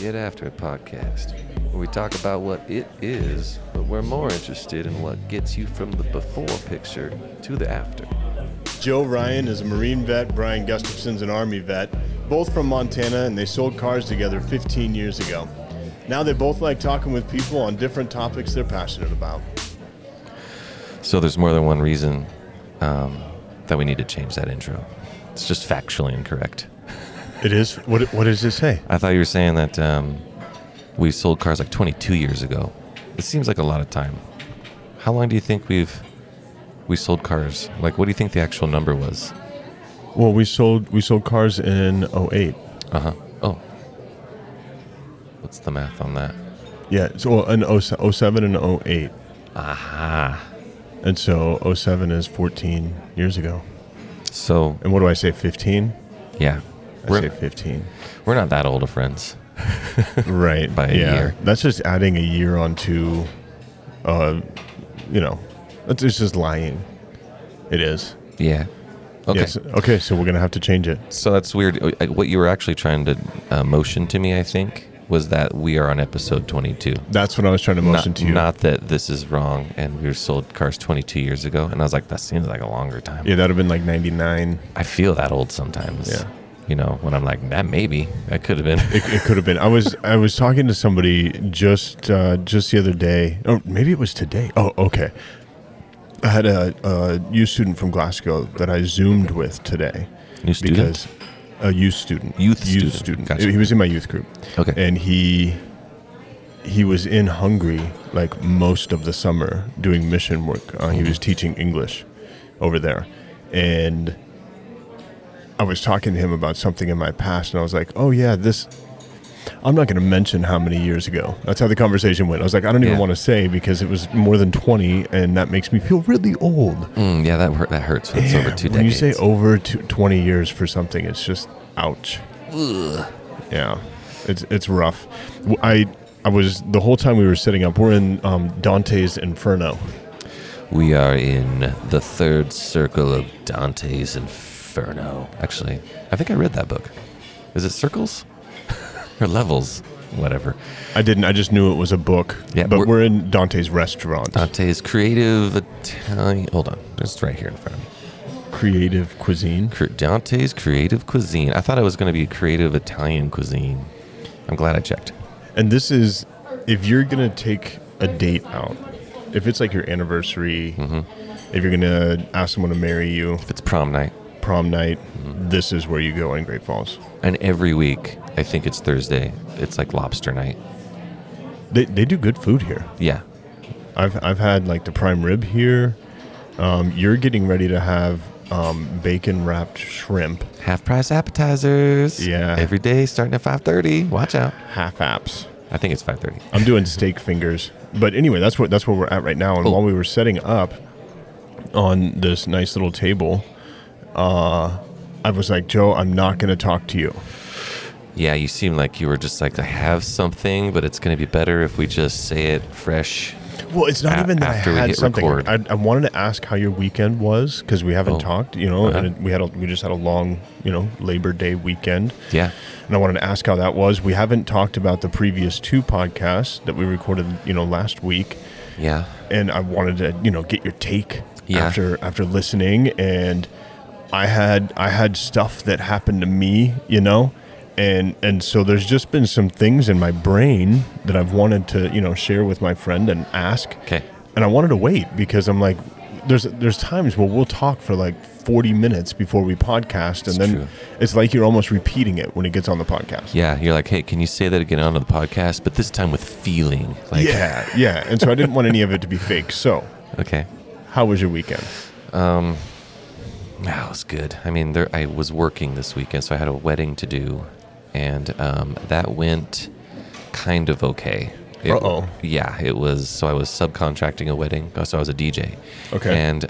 Get After It podcast, where we talk about what it is, but we're more interested in what gets you from the before picture to the after. Joe Ryan is a Marine vet, Brian Gustafson's an Army vet, both from Montana, and they sold cars together 15 years ago. Now they both like talking with people on different topics they're passionate about. So there's more than one reason that we need to change that intro. It's just factually incorrect. It is? What does it say? I thought you were saying that we sold cars like 22 years ago. It seems like a lot of time. How long do you think we sold cars? Like, what do you think the actual number was? Well, we sold cars in 08. Uh-huh. Oh. What's the math on that? Yeah, so in 07 and 08. Aha. And so 07 is 14 years ago. So. And what do I say, 15? Yeah. I say 15. We're not that old of friends. Right. By a year. That's just adding a year onto, it's just lying. It is. Yeah. Okay. Yes. Okay, so we're going to have to change it. So that's weird. What you were actually trying to motion to me, I think, was that we are on episode 22. That's what I was trying to motion to you. Not that this is wrong and we were sold cars 22 years ago. And I was like, that seems like a longer time. Yeah, that would have been like 99. I feel that old sometimes. Yeah. You know, when I'm like, that could have been. It could have been. I was talking to somebody just the other day. Oh, maybe it was today. Oh, okay. I had a U student from Glasgow that I Zoomed with today. New student? Because a youth student. Youth student. Gotcha. He was in my youth group. Okay. And he was in Hungary like most of the summer doing mission work. He was teaching English over there. And I was talking to him about something in my past, and I was like, oh, yeah, I'm not going to mention how many years ago. That's how the conversation went. I was like, I don't even want to say because it was more than 20, and that makes me feel really old. Yeah, that hurts when it's over 2 decades. When you say over 20 years for something, it's just, ouch. Ugh. Yeah, it's rough. I was, the whole time we were sitting up, we're in Dante's Inferno. We are in the third circle of Dante's Inferno. Actually, I think I read that book. Is it Circles or Levels? Whatever. I didn't. I just knew it was a book. Yeah, but we're in Dante's restaurant. Dante's Creative Italian. Hold on, it's right here in front of me. Creative Cuisine. Dante's Creative Cuisine. I thought it was going to be Creative Italian Cuisine. I'm glad I checked. And this is if you're going to take a date out. If it's like your anniversary. Mm-hmm. If you're going to ask someone to marry you. If it's prom night, this is where you go in Great Falls. And every week, I think it's Thursday, it's like lobster night. They do good food here. Yeah. I've had like the prime rib here. You're getting ready to have bacon-wrapped shrimp. Half-price appetizers. Yeah. Every day starting at 5:30. Watch out. Half apps. I think it's 5:30. I'm doing steak fingers. But anyway, that's where we're at right now. And while we were setting up on this nice little table, I was like, Joe, I'm not going to talk to you. Yeah, you seem like you were just like, I have something, but it's going to be better if we just say it fresh. Well, it's not even that I had something. I wanted to ask how your weekend was because we haven't talked, and we just had a long, Labor Day weekend. Yeah. And I wanted to ask how that was. We haven't talked about the previous two podcasts that we recorded, last week. Yeah. And I wanted to, get your take after listening and... I had stuff that happened to me, and so there's just been some things in my brain that I've wanted to, share with my friend and ask. Okay. And I wanted to wait because I'm like, there's times where we'll talk for like 40 minutes before we podcast, and then it's like you're almost repeating it when it gets on the podcast. Yeah, you're like, hey, can you say that again on the podcast, but this time with feeling? Like, yeah. And so I didn't want any of it to be fake. So, okay, how was your weekend? That was good. I mean, I was working this weekend, so I had a wedding to do, and that went kind of okay. Yeah, it was. So I was subcontracting a wedding, so I was a DJ. Okay. And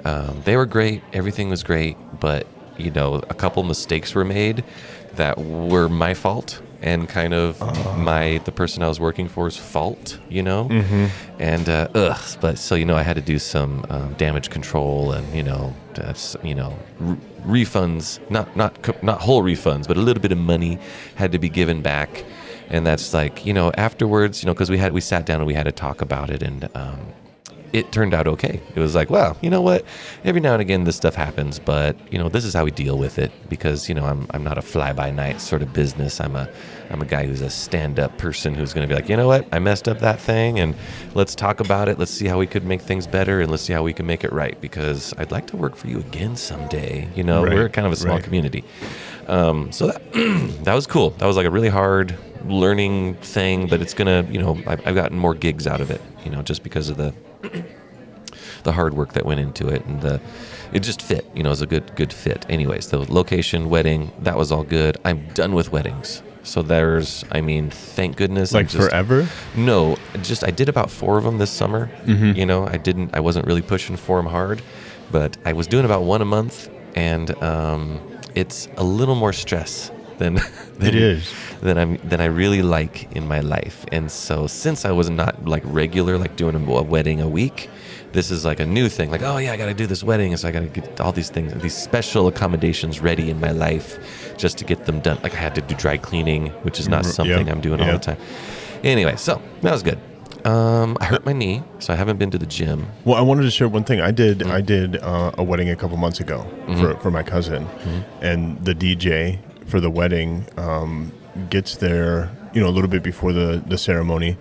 they were great. Everything was great, but, a couple mistakes were made that were my fault and kind of the person I was working for's fault, Mm-hmm. And, but so, I had to do some damage control and, refunds, not whole refunds, but a little bit of money had to be given back And that's like, you know, afterwards, you know, because we sat down and we had a talk about it, and it turned out okay. It was like, well, you know what? Every now and again, this stuff happens, but you know, this is how we deal with it, because you know, I'm not a fly by night sort of business. I'm a guy who's a stand up person who's going to be like, you know what? I messed up that thing, and let's talk about it. Let's see how we could make things better, and let's see how we can make it right, because I'd like to work for you again someday. You know, right, we're kind of a small community. So that was cool. That was like a really hard learning thing, but it's gonna, you know, I've gotten more gigs out of it, you know, just because of the hard work that went into it, and it just fit, you know, it was a good fit. Anyways, the location, wedding, that was all good. I'm done with weddings. So there's, I mean, thank goodness. Like just, forever? No, just I did about 4 of them this summer. Mm-hmm. You know, I wasn't really pushing for them hard, but I was doing about 1 a month, and it's a little more stress than I really like in my life. And so since I was not like regular, like doing a wedding a week, this is like a new thing. Like, oh yeah, I got to do this wedding, and so I got to get all these things, these special accommodations ready in my life just to get them done. Like I had to do dry cleaning, which is not something I'm doing all the time. Anyway, so that was good. I hurt my knee, so I haven't been to the gym. Well, I wanted to share one thing. I did a wedding a couple months ago for my cousin, and the DJ for the wedding gets there, you know, a little bit before the ceremony,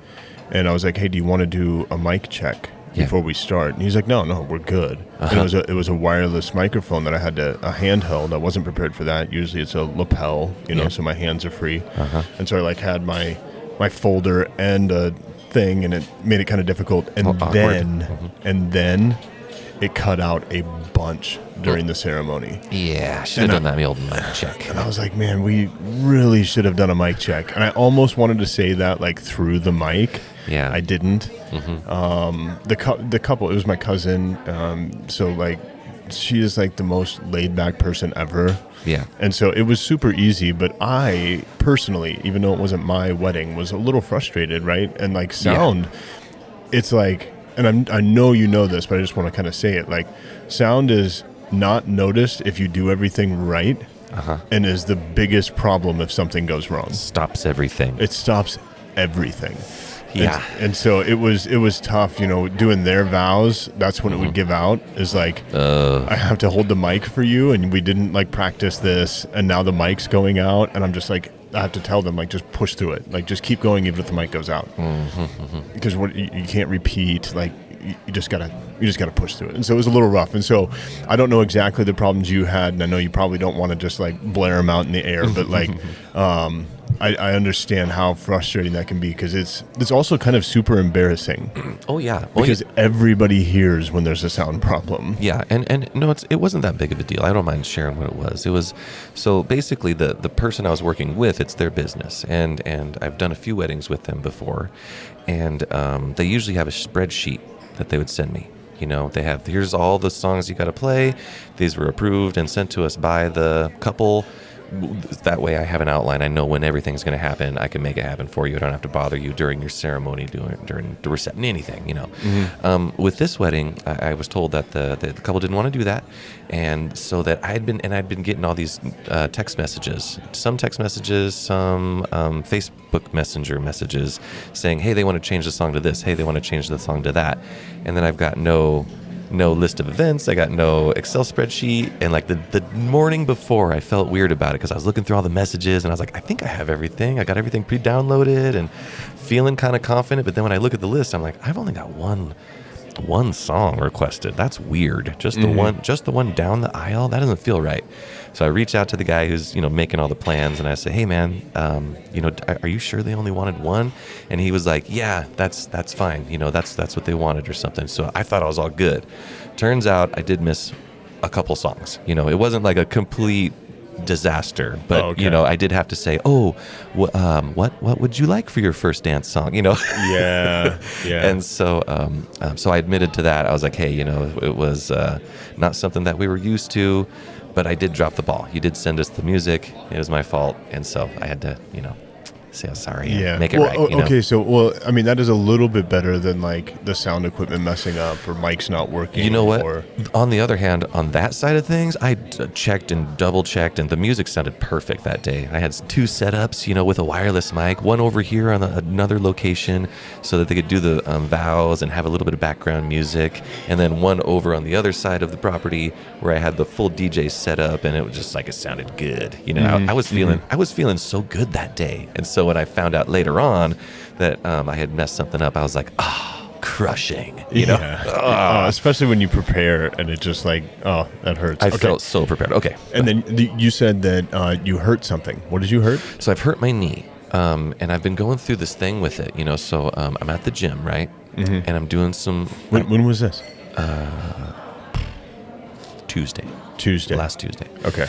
and I was like, hey, do you want to do a mic check before we start? And he's like, no, we're good. And it was a wireless microphone that I had a handheld. I wasn't prepared for that. Usually it's a lapel, you know, so my hands are free. And so I like had my folder and a thing, and it made it kind of difficult. And then it cut out a bunch during the ceremony. Yeah, should have done that old mic check. And I was like, man, we really should have done a mic check. And I almost wanted to say that like through the mic. Yeah, I didn't. Mm-hmm. The couple, it was my cousin. So like, she is like the most laid back person ever. Yeah. And so it was super easy, but I personally, even though it wasn't my wedding, was a little frustrated, right? And like sound, it's like, and I know you know this, but I just want to kind of say it, like sound is not noticed if you do everything right, and is the biggest problem if something goes wrong. It stops everything. Yeah. And so it was tough, you know, doing their vows. That's when it would give out, is like, I have to hold the mic for you, and we didn't like practice this, and now the mic's going out, and I'm just like, I have to tell them, like, just push through it. Like, just keep going even if the mic goes out. Because you can't repeat, like, you just gotta push through it. And so it was a little rough. And so I don't know exactly the problems you had, and I know you probably don't want to just like blare them out in the air, but like I understand how frustrating that can be, because it's also kind of super embarrassing. Everybody hears when there's a sound problem. Yeah, and no, it wasn't that big of a deal. I don't mind sharing what it was. It was, so basically the person I was working with, it's their business, and I've done a few weddings with them before, and they usually have a spreadsheet that they would send me. You know, they have, here's all the songs you got to play. These were approved and sent to us by the couple. That way I have an outline. I know when everything's going to happen. I can make it happen for you. I don't have to bother you during your ceremony, during the reception, anything, you know. With this wedding, I was told that the couple didn't want to do that. And so that I'd been getting all these text messages, some text messages, some Facebook Messenger messages saying, hey, they want to change the song to this. Hey, they want to change the song to that. And then I've got no list of events. I got no Excel spreadsheet. And like the morning before, I felt weird about it, because I was looking through all the messages, and I was like, I think I have everything. I got everything pre-downloaded and feeling kind of confident. But then when I look at the list, I'm like, I've only got one song requested. That's weird. Just the one down the aisle. That doesn't feel right. So I reach out to the guy who's, you know, making all the plans, and I say, hey man, you know, are you sure they only wanted one? And he was like, yeah, that's fine. You know, that's what they wanted or something. So I thought I was all good. Turns out I did miss a couple songs. You know, it wasn't like a complete disaster, but you know, I did have to say, what would you like for your first dance song, you know? yeah And so so I admitted to that. I was like, hey, you know, it was not something that we were used to, but I did drop the ball. You did send us the music. It was my fault. And so I had to, you know, say, oh, sorry. Yeah. Make it right. Okay. So, I mean, that is a little bit better than like the sound equipment messing up or mics not working. You know what? On the other hand, on that side of things, I checked and double checked, and the music sounded perfect that day. I had 2 setups, with a wireless mic, one over here on another location so that they could do the vows and have a little bit of background music. And then one over on the other side of the property where I had the full DJ setup, and it was just like, it sounded good. Mm-hmm. I was feeling so good that day. And so when I found out later on that I had messed something up, I was like, crushing, especially when you prepare and it just like, that hurts. I felt so prepared. Okay. And then you said that you hurt something. What did you hurt? So I've hurt my knee, and I've been going through this thing with it, so I'm at the gym, right? Mm-hmm. And I'm doing some... When was this? Tuesday. Last Tuesday. Okay.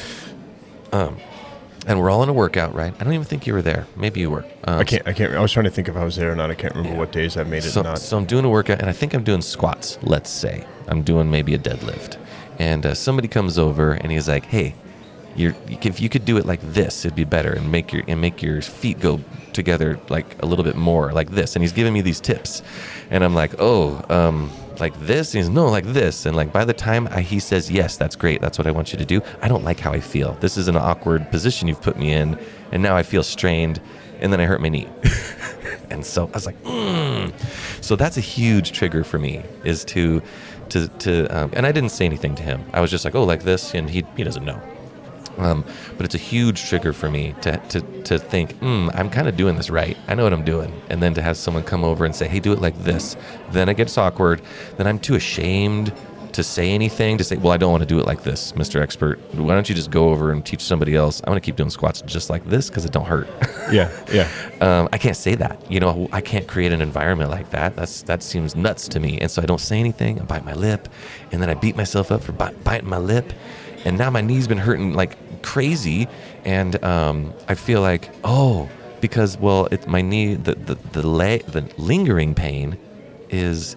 And we're all in a workout, right? I don't even think you were there. Maybe you were. I can't. I was trying to think if I was there or not. I can't remember what days I made it. So I'm doing a workout, and I think I'm doing squats. Let's say I'm doing maybe a deadlift, and somebody comes over and he's like, "Hey, if you could do it like this, it'd be better, and make your feet go together like a little bit more, like this." And he's giving me these tips, and I'm like, like this? And he's, no, like this. And like by the time he says, yes, that's great, that's what I want you to do, I don't like how I feel. This is an awkward position you've put me in, and now I feel strained, and then I hurt my knee. And so I was like, So that's a huge trigger for me, is to and I didn't say anything to him. I was just like, oh, like this, and he doesn't know. But it's a huge trigger for me to think, I'm kind of doing this right. I know what I'm doing. And then to have someone come over and say, hey, do it like this. Then it gets awkward. Then I'm too ashamed to say anything, to say, well, I don't want to do it like this, Mr. Expert. Why don't you just go over and teach somebody else? I want to keep doing squats just like this because it don't hurt. Yeah. I can't say that. I can't create an environment like that. That seems nuts to me. And so I don't say anything. I bite my lip. And then I beat myself up for biting my lip. And now my knee's been hurting like crazy, and I feel like because it's my knee, the lingering pain is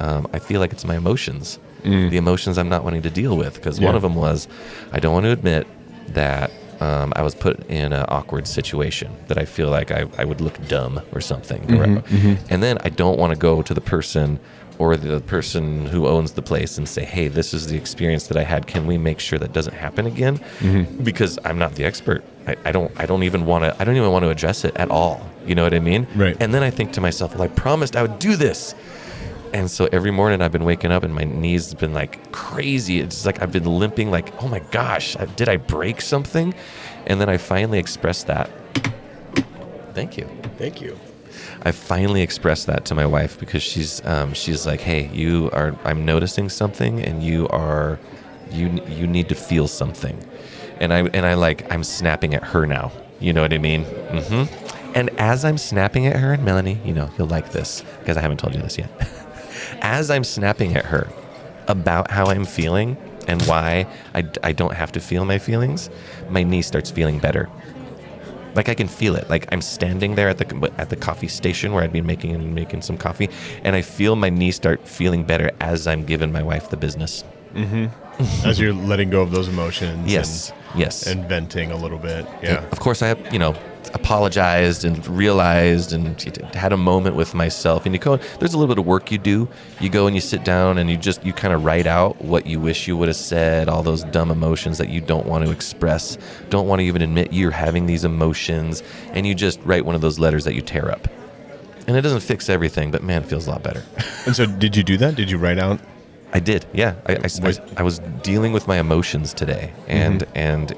I feel like it's my emotions, the emotions I'm not wanting to deal with, because one of them was I don't want to admit that I was put in an awkward situation, that I feel like I would look dumb or something, and then I don't want to go to the person. Or the person who owns the place and say, hey, this is the experience that I had. Can we make sure that doesn't happen again? Mm-hmm. Because I'm not the expert. I don't even want to address it at all. You know what I mean? Right. And then I think to myself, well, I promised I would do this. And so every morning I've been waking up and my knees have been like crazy. It's like I've been limping like, oh my gosh, did I break something? And then I finally expressed that. Thank you. I finally expressed that to my wife, because she's like, hey, I'm noticing something, and you need to feel something. And I'm snapping at her now. You know what I mean? Mm-hmm. And as I'm snapping at her, and Melanie, you'll like this because I haven't told you this yet. As I'm snapping at her about how I'm feeling and why I don't have to feel my feelings, my knee starts feeling better. Like I can feel it. Like I'm standing there at the coffee station where I'd been making some coffee, and I feel my knee start feeling better as I'm giving my wife the business. Mm-hmm. As you're letting go of those emotions. Yes. And venting a little bit. Yeah. And of course, I have, apologized and realized and had a moment with myself. And there's a little bit of work you do. You go and you sit down and you kind of write out what you wish you would have said, all those dumb emotions that you don't want to express, don't want to even admit you're having these emotions. And you just write one of those letters that you tear up. And it doesn't fix everything, but man, it feels a lot better. And so did you do that? Did you write out? I did, yeah. I was dealing with my emotions today, and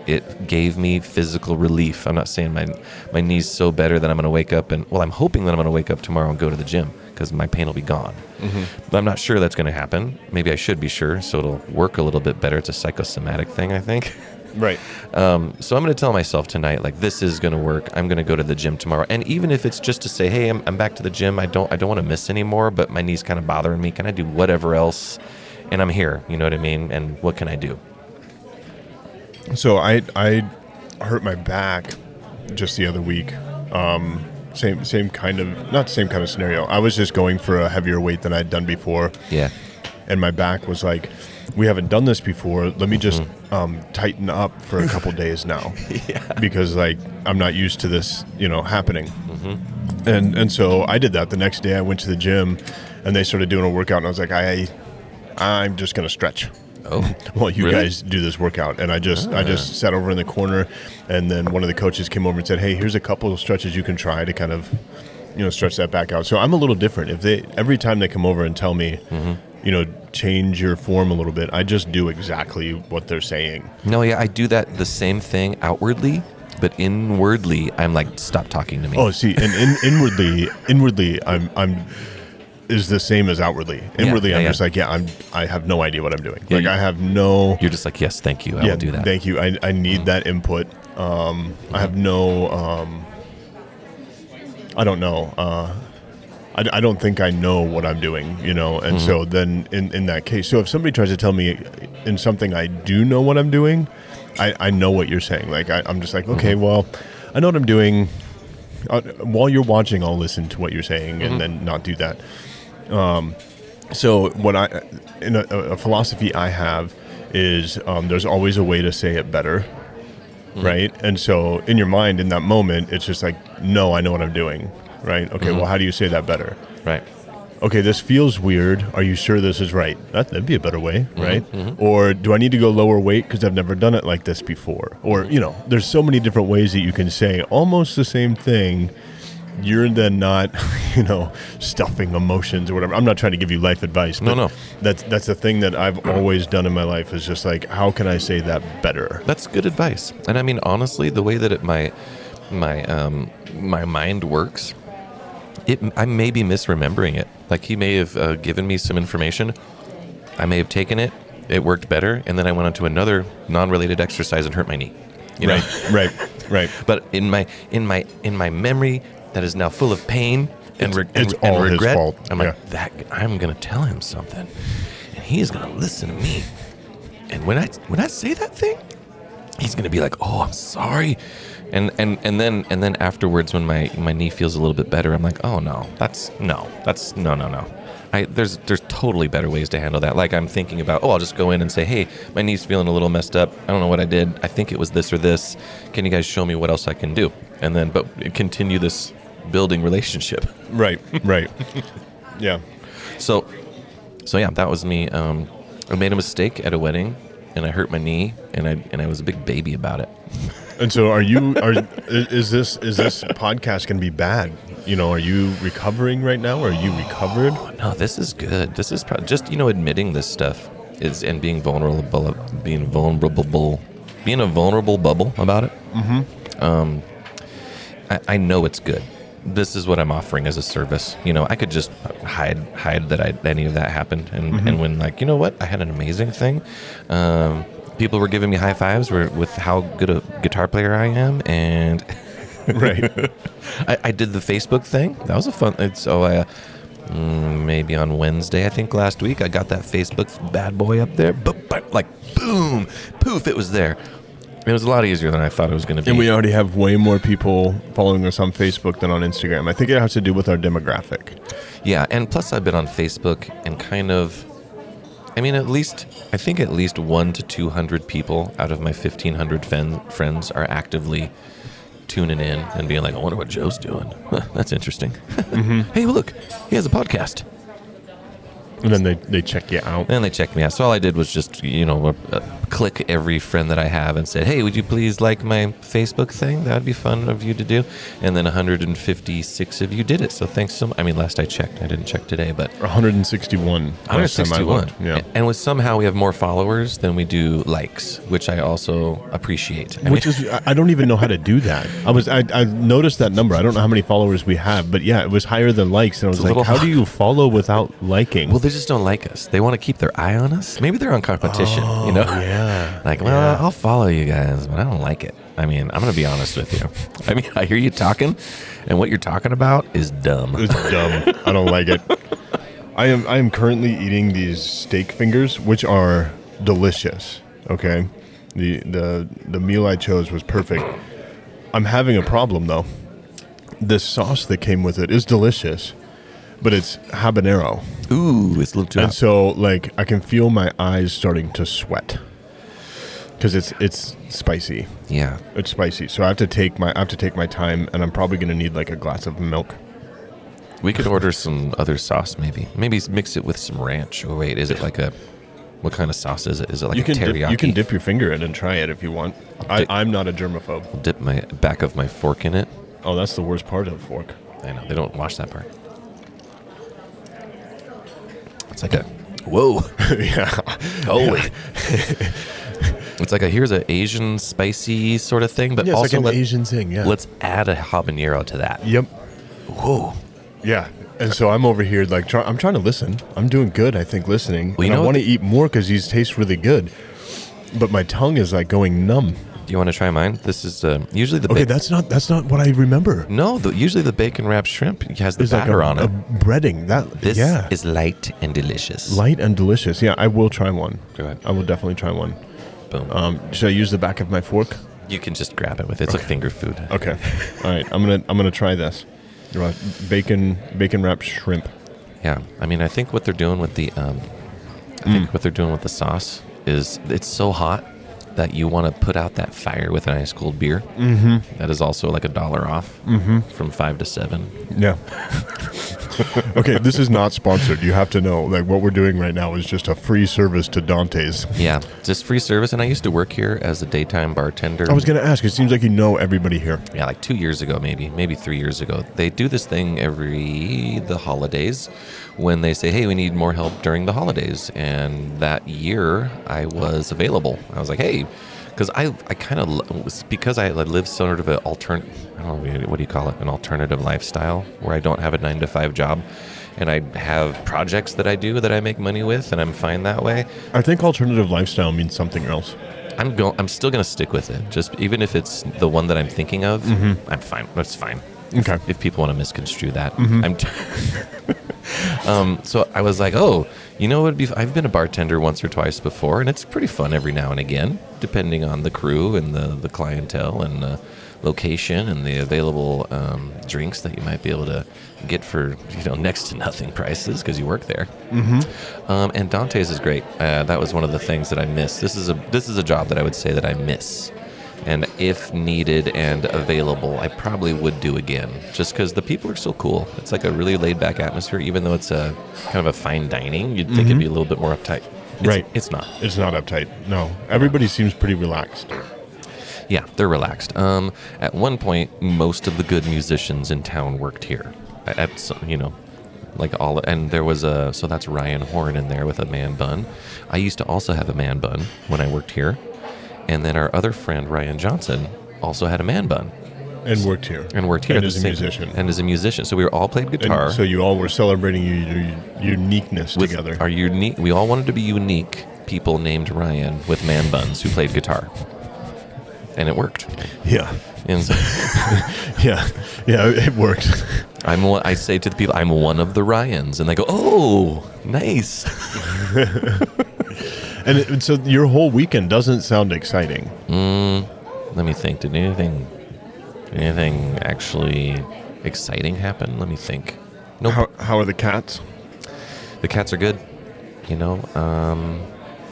it gave me physical relief. I'm not saying my knee's so better that I'm going to wake up and, well, I'm hoping that I'm going to wake up tomorrow and go to the gym because my pain will be gone. Mm-hmm. But I'm not sure that's going to happen. Maybe I should be sure, so it'll work a little bit better. It's a psychosomatic thing, I think. Right. So I'm going to tell myself tonight, like, this is going to work. I'm going to go to the gym tomorrow. And even if it's just to say, hey, I'm back to the gym. I don't want to miss anymore, but my knee's kind of bothering me. Can I do whatever else? And I'm here, you know what I mean? And what can I do? So I hurt my back just the other week. Same kind of scenario. I was just going for a heavier weight than I'd done before. Yeah. And my back was like, we haven't done this before. Let me just tighten up for a couple days now, because like I'm not used to this, you know, happening. Mm-hmm. And so I did that. The next day I went to the gym, and they started doing a workout, and I was like, I'm just gonna stretch. Oh, well, you really? Guys do this workout. And I just sat over in the corner, and then one of the coaches came over and said, hey, here's a couple of stretches you can try to kind of, you know, stretch that back out. So I'm a little different. If they, every time they come over and tell me, you know, change your form a little bit, I just do exactly what they're saying. No, yeah, I do that the same thing outwardly, but inwardly I'm like, stop talking to me. Oh, see, and inwardly I'm is the same as outwardly. Inwardly, I'm just like, I have no idea what I'm doing. Yeah, like, I have no... You're just like, yes, thank you. I will do that. Thank you. I need that input. I have no... I don't know. I don't think I know what I'm doing, you know? And so then in that case, so if somebody tries to tell me in something I do know what I'm doing, I know what you're saying. Like, I'm just like, okay, well, I know what I'm doing. While you're watching, I'll listen to what you're saying and then not do that. So what a philosophy I have is there's always a way to say it better, right? And so in your mind, in that moment, it's just like, no, I know what I'm doing, right? Okay, well, how do you say that better? Right. Okay, this feels weird. Are you sure this is right? That'd be a better way, right? Or do I need to go lower weight because I've never done it like this before? Or, you know, there's so many different ways that you can say almost the same thing. You're then not, you know, stuffing emotions or whatever. I'm not trying to give you life advice, but no. That's the thing that I've always done in my life is just like, how can I say that better? That's good advice. And I mean, honestly, the way that my mind works, I may be misremembering it. Like, he may have given me some information. I may have taken it. It worked better. And then I went on to another non-related exercise and hurt my knee. You know? Right. But in my memory that is now full of pain and regret, his fault. I'm like, I'm going to tell him something, and he's going to listen to me. And when I say that thing, he's going to be like, oh, I'm sorry. And then afterwards, when my knee feels a little bit better, I'm like, oh no, that's no. There's totally better ways to handle that. Like, I'm thinking about, I'll just go in and say, hey, my knee's feeling a little messed up. I don't know what I did. I think it was this or this. Can you guys show me what else I can do? And then, but continue this building relationship. Right. Yeah. So yeah, that was me. I made a mistake at a wedding, and I hurt my knee, and I was a big baby about it. And so is this podcast going to be bad? You know, are you recovering right now? Or are you recovered? Oh, no, this is good. This is just, you know, admitting this stuff and being a vulnerable bubble about it. Mm-hmm. I know it's good. This is what I'm offering as a service. You know, I could just hide that any of that happened. And, and when, like, you know what? I had an amazing thing. People were giving me high fives with how good a guitar player I am, and right, I did the Facebook thing. That was a fun. So maybe on Wednesday, I think last week, I got that Facebook bad boy up there, but like boom, poof, it was there. It was a lot easier than I thought it was going to be. And we already have way more people following us on Facebook than on Instagram. I think it has to do with our demographic. Yeah, and plus I've been on Facebook and kind of. I mean, at least 100 to 200 people out of my 1,500 friends are actively tuning in and being like, "I wonder what Joe's doing. Huh, that's interesting. Hey, look, he has a podcast." And then they check you out. And they check me out. So all I did was just, you know, click every friend that I have and said, hey, would you please like my Facebook thing? That would be fun of you to do. And then 156 of you did it. So thanks so much. I mean, last I checked. I didn't check today, but... 161. Yeah. And with somehow we have more followers than we do likes, which I also appreciate. I don't even know how to do that. I noticed that number. I don't know how many followers we have, but yeah, it was higher than likes. And I was like, how do you follow without liking? Well, they just don't like us. They want to keep their eye on us. Maybe they're on competition, you know? Yeah. Like, I'll follow you guys, but I don't like it. I mean, I'm going to be honest with you. I mean, I hear you talking, and what you're talking about is dumb. It's dumb. I don't like it. I am currently eating these steak fingers, which are delicious, okay? The meal I chose was perfect. I'm having a problem, though. This sauce that came with it is delicious. but it's habanero. Ooh, it's a little too hot. And so, like, I can feel my eyes starting to sweat because it's spicy. Yeah, it's spicy. So I have to take my time, and I'm probably going to need like a glass of milk. We could order some other sauce, maybe. Maybe mix it with some ranch. Oh wait, is it like a? What kind of sauce is it? Is it like a teriyaki? You can dip your finger in and try it if you want. I'm not a germaphobe. I'll dip my back of my fork in it. Oh, that's the worst part of the fork. I know. They don't wash that part. It's like a, whoa. Yeah. Holy. Yeah. It's like a, here's an Asian spicy sort of thing, but yeah, also like an Asian thing, yeah. Let's add a habanero to that. Yep. Whoa. Yeah. And so I'm over here, like, I'm trying to listen. I'm doing good, I think, listening. Well, and I want to eat more because these taste really good. But my tongue is, like, going numb. Do you want to try mine? This is usually the... Okay, that's not what I remember. No, usually the bacon-wrapped shrimp has the batter like on it. A breading. This is light and delicious. Light and delicious. Yeah, I will try one. Go ahead. I will definitely try one. Boom. Should I use the back of my fork? You can just grab it with it. It's like finger food. Okay. All right. I'm gonna try this. Bacon wrapped shrimp. Yeah, I mean, I think what they're doing with the, sauce is it's so hot that you want to put out that fire with an ice cold beer. Mm-hmm. That is also like $1 off from 5 to 7. Yeah. Okay, this is not sponsored. You have to know, like, what we're doing right now is just a free service to Dante's. Yeah, just free service. And I used to work here as a daytime bartender. I was going to ask. It seems like you know everybody here. Yeah, like 2 years ago, maybe 3 years ago. They do this thing every the holidays when they say, hey, we need more help during the holidays. And that year I was available. I was like, hey, because I live sort of an alternate, I don't know, what do you call it? An alternative lifestyle where I don't have a 9-to-5 job and I have projects that I do that I make money with and I'm fine that way. I think alternative lifestyle means something else. I'm still going to stick with it. Just even if it's the one that I'm thinking of, I'm fine. That's fine. Okay. If people want to misconstrue that. Mm-hmm. So I was like, oh, you know, I've been a bartender once or twice before, and it's pretty fun every now and again, depending on the crew and the clientele and the location and the available drinks that you might be able to get for, you know, next to nothing prices because you work there. Mm-hmm. And Dante's is great. That was one of the things that I miss. This is a job that I would say that I miss. And if needed and available, I probably would do again, just because the people are so cool. It's like a really laid-back atmosphere, even though it's a kind of a fine dining. You'd think it'd be a little bit more uptight. Right. It's not. It's not uptight. No. Everybody seems pretty relaxed. Yeah, they're relaxed. At one point, most of the good musicians in town worked here. So that's Ryan Horn in there with a man bun. I used to also have a man bun when I worked here. And then our other friend, Ryan Johnson, also had a man bun. And worked here. And is a musician. So we all played guitar. And so you all were celebrating your uniqueness together. We all wanted to be unique people named Ryan with man buns who played guitar. And it worked. Yeah. And so yeah, it worked. I say to the people, I'm one of the Ryans. And they go, oh, nice. And so your whole weekend doesn't sound exciting. Let me think. Did anything actually exciting happen? Let me think. Nope. How are the cats? The cats are good. You know,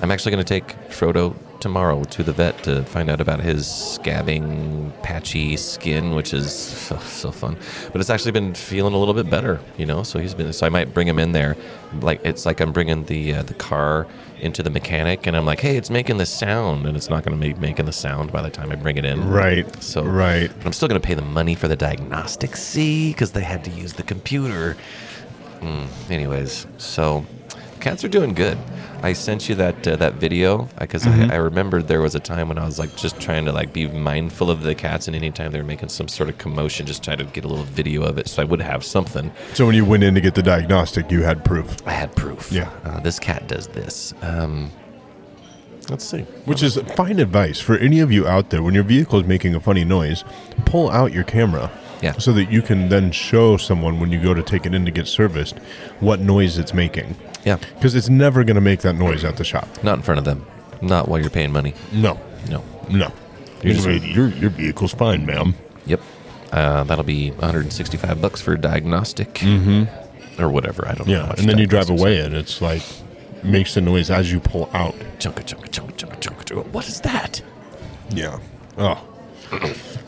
I'm actually going to take Frodo tomorrow to the vet to find out about his scabbing, patchy skin, which is so fun. But it's actually been feeling a little bit better, you know. So I might bring him in there. Like it's like I'm bringing the car into the mechanic, and I'm like, hey, it's making this sound, and it's not going to be making the sound by the time I bring it in. Right. But I'm still going to pay the money for the diagnostics, see, because they had to use the computer. Anyways, so cats are doing good. I sent you that video because I remembered there was a time when I was like just trying to like be mindful of the cats, and anytime they were making some sort of commotion, just try to get a little video of it so I would have something. So when you went in to get the diagnostic, you had proof. I had proof. Yeah. This cat does this. Let's see. Which is fine advice for any of you out there. When your vehicle is making a funny noise, pull out your camera. Yeah. So that you can then show someone when you go to take it in to get serviced what noise it's making. Yeah. Because it's never going to make that noise at the shop. Not in front of them. Not while you're paying money. No. Your vehicle's fine, ma'am. Yep. That'll be $165 for a diagnostic. Mm-hmm. or whatever. I don't know. Yeah, and then you drive away, and it's like makes the noise as you pull out. Chunka chunka chunka chunka chunka. What is that? Yeah. Oh.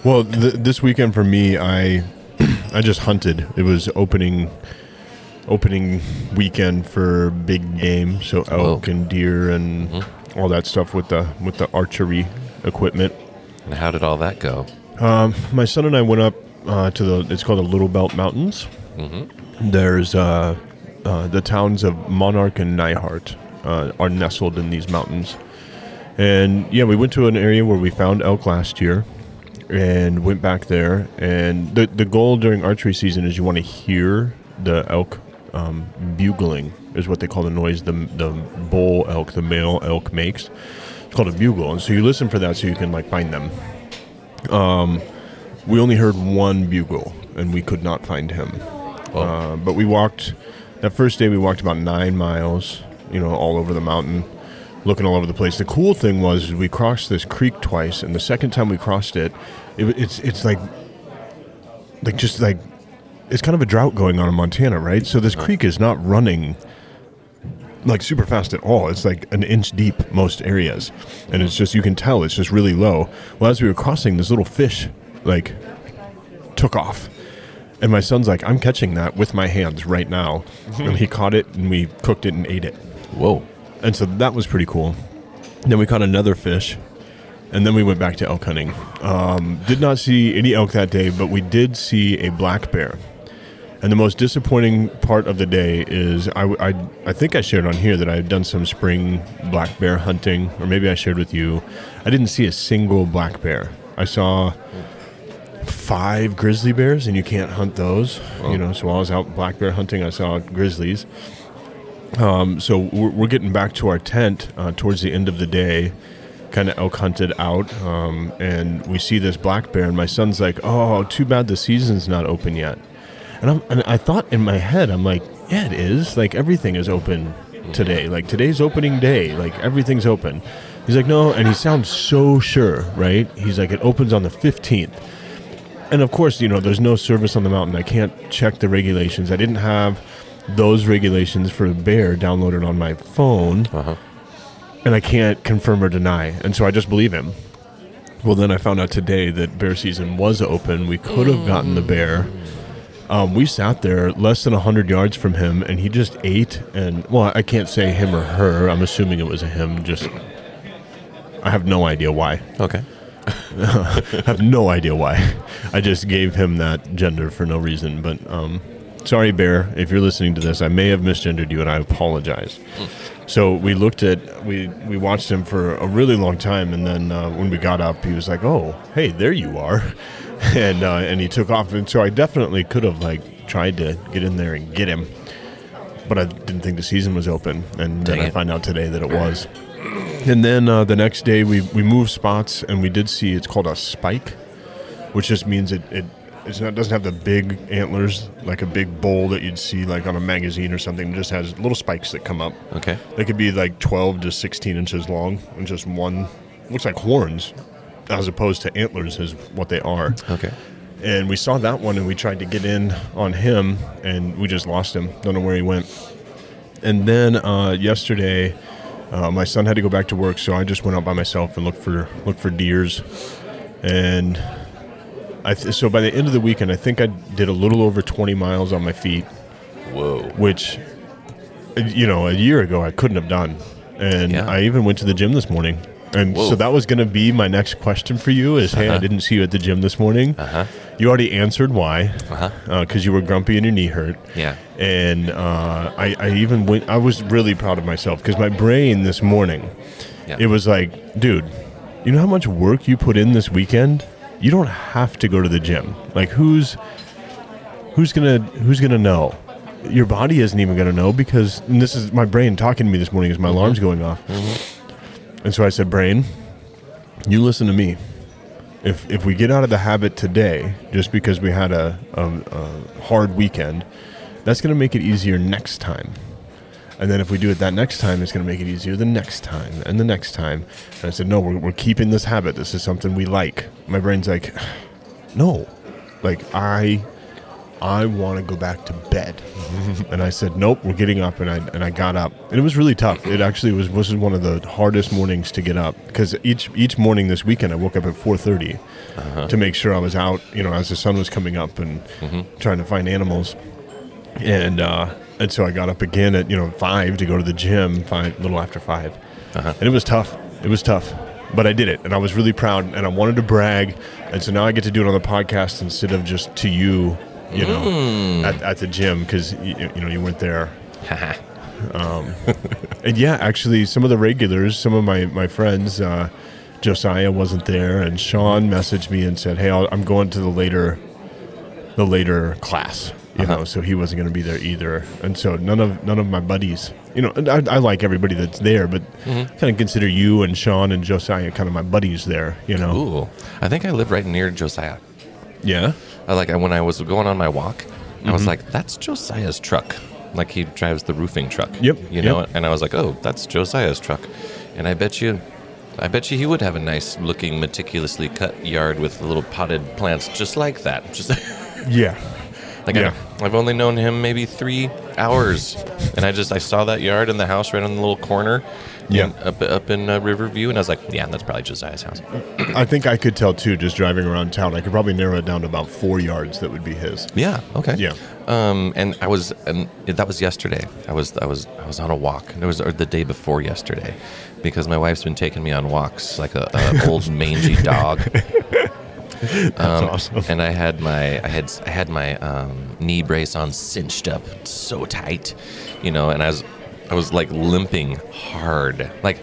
Well, this weekend for me, I just hunted. It was opening weekend for big game, so elk and deer and all that stuff with the archery equipment. And how did all that go? My son and I went up to it's called the Little Belt Mountains. Mm-hmm. There's the towns of Monarch and Neihart are nestled in these mountains. And yeah, we went to an area where we found elk last year and went back there. And the goal during archery season is you want to hear the elk bugling, is what they call the noise the bull elk, the male elk makes. It's called a bugle. And so you listen for that so you can like find them. We only heard one bugle and we could not find him. Oh. But we walked, that first day we walked about 9 miles, all over the mountain, looking all over the place. The cool thing was we crossed this creek twice, and the second time we crossed it, it's like it's kind of a drought going on in Montana, right? So this creek is not running like super fast at all. It's like an inch deep most areas, and it's just, you can tell it's just really low. Well, as we were crossing, this little fish like took off. And my son's like, I'm catching that with my hands right now. Mm-hmm. And he caught it, and we cooked it and ate it. Whoa. And so that was pretty cool. Then we caught another fish, and then we went back to elk hunting. Did not see any elk that day, but we did see a black bear. And the most disappointing part of the day is I think I shared on here that I had done some spring black bear hunting, or maybe I shared with you. I didn't see a single black bear. I saw 5 grizzly bears, and you can't hunt those. Oh. So while I was out black bear hunting, I saw grizzlies. So we're getting back to our tent towards the end of the day, kind of elk hunted out, and we see this black bear, and my son's like, oh, too bad the season's not open yet. And I thought in my head, I'm like, yeah, it is. Like, everything is open today. Like, today's opening day. Like, everything's open. He's like, no, and he sounds so sure, right? He's like, it opens on the 15th. And, of course, there's no service on the mountain. I can't check the regulations. I didn't have those regulations for bear downloaded on my phone, and I can't confirm or deny, and so I just believe him. Well, then I found out today that bear season was open. We could have gotten the bear. We sat there less than 100 yards from him, and he just ate. And well, I can't say him or her, I'm assuming it was a him. Just, I have no idea why. Okay. I have no idea why. I just gave him that gender for no reason, but sorry, bear, if you're listening to this, I may have misgendered you, and I apologize. So we we watched him for a really long time, and then when we got up, he was like, oh, hey, there you are, and he took off, and so I definitely could have, like, tried to get in there and get him, but I didn't think the season was open, and then I find out today that it was. And then the next day, we moved spots, and we did see, it's called a spike, which just means it doesn't have the big antlers, like a big bull that you'd see like on a magazine or something. It just has little spikes that come up. Okay. They could be like 12 to 16 inches long, and just one, looks like horns, as opposed to antlers is what they are. Okay. And we saw that one, and we tried to get in on him, and we just lost him. Don't know where he went. And then yesterday, my son had to go back to work, so I just went out by myself and looked for deers. And so by the end of the weekend, I think I did a little over 20 miles on my feet. Whoa. Which, a year ago, I couldn't have done. And yeah. I even went to the gym this morning. And Whoa. So that was going to be my next question for you is, hey, I didn't see you at the gym this morning. You already answered why. Because you were grumpy and your knee hurt. Yeah. And I was really proud of myself because my brain this morning, it was like, dude, you know how much work you put in this weekend? You don't have to go to the gym. Like, who's gonna know? Your body isn't even gonna know, because, and this is my brain talking to me this morning as my alarm's going off. And so I said, brain, you listen to me. If we get out of the habit today, just because we had a hard weekend, that's gonna make it easier next time. And then if we do it that next time, it's going to make it easier the next time and the next time. And I said, no, we're keeping this habit. This is something we like. My brain's like, no. Like, I I want to go back to bed. And I said, nope, we're getting up. And I got up. And it was really tough. It actually was one of the hardest mornings to get up, because each morning this weekend I woke up at 4:30 to make sure I was out, you know, as the sun was coming up and trying to find animals. And so I got up again at, you know, 5 to go to the gym, a little after 5. And it was tough. It was tough. But I did it, and I was really proud, and I wanted to brag. And so now I get to do it on the podcast instead of just to you, you know, at the gym, because, you know, you weren't there. And yeah, actually, some of the regulars, some of my friends, Josiah wasn't there, and Sean messaged me and said, hey, I'm going to the later class. You know, so he wasn't going to be there either, and so none of my buddies, you know, and I like everybody that's there, but kind of consider you and Sean and Josiah kind of my buddies there, you know. Ooh, I think I live right near Josiah. Yeah, when I was going on my walk, I was like, that's Josiah's truck. Like, he drives the roofing truck. Yep. You know, and I was like, oh, that's Josiah's truck, and I bet you he would have a nice looking, meticulously cut yard with little potted plants just like that. Just yeah. Like I've only known him maybe 3 hours, and I saw that yard in the house right on the little corner, up in Riverview, and I was like, yeah, that's probably Josiah's house. I think I could tell too, just driving around town. I could probably narrow it down to about 4 yards that would be his. Yeah. Okay. Yeah. And that was yesterday. I was on a walk. It was the day before yesterday, because my wife's been taking me on walks like a old mangy dog. That's awesome. And I had my knee brace on, cinched up so tight, you know, and I was like limping hard, like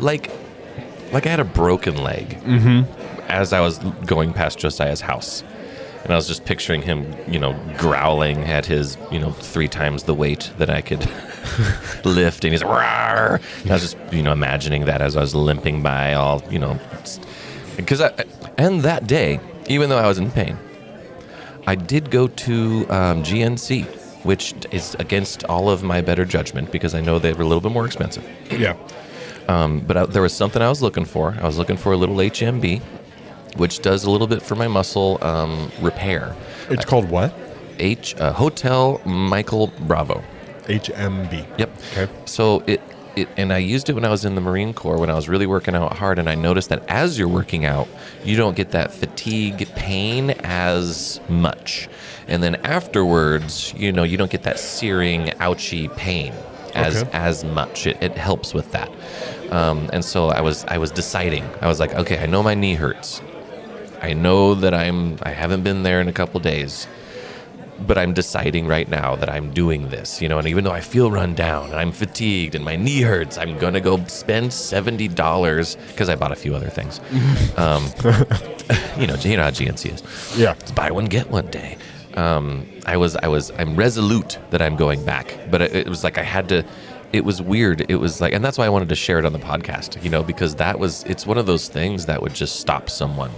I had a broken leg as I was going past Josiah's house, and I was just picturing him, you know, growling at his, you know, 3 times the weight that I could lift, and he's rawr. And I was just, you know, imagining that as I was limping by, all, you know. Because that day, even though I was in pain, I did go to GNC, which is against all of my better judgment, because I know they were a little bit more expensive. Yeah. But there was something I was looking for. I was looking for a little HMB, which does a little bit for my muscle repair. It's called what? Hotel Michael Bravo. HMB. Yep. Okay. So and I used it when I was in the Marine Corps, when I was really working out hard, and I noticed that as you're working out, you don't get that fatigue pain as much. And then afterwards, you know, you don't get that searing, ouchy pain as much. It helps with that. And so I was deciding. I was like, okay, I know my knee hurts. I know that I haven't been there in a couple days. But I'm deciding right now that I'm doing this, you know, and even though I feel run down and I'm fatigued and my knee hurts, I'm going to go spend $70 because I bought a few other things. You know how GNC is. Yeah. It's buy one, get one day. I'm resolute that I'm going back, but it was like I had to. It was weird. It was like, and that's why I wanted to share it on the podcast, you know, because it's one of those things that would just stop someone,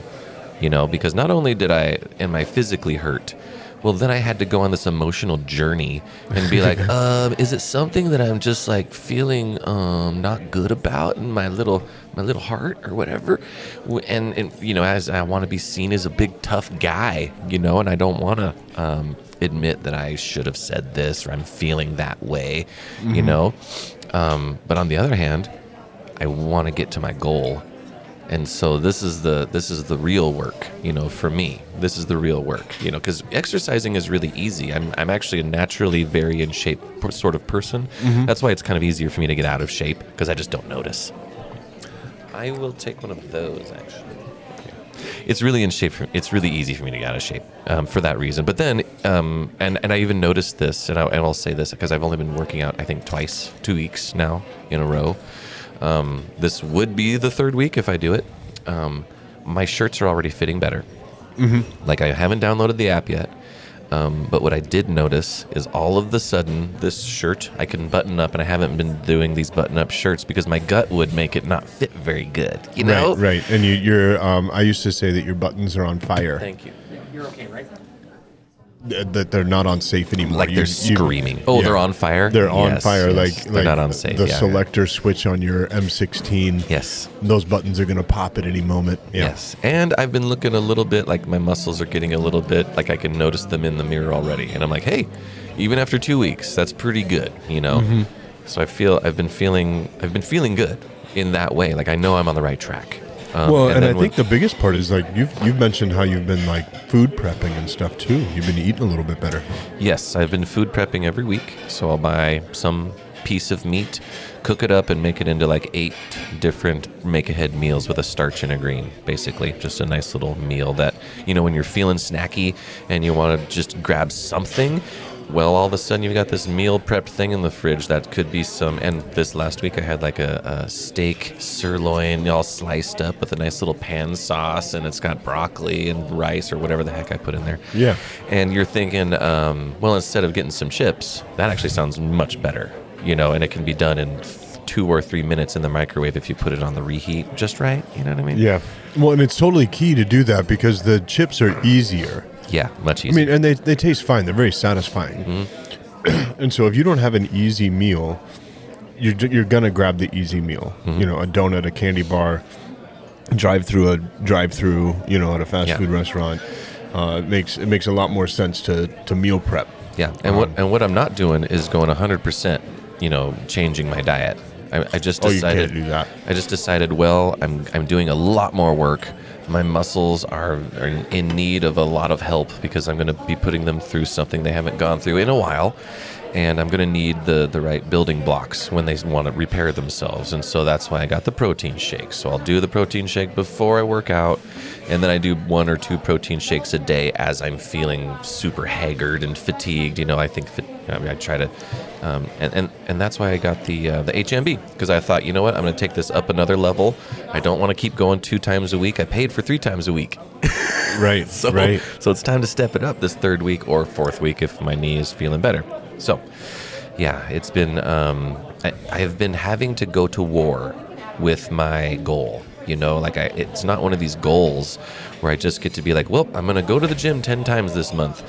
you know, because not only am I physically hurt, well, then I had to go on this emotional journey and be like, is it something that I'm just like feeling not good about in my little heart or whatever? And you know, as I want to be seen as a big tough guy, you know, and I don't want to admit that I should have said this or I'm feeling that way, you know. But on the other hand, I want to get to my goal. And so this is the real work, you know, for me. This is the real work, you know, because exercising is really easy. I'm actually a naturally very in shape sort of person. That's why it's kind of easier for me to get out of shape, because I just don't notice. I will take one of those, actually. It's really in shape. It's really easy for me to get out of shape for that reason. But then, and I even noticed this, and I'll say this because I've only been working out, I think, 2 weeks now in a row. This would be the 3rd week if I do it. My shirts are already fitting better. Like, I haven't downloaded the app yet. But what I did notice is all of the sudden, this shirt, I can button up, and I haven't been doing these button-up shirts because my gut would make it not fit very good, you know? Right. And you're I used to say that your buttons are on fire. Thank you. Yeah, you're okay, right? that they're not on safe anymore. Like they're screaming. Oh, yeah. They're on fire. They're on fire. Yes. Like not on safe. The selector switch on your M16. Yes. Those buttons are going to pop at any moment. Yeah. Yes. And I've been looking a little bit, like my muscles are getting a little bit, like I can notice them in the mirror already. And I'm like, hey, even after 2 weeks, that's pretty good, you know? Mm-hmm. So I've been feeling good in that way. Like I know I'm on the right track. Well, and I think the biggest part is, like, you've mentioned how you've been, like, food prepping and stuff, too. You've been eating a little bit better. Yes, I've been food prepping every week, so I'll buy some piece of meat, cook it up, and make it into, like, 8 different make-ahead meals with a starch and a green, basically. Just a nice little meal that, you know, when you're feeling snacky and you want to just grab something, well, all of a sudden you've got this meal prepped thing in the fridge that could be some. And this last week I had like a steak sirloin all sliced up with a nice little pan sauce, and it's got broccoli and rice or whatever the heck I put in there. Yeah. And you're thinking, well, instead of getting some chips, that actually sounds much better, you know, and it can be done in 2 or 3 minutes in the microwave if you put it on the reheat just right. You know what I mean? Yeah. Well, and it's totally key to do that because the chips are easier. Yeah, much easier. I mean, and they taste fine. They're very satisfying. Mm-hmm. And so if you don't have an easy meal, you're going to grab the easy meal. Mm-hmm. You know, a donut, a candy bar, drive-through, you know, at a fast food restaurant. It makes a lot more sense to meal prep. Yeah, and what I'm not doing is going 100%, you know, changing my diet. I just decided. You can't do that. I just decided, well, I'm doing a lot more work. My muscles are in need of a lot of help because I'm going to be putting them through something they haven't gone through in a while, and I'm going to need the right building blocks when they want to repair themselves. And so that's why I got the protein shake. So I'll do the protein shake before I work out, and then I do 1 or 2 protein shakes a day as I'm feeling super haggard and fatigued. You know, I think I try to, and that's why I got the HMB, because I thought, you know what, I'm going to take this up another level. I don't want to keep going 2 times a week. I paid for 3 times a week. Right. So it's time to step it up this 3rd week or 4th week if my knee is feeling better. So, yeah, it's been, I have been having to go to war with my goal, you know, like it's not one of these goals where I just get to be like, well, I'm going to go to the gym 10 times this month.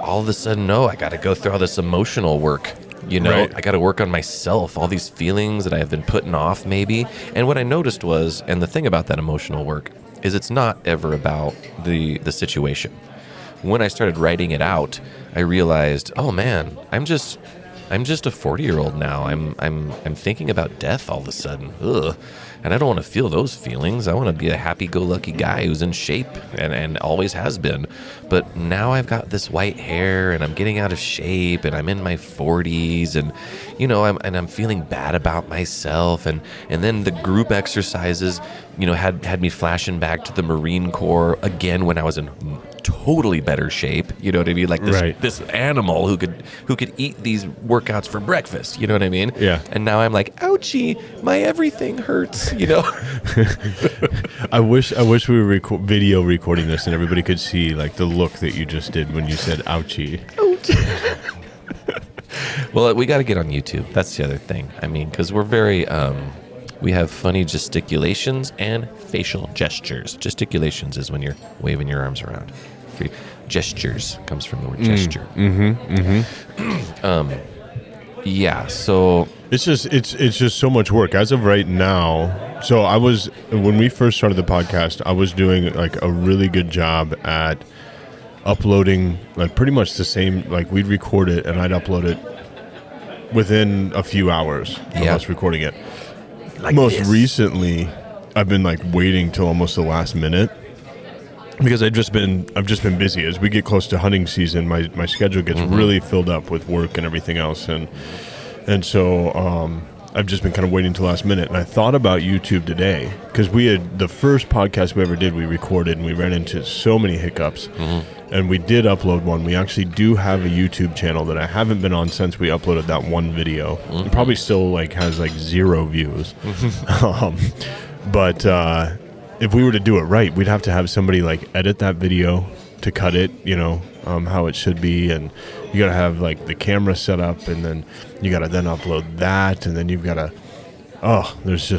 All of a sudden, no, I got to go through all this emotional work, you know, right. I got to work on myself, all these feelings that I have been putting off maybe. And what I noticed was, and the thing about that emotional work is it's not ever about the situation. When I started writing it out, I realized, oh man, I'm just a 40-year-old now. I'm thinking about death all of a sudden. Ugh. And I don't want to feel those feelings. I want to be a happy-go-lucky guy who's in shape and always has been. But now I've got this white hair and I'm getting out of shape and I'm in my 40s and, you know, I'm feeling bad about myself. And then the group exercises, you know, had me flashing back to the Marine Corps again when I was in totally better shape. You know what I mean? Like this animal who could eat these workouts for breakfast. You know what I mean? Yeah. And now I'm like, ouchie, my everything hurts. You know. I wish we were video recording this and everybody could see like the look that you just did when you said ouchie. Ouchie. Well, we got to get on YouTube. That's the other thing. I mean, because we're very. We have funny gesticulations and facial gestures. Gesticulations is when you're waving your arms around. Gestures comes from the word gesture. Mm-hmm. Mm-hmm. Yeah. So it's just so much work as of right now. So when we first started the podcast, I was doing like a really good job at uploading like pretty much the same. Like we'd record it and I'd upload it within a few hours of us recording it. Like most this. Recently, I've been like waiting till almost the last minute because I've just been busy. As we get close to hunting season, my schedule gets really filled up with work and everything else, and so I've just been kind of waiting till last minute. And I thought about YouTube today because we had the first podcast we ever did. We recorded and we ran into so many hiccups, and we did upload one. We actually do have a YouTube channel that I haven't been on since we uploaded that one video. It probably still like has like 0 views. But if we were to do it right, we'd have to have somebody like edit that video to cut it, you know, how it should be. And you got to have like the camera set up, and then you got to then upload that. And then you've got to Oh, there's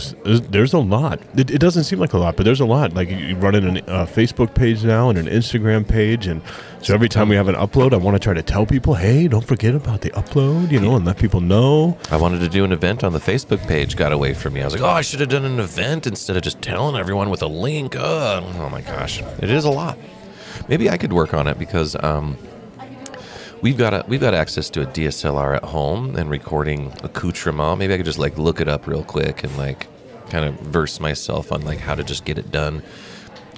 a lot. It doesn't seem like a lot, but there's a lot. Like you run in a Facebook page now and an Instagram page, and so every time we have an upload, I want to try to tell people, hey, don't forget about the upload, and let people know. I wanted to do an event on the Facebook page, got away from me. I was like, oh, I should have done an event instead of just telling everyone with a link. Oh my gosh, it is a lot. Maybe I could work on it because we've got access to a DSLR at home and recording accoutrement. Maybe I could just look it up real quick and kind of verse myself on how to just get it done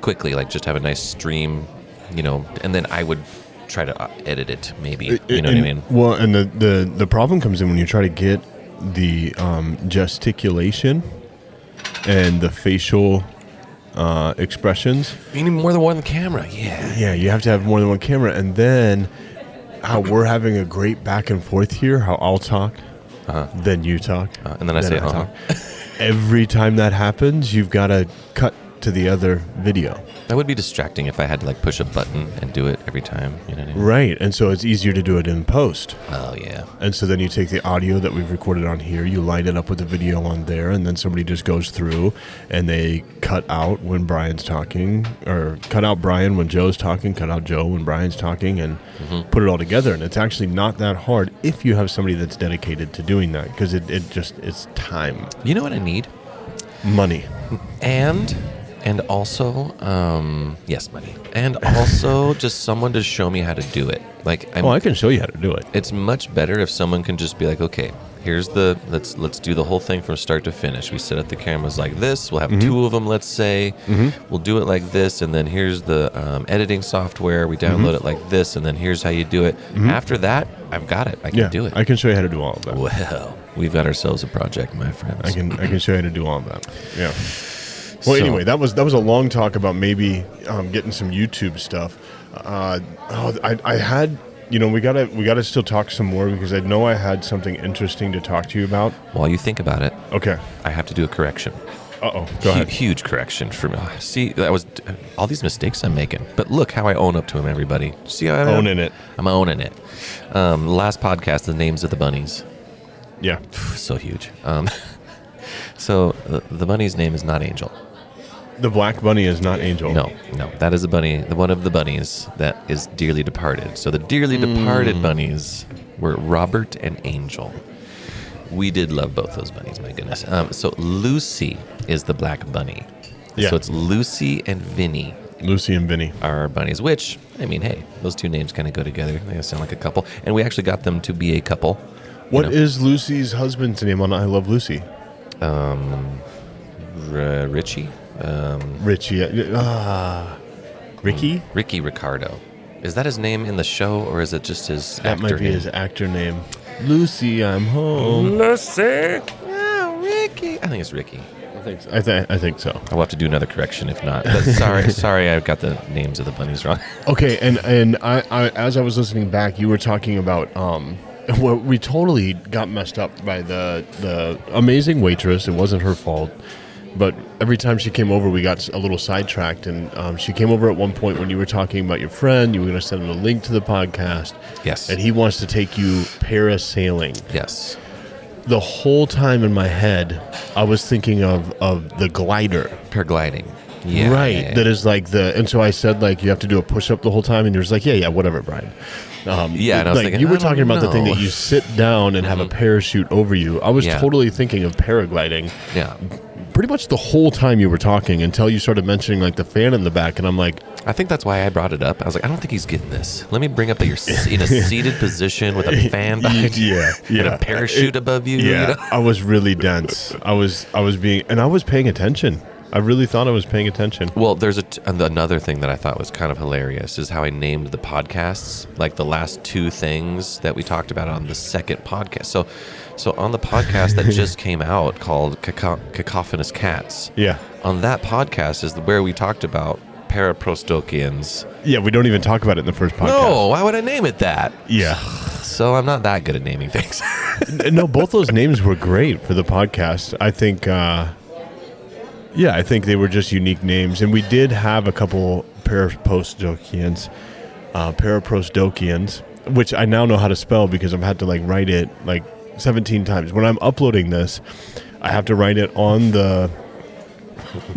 quickly. Just have a nice stream, and then I would try to edit it. Maybe what I mean. Well, and the problem comes in when you try to get the gesticulation and the facial expressions. You need more than one camera. Yeah, you have to have more than one camera, and then how we're having a great back and forth here. How I'll talk, then you talk, and then I say talk. Every time that happens, you've got to cut to the other video. That would be distracting if I had to push a button and do it every time. You know what I mean? Right, and so it's easier to do it in post. Oh yeah. And so then you take the audio that we've recorded on here, you line it up with the video on there, and then somebody just goes through and they cut out when Brian's talking, or cut out Brian when Joe's talking, cut out Joe when Brian's talking, and put it all together. And it's actually not that hard if you have somebody that's dedicated to doing that, because it's time. You know what I need? Money. And also, yes, money. And also just someone to show me how to do it. I can show you how to do it. It's much better if someone can just be okay, here's the, let's do the whole thing from start to finish. We set up the cameras like this. We'll have two of them, let's say. We'll do it like this. And then here's the editing software. We download it like this. And then here's how you do it. After that, I've got it. I can do it. I can show you how to do all of that. Well, we've got ourselves a project, my friends. I can show you how to do all of that. Yeah. Well, anyway, that was a long talk about maybe getting some YouTube stuff. I had, we gotta still talk some more because I know I had something interesting to talk to you about. While you think about it, okay, I have to do a correction. Go ahead. Huge correction for me. See, that was all these mistakes I'm making, but look how I own up to them, everybody. See, how I'm owning it. I'm owning it. Last podcast, the names of the bunnies. Yeah, so huge. So the bunny's name is not Angel. The black bunny is not Angel. No, that is a bunny, one of the bunnies that is dearly departed. So the dearly departed bunnies were Robert and Angel. We did love both those bunnies, my goodness. So Lucy is the black bunny. Yeah. So it's Lucy and Vinny. Lucy and Vinny are our bunnies, which, I mean, hey, those two names kind of go together. They sound like a couple. And we actually got them to be a couple. What is Lucy's husband's name on I Love Lucy? Richie? Richie. Ricky? Ricky Ricardo. Is that his name in the show, or is it just his actor name? That might be his actor name. Lucy, I'm home. Lucy! Oh, Ricky. I think it's Ricky. I think so. I think so. I'll have to do another correction if not. But sorry, I've got the names of the bunnies wrong. Okay, and I as I was listening back, you were talking about... Well, we totally got messed up by the amazing waitress. It wasn't her fault. But every time she came over, we got a little sidetracked. And she came over at one point when you were talking about your friend. You were going to send him a link to the podcast. Yes. And he wants to take you parasailing. Yes. The whole time in my head, I was thinking of the glider. Paragliding. Yeah. Right. Yeah. That is and so I said, you have to do a push-up the whole time. And you're just like, yeah, whatever, Brian. And I was thinking, you were talking about the thing that you sit down and have a parachute over you. I was totally thinking of paragliding. Yeah, pretty much the whole time you were talking until you started mentioning the fan in the back, and I'm like, I think that's why I brought it up. I was like, I don't think he's getting this. Let me bring up that you're in a seated position with a fan behind you and a parachute above you. Yeah, I was really dense. I was paying attention. I really thought I was paying attention. Well, there's another thing that I thought was kind of hilarious is how I named the podcasts, the last two things that we talked about on the second podcast. So on the podcast that just came out called Cacophonous Cats. Yeah. On that podcast is where we talked about Paraprostokians. Yeah, we don't even talk about it in the first podcast. No, why would I name it that? Yeah. So I'm not that good at naming things. No, both those names were great for the podcast. I think... yeah, I think they were just unique names. And we did have a couple Paraprostokians, which I now know how to spell because I've had to write it 17 times. When I'm uploading this, I have to write it on the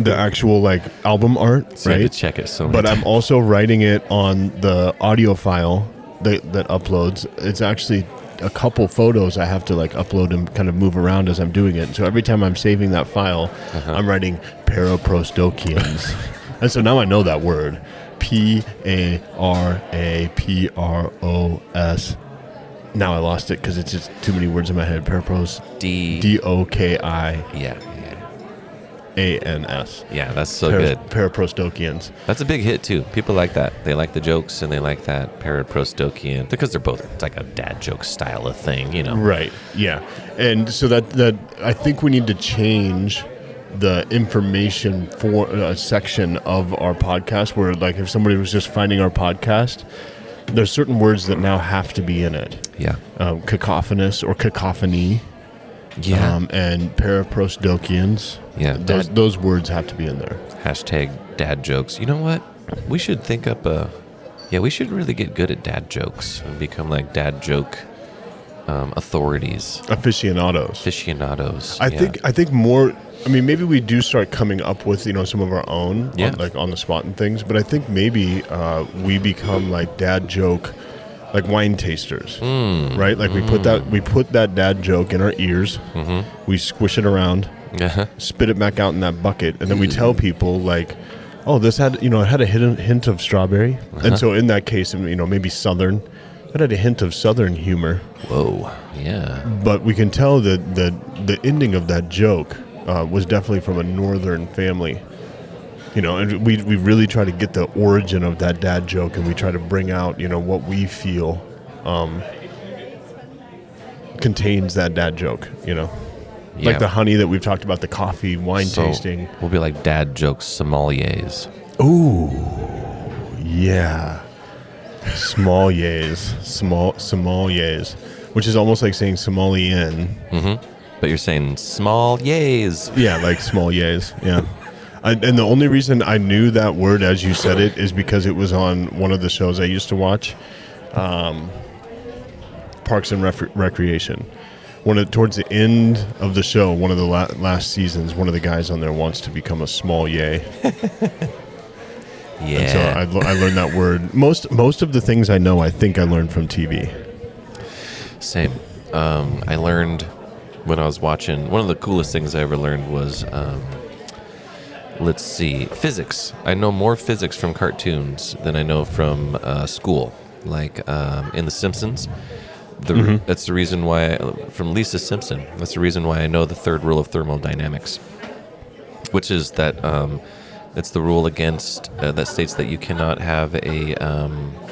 actual like album art, so right? You have to check it so much. But I'm also writing it on the audio file that uploads. It's actually a couple photos I have to like upload and kind of move around as I'm doing it. So every time I'm saving that file, I'm writing Paraprostokians. And so now I know that word. Parapros. Now I lost it because it's just too many words in my head. Parapros. Doki. Ans. Yeah, that's so good. Paraprostokians. That's a big hit too. People like that. They like the jokes and they like that Paraprostokian because they're both, it's like a dad joke style of thing, you know. Right. Yeah. And so that I think we need to change the information for a section of our podcast where, like, if somebody was just finding our podcast, there's certain words that now have to be in it. Yeah. Cacophonous or cacophony. Yeah. And Paraprostokians. Yeah. Those words have to be in there. Hashtag dad jokes. You know what? We should think up we should really get good at dad jokes and become like dad joke authorities. Aficionados. I think more, I mean, maybe we do start coming up with, you know, some of our own, like on the spot and things, but I think maybe we become like dad joke, like wine tasters, right? Like we put that dad joke in our ears, we squish it around, spit it back out in that bucket, and then we tell people like, oh, this had, you know, it had a hint of strawberry. And so in that case, you know, maybe Southern, it had a hint of Southern humor. Whoa, yeah. But we can tell that the ending of that joke was definitely from a northern family, you know, and we really try to get the origin of that dad joke, and we try to bring out, you know, what we feel contains that dad joke, you know, like the honey that we've talked about, the coffee, wine tasting. We'll be like dad jokes sommeliers. Ooh, yeah, sommeliers, which is almost like saying sommelier. But you're saying small yays. Yeah, like small yays. Yeah. And the only reason I knew that word as you said it is because it was on one of the shows I used to watch, Parks and Recreation. Towards the end of the show, one of the last seasons, one of the guys on there wants to become a small yay. Yeah. And so I learned that word. Most of the things I know, I think I learned from TV. Same. I learned... When I was watching, one of the coolest things I ever learned was, physics. I know more physics from cartoons than I know from school. Like in The Simpsons, that's the reason why, from Lisa Simpson, that's the reason why I know the third rule of thermodynamics, which is that it's the rule against that states that you cannot have a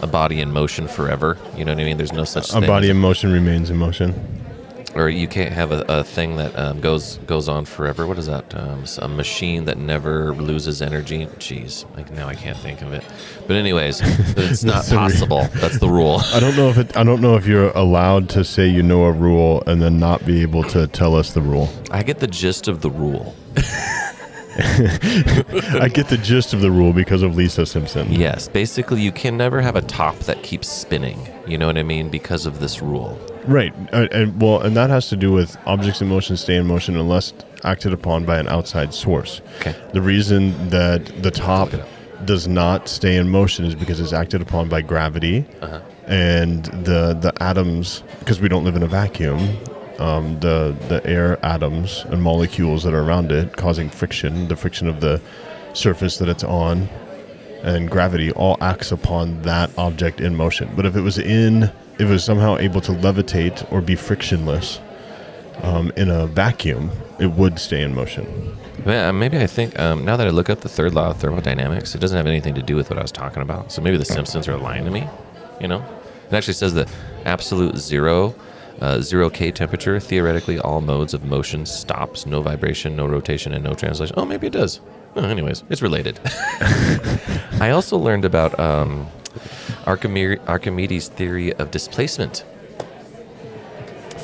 body in motion forever. You know what I mean? There's no such thing. A body in motion remains in motion. Or you can't have a thing that goes on forever. What is that? A machine that never loses energy. Jeez, like now I can't think of it. But anyways, it's not possible. That's the rule. I don't know if you're allowed to say you know a rule and then not be able to tell us the rule. I get the gist of the rule. I get the gist of the rule because of Lisa Simpson. Yes, basically you can never have a top that keeps spinning. You know what I mean? Because of this rule. Right. And that has to do with objects in motion stay in motion unless acted upon by an outside source. Okay. The reason that the top does not stay in motion is because it's acted upon by gravity and the atoms, because we don't live in a vacuum, the air atoms and molecules that are around it causing friction, the friction of the surface that it's on, and gravity all acts upon that object in motion. But if it was somehow able to levitate or be frictionless in a vacuum, it would stay in motion. Yeah, maybe I think, now that I look up the third law of thermodynamics, it doesn't have anything to do with what I was talking about. So maybe the Simpsons are lying to me, you know? It actually says that absolute zero K temperature, theoretically all modes of motion stops, no vibration, no rotation, and no translation. Oh, maybe it does. Oh, anyways, it's related. I also learned about... Archimedes' theory of displacement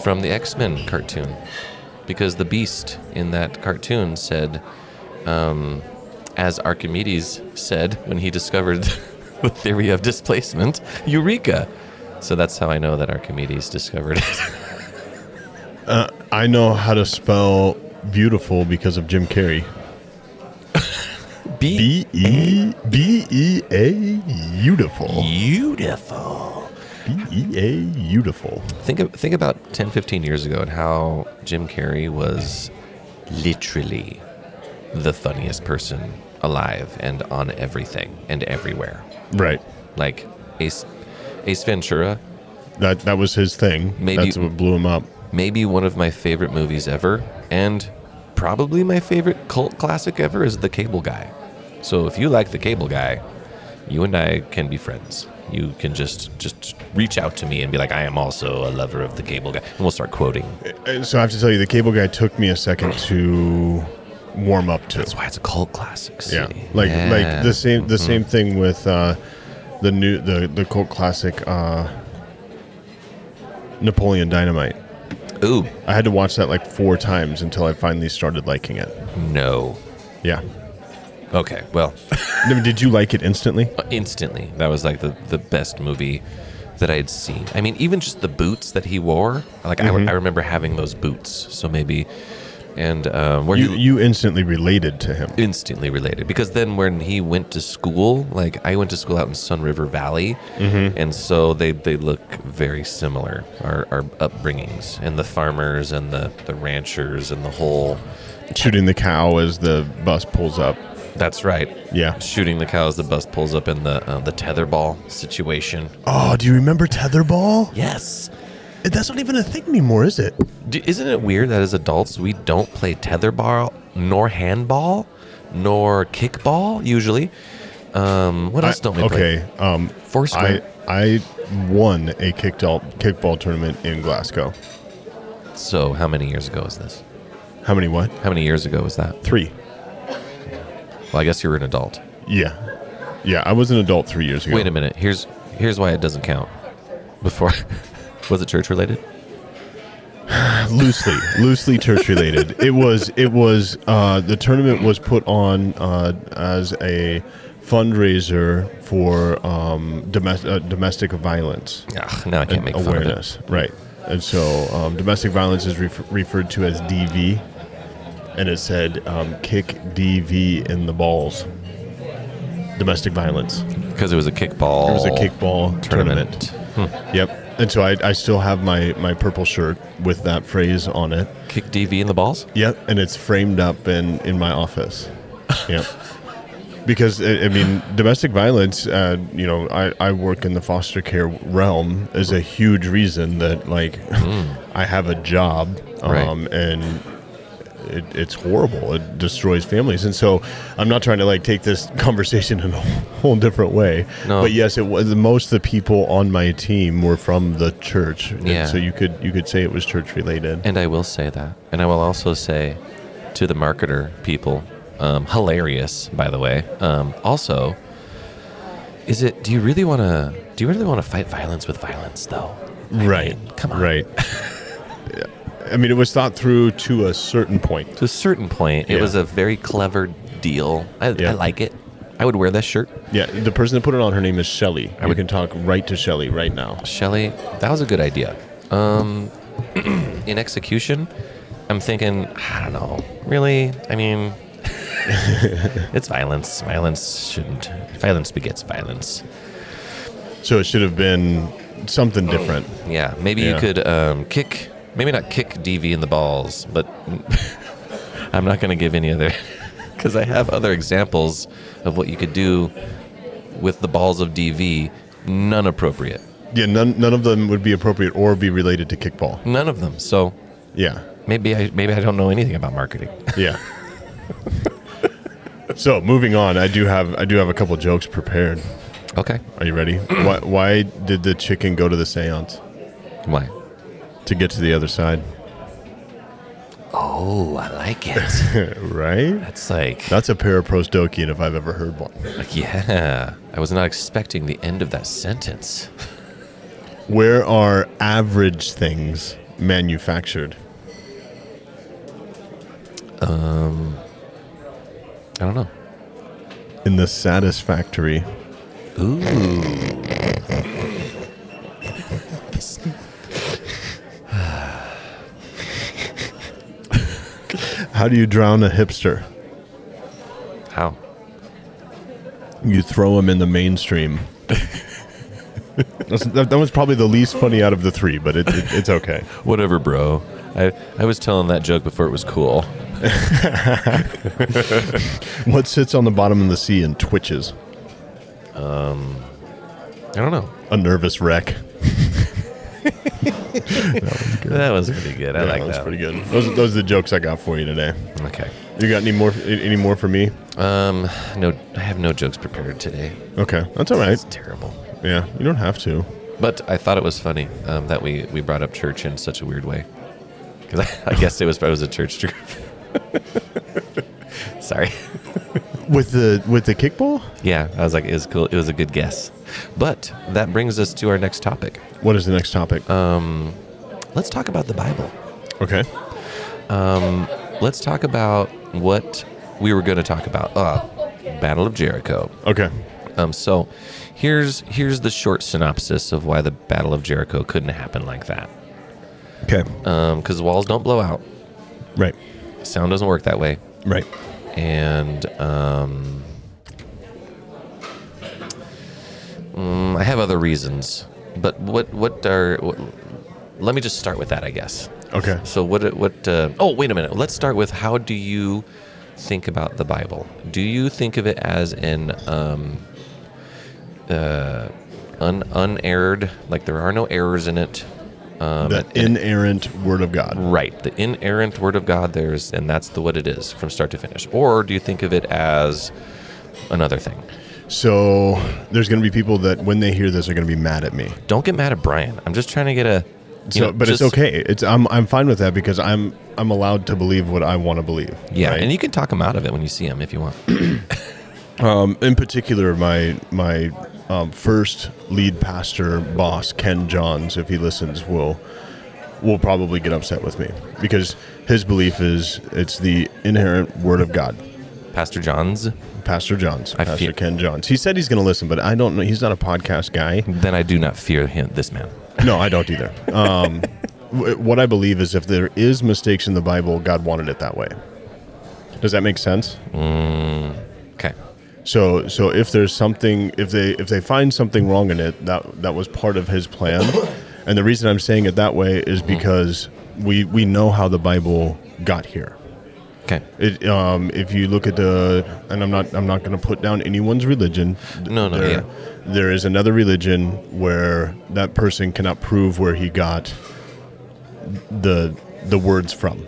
from the X-Men cartoon, because the Beast in that cartoon said, as Archimedes said when he discovered the theory of displacement, Eureka! So that's how I know that Archimedes discovered it. I know how to spell beautiful because of Jim Carrey. B-E-A-utiful. Beautiful. B-E-A-utiful. Think about 10, 15 years ago and how Jim Carrey was literally the funniest person alive and on everything and everywhere. Right. Like Ace Ventura. That was his thing. Maybe, that's what blew him up. Maybe one of my favorite movies ever, and probably my favorite cult classic ever, is The Cable Guy. So if you like The Cable Guy, you and I can be friends. You can just reach out to me and be like, I am also a lover of The Cable Guy. And we'll start quoting. So I have to tell you, The Cable Guy took me a second to warm up to. That's why it's a cult classic. See? Yeah. Like the same thing with the cult classic Napoleon Dynamite. Ooh. I had to watch that like 4 times until I finally started liking it. No. Yeah. Okay, well. Did you like it instantly? Instantly. That was like the best movie that I had seen. I mean, even just the boots that he wore. Like, mm-hmm. I remember having those boots. So maybe... And you instantly related to him. Instantly related. Because then when he went to school, like I went to school out in Sun River Valley. Mm-hmm. And so they look very similar, our upbringings. And the farmers and the ranchers and the whole... Shooting the cow as the bus pulls up. That's right. Yeah. Shooting the cow as the bus pulls up in the tetherball situation. Oh, do you remember tetherball? Yes. That's not even a thing anymore, is it? Isn't it weird that as adults we don't play tetherball, nor handball, nor kickball usually? What else don't we play? Okay, I won a kickball tournament in Glasgow. So how many years ago is this? How many what? How many years ago was that? 3. Well, I guess you were an adult. Yeah, I was an adult 3 years ago. Wait a minute. Here's why it doesn't count. Before. Was it church related? Loosely church related. It was. The tournament was put on as a fundraiser for domestic violence. Ugh, no, I can't make awareness. Fun of it. Right, and so domestic violence is referred to as DV, and it said kick DV in the balls. Domestic violence. Because it was a kickball. It was a kickball tournament. Hmm. Yep. And so I still have my purple shirt with that phrase on it. Kick DV in the balls? Yep. And it's framed up in my office. Yep. Because, I mean, domestic violence, I work in the foster care realm, is a huge reason that, I have a job. Right. And... It's horrible. It destroys families. And so I'm not trying to take this conversation in a whole different way. No. But yes, it was most of the people on my team were from the church. Yeah. And so you could say it was church related. And I will say that. And I will also say to the marketer people, hilarious, by the way. Also, do you really want to fight violence with violence though? I mean, come on. Right. I mean, it was thought through to a certain point. To a certain point. Yeah. It was a very clever deal. I like it. I would wear that shirt. Yeah. The person that put it on, her name is Shelly. We can talk right to Shelly right now. Shelly, that was a good idea. In execution, I'm thinking, I don't know. Really? I mean, it's violence. Violence begets violence. So it should have been something different. Yeah. Maybe you could kick... Maybe not kick DV in the balls, but I'm not going to give any other, because I have other examples of what you could do with the balls of DV, none appropriate. Yeah, none of them would be appropriate or be related to kickball. None of them. So yeah, maybe I don't know anything about marketing. Yeah. So moving on, I do have a couple of jokes prepared. Okay. Are you ready? Why did the chicken go to the seance? Why? To get to the other side. Oh, I like it. Right? That's a paraprosdokian if I've ever heard one. Yeah. I was not expecting the end of that sentence. Where are average things manufactured? I don't know. In the satisfactory. Ooh. How do you drown a hipster? How? You throw him in the mainstream. That was probably the least funny out of the three, but it's okay. Whatever, bro. I was telling that joke before it was cool. What sits on the bottom of the sea and twitches? I don't know. A nervous wreck. That was pretty good. I like that. That was pretty good. Those are the jokes I got for you today. Okay. You got any more for me? No, I have no jokes prepared today. Okay, that's all right. It's terrible. Yeah, you don't have to. But I thought it was funny that we brought up church in such a weird way. Because I guess it was a church group. Sorry. With the kickball? Yeah, I was like, it was cool. It was a good guess. But that brings us to our next topic. What is the next topic? Let's talk about the Bible. Okay. Let's talk about what we were going to talk about. Battle of Jericho. Okay. So here's the short synopsis of why the Battle of Jericho couldn't happen like that. Okay. Because walls don't blow out. Right. Sound doesn't work that way. Right. And I have other reasons, but let me just start with that, I guess. Okay. So wait a minute. Let's start with, how do you think about the Bible? Do you think of it as an unerred, like there are no errors in it? The inerrant Word of God. Right. The inerrant Word of God, and that's what it is from start to finish. Or do you think of it as another thing? So there's going to be people that, when they hear this, are going to be mad at me. Don't get mad at Brian. I'm just trying to get a... it's okay. I'm fine with that because I'm allowed to believe what I want to believe. Yeah, right? And you can talk him out of it when you see him if you want. In particular, my... first lead pastor boss, Ken Johns, if he listens, will probably get upset with me because his belief is it's the inerrant Word of God. Pastor Johns. Pastor Ken Johns. He said he's going to listen, but I don't know. He's not a podcast guy. Then I do not fear him, this man. No, I don't either. What I believe is if there is mistakes in the Bible, God wanted it that way. Does that make sense? Okay. So if there's something, if they find something wrong in it, that was part of his plan. And the reason I'm saying it that way is because we know how the Bible got here. Okay. It, if you look at and I'm not going to put down anyone's religion. No. There, yeah. There is another religion where that person cannot prove where he got the words from.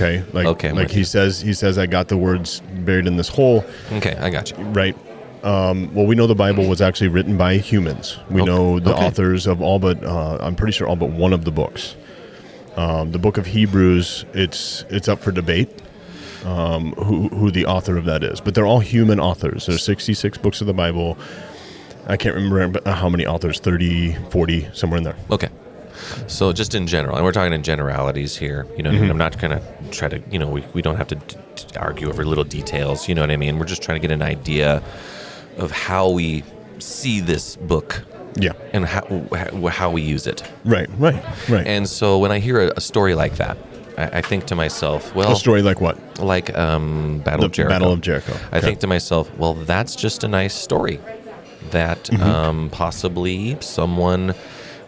Okay. Like he says, I got the words buried in this hole. Okay, I got you. Right. Well, we know the Bible was actually written by humans. We know the authors of all but I'm pretty sure all but one of the books. The book of Hebrews, it's up for debate who the author of that is, but they're all human authors. There's 66 books of the Bible. I can't remember how many authors, 30, 40, somewhere in there. Okay. So just in general, and we're talking in generalities here, you know what I mean? I'm not going to try to, we don't have to argue over little details, you know what I mean? We're just trying to get an idea of how we see this book. Yeah. And how we use it. Right. And so when I hear a story like that, I think to myself, well... A story like what? Like Battle of Jericho. Okay. I think to myself, well, that's just a nice story that possibly someone...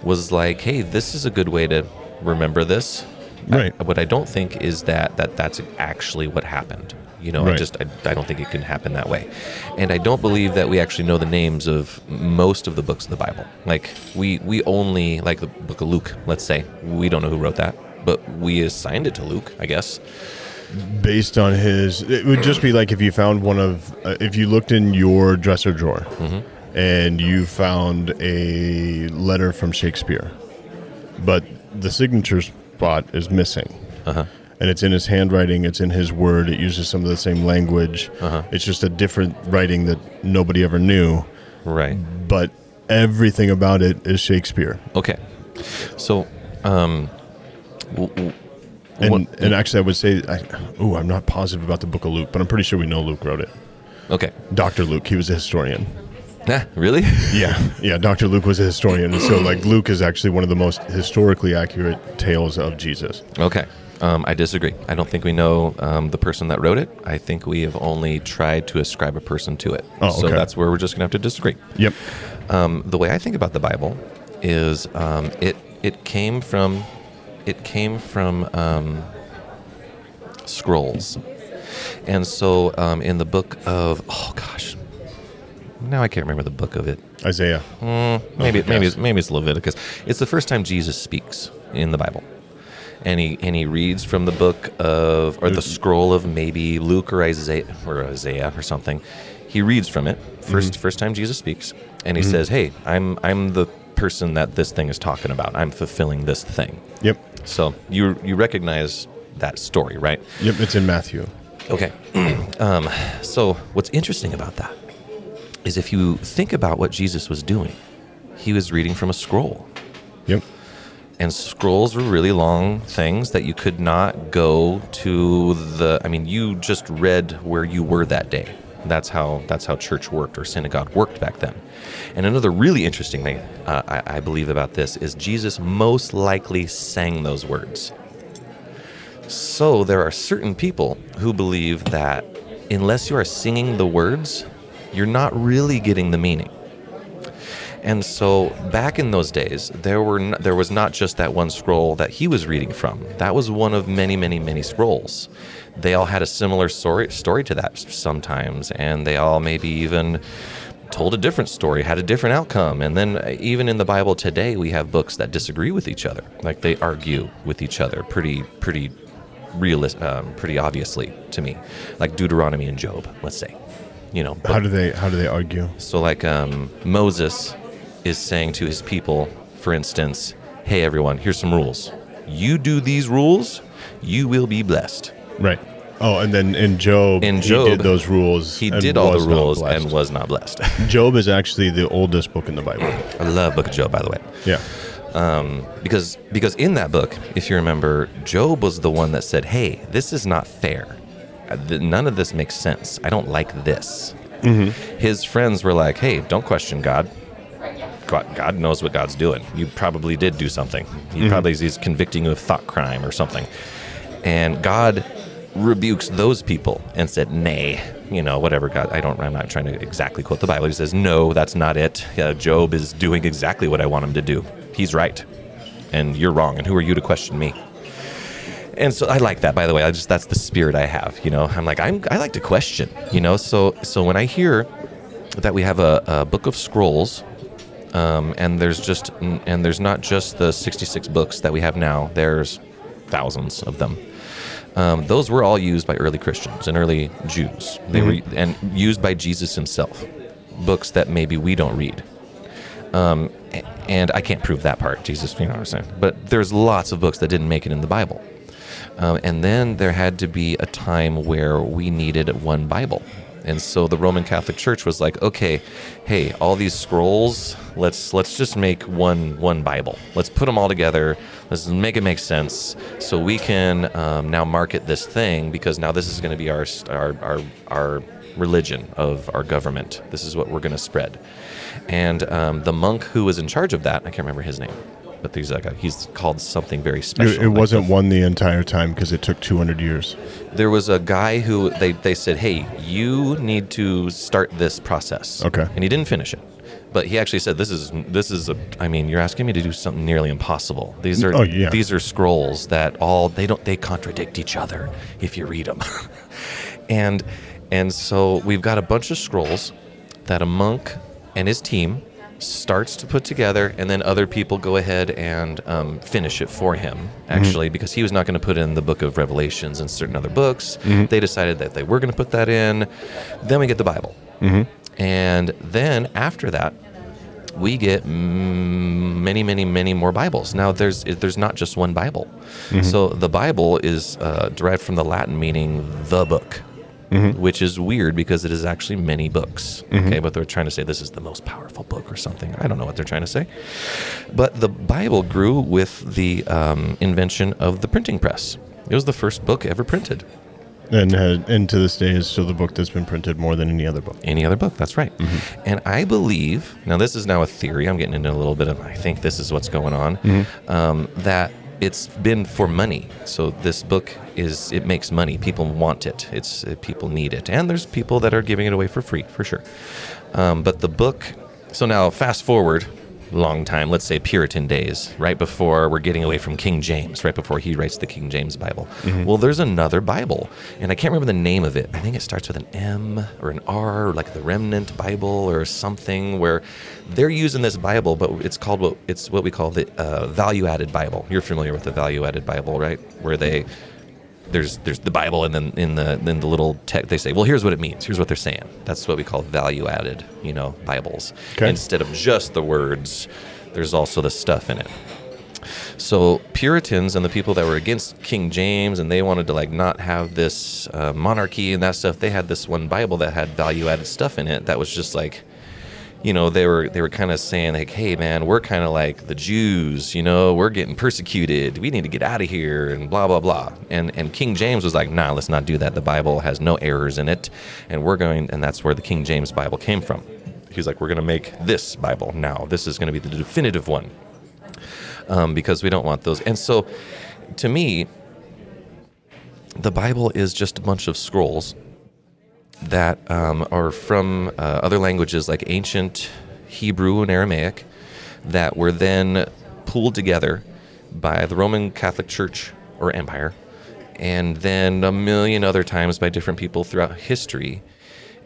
was like, hey, this is a good way to remember this. Right. What I don't think is that's actually what happened. Right. I don't think it can happen that way. And I don't believe that we actually know the names of most of the books of the Bible. Like, we only, like the book of Luke, let's say, we don't know who wrote that, but we assigned it to Luke, I guess. Based on his, it would just be like if you found if you looked in your dresser drawer. Mm-hmm. And you found a letter from Shakespeare, but the signature spot is missing. Uh-huh. And it's in his handwriting. It's in his word. It uses some of the same language. Uh-huh. It's just a different writing that nobody ever knew. Right. But everything about it is Shakespeare. Okay. So, and actually, I would say, I'm not positive about the book of Luke, but I'm pretty sure we know Luke wrote it. Okay. Dr. Luke. He was a historian. Ah, really? Yeah. Dr. Luke was a historian, so Luke is actually one of the most historically accurate tales of Jesus. Okay, I disagree. I don't think we know the person that wrote it. I think we have only tried to ascribe a person to it. Oh, okay. So that's where we're just going to have to disagree. Yep. The way I think about the Bible is it came from scrolls, and so in the book of now I can't remember the book of it. Isaiah. Maybe it's Leviticus. It's the first time Jesus speaks in the Bible. And he reads from the book of, or the scroll of maybe Luke or Isaiah or something. He reads from it first time Jesus speaks, and he says, "Hey, I'm the person that this thing is talking about. I'm fulfilling this thing." Yep. So you recognize that story, right? Yep. It's in Matthew. Okay. So what's interesting about that is if you think about what Jesus was doing, he was reading from a scroll. Yep. And scrolls were really long things that you could not go to you just read where you were that day. That's how church worked, or synagogue worked back then. And another really interesting thing I believe about this is Jesus most likely sang those words. So there are certain people who believe that unless you are singing the words, you're not really getting the meaning. And so back in those days, there was not just that one scroll that he was reading from. That was one of many, many, many scrolls. They all had a similar story to that sometimes, and they all maybe even told a different story, had a different outcome. And then even in the Bible today, we have books that disagree with each other. Like, they argue with each other pretty pretty obviously to me. Like Deuteronomy and Job, let's say. You know, how do they argue? So like Moses is saying to his people, for instance, "Hey everyone, here's some rules. You do these rules, you will be blessed." Right. Oh, and then in Job, he did those rules. He did all the rules and was not blessed. Job is actually the oldest book in the Bible. I love Book of Job, by the way. Yeah. Because in that book, if you remember, Job was the one that said, "Hey, this is not fair. None of this makes sense. I don't like this." Mm-hmm. His friends were like, "Hey, don't question God. God knows what God's doing. You probably did do something. He's convicting you of thought crime or something." And God rebukes those people and said, "Nay, whatever God." I'm not trying to exactly quote the Bible. He says, "No, that's not it. Job is doing exactly what I want him to do. He's right, and you're wrong. And who are you to question me?" And so I like that, by the way. That's the spirit I have, I like to question, So when I hear that we have a book of scrolls, and there's not just the 66 books that we have now. There's thousands of them. Those were all used by early Christians and early Jews. They were and used by Jesus himself. Books that maybe we don't read. And I can't prove that part, Jesus, you know what I'm saying? But there's lots of books that didn't make it in the Bible. And then there had to be a time where we needed one Bible. And so the Roman Catholic Church was like, "Okay, hey, all these scrolls, let's just make one Bible. Let's put them all together. Let's make it make sense so we can now market this thing, because now this is going to be our religion of our government. This is what we're going to spread." And the monk who was in charge of that, I can't remember his name, but he's called something very special. It wasn't one the entire time, because it took 200 years. There was a guy who they said, "Hey, you need to start this process." Okay. And he didn't finish it. But he actually said, "This is you're asking me to do something nearly impossible. These are scrolls that they contradict each other if you read them." And so we've got a bunch of scrolls that a monk and his team starts to put together, and then other people go ahead and finish it for him, actually, because he was not going to put in the book of Revelations and certain other books. Mm-hmm. They decided that they were going to put that in. Then we get the Bible. Mm-hmm. And then after that, we get many, many, many more Bibles. Now, there's not just one Bible. Mm-hmm. So the Bible is derived from the Latin meaning the book. Mm-hmm. Which is weird, because it is actually many books. Mm-hmm. Okay, but they're trying to say this is the most powerful book or something. I don't know what they're trying to say. But the Bible grew with the invention of the printing press. It was the first book ever printed. And to this day is still the book that's been printed more than any other book. Any other book, that's right. Mm-hmm. And I believe, now this is now a theory. I'm getting into a little bit of, I think this is what's going on, that it's been for money. So this book it makes money. People want it. People need it. And there's people that are giving it away for free, for sure. But the book, so now fast forward long time, let's say Puritan days, right before we're getting away from King James, right before he writes the King James Bible. Mm-hmm. Well, there's another Bible, and I can't remember the name of it. I think it starts with an M or an R, or like the Remnant Bible or something, where they're using this Bible, but it's called what we call the value-added Bible. You're familiar with the value-added Bible, right? Where they there's the Bible, and then in the little text they say, well, here's what it means. Here's what they're saying. That's what we call value-added, Bibles. Okay. Instead of just the words, there's also the stuff in it. So Puritans and the people that were against King James, and they wanted to not have this monarchy and that stuff, they had this one Bible that had value-added stuff in it that was just like, they were kind of saying, like, hey, man, we're kind of like the Jews, we're getting persecuted. We need to get out of here and blah, blah, blah. And King James was like, nah, let's not do that. The Bible has no errors in it. And that's where the King James Bible came from. He's like, we're going to make this Bible now. This is going to be the definitive one because we don't want those. And so to me, the Bible is just a bunch of scrolls that are from other languages like ancient Hebrew and Aramaic that were then pooled together by the Roman Catholic Church or Empire, and then a million other times by different people throughout history.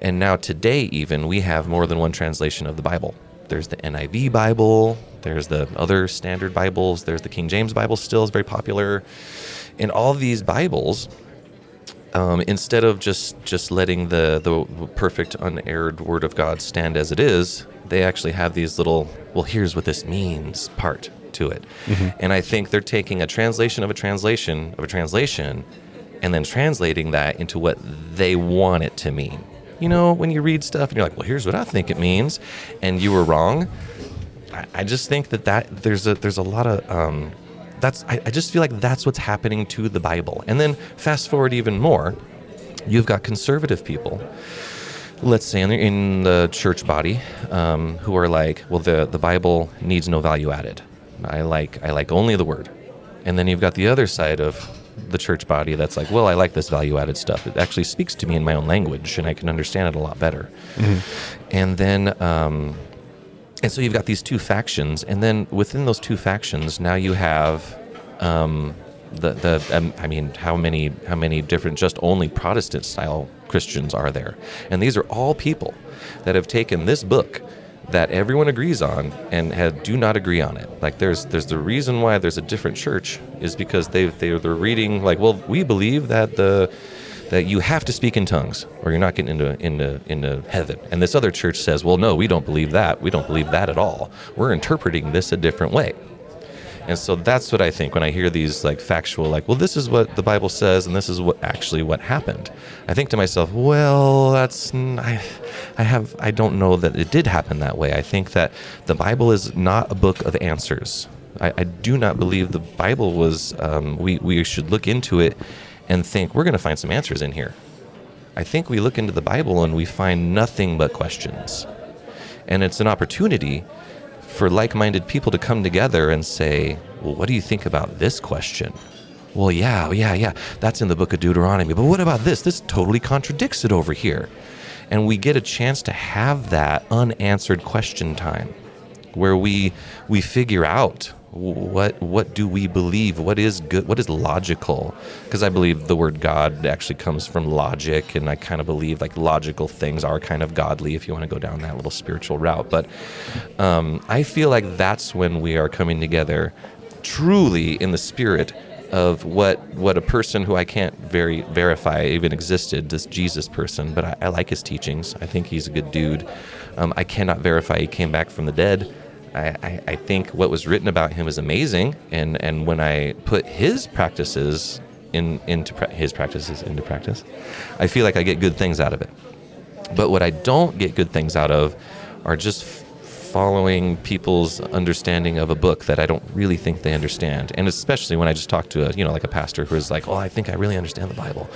And now today even, we have more than one translation of the Bible. There's the NIV Bible, there's the other standard Bibles, there's the King James Bible still is very popular. And all these Bibles... instead of just letting the perfect, unerred word of God stand as it is, they actually have these little, well, here's what this means part to it. Mm-hmm. And I think they're taking a translation of a translation of a translation and then translating that into what they want it to mean. When you read stuff and you're like, well, here's what I think it means, and you were wrong. I just think that there's a lot of... I just feel like that's what's happening to the Bible. And then fast forward even more, you've got conservative people, let's say in the church body, who are like, well, the Bible needs no value added. I like only the word. And then you've got the other side of the church body that's like, well, I like this value added stuff. It actually speaks to me in my own language, and I can understand it a lot better. Mm-hmm. And then... and so you've got these two factions, and then within those two factions, now you have how many different just only Protestant style Christians are there? And these are all people that have taken this book that everyone agrees on and do not agree on it. Like there's the reason why there's a different church is because they're reading like, well, we believe that that you have to speak in tongues or you're not getting into heaven. And this other church says, well, no, we don't believe that. We don't believe that at all. We're interpreting this a different way. And so that's what I think when I hear these factual, well, this is what the Bible says and this is what happened. I think to myself, well, I don't know that it did happen that way. I think that the Bible is not a book of answers. I do not believe the Bible was, we should look into it and think we're going to find some answers in here. I think we look into the Bible and we find nothing but questions. And it's an opportunity for like-minded people to come together and say, well, what do you think about this question? Well, yeah, that's in the book of Deuteronomy. But what about this? This totally contradicts it over here. And we get a chance to have that unanswered question time where we figure out what do we believe? What is good? What is logical? Because I believe the word God actually comes from logic, and I kind of believe logical things are kind of godly if you want to go down that little spiritual route. But I feel like that's when we are coming together truly in the spirit of what a person who I can't verify even existed, this Jesus person, but I like his teachings. I think he's a good dude. I cannot verify he came back from the dead. I think what was written about him is amazing, and when I put his practices into practice, I feel like I get good things out of it. But what I don't get good things out of are just following people's understanding of a book that I don't really think they understand. And especially when I just talk to a pastor who is like, oh, I think I really understand the Bible.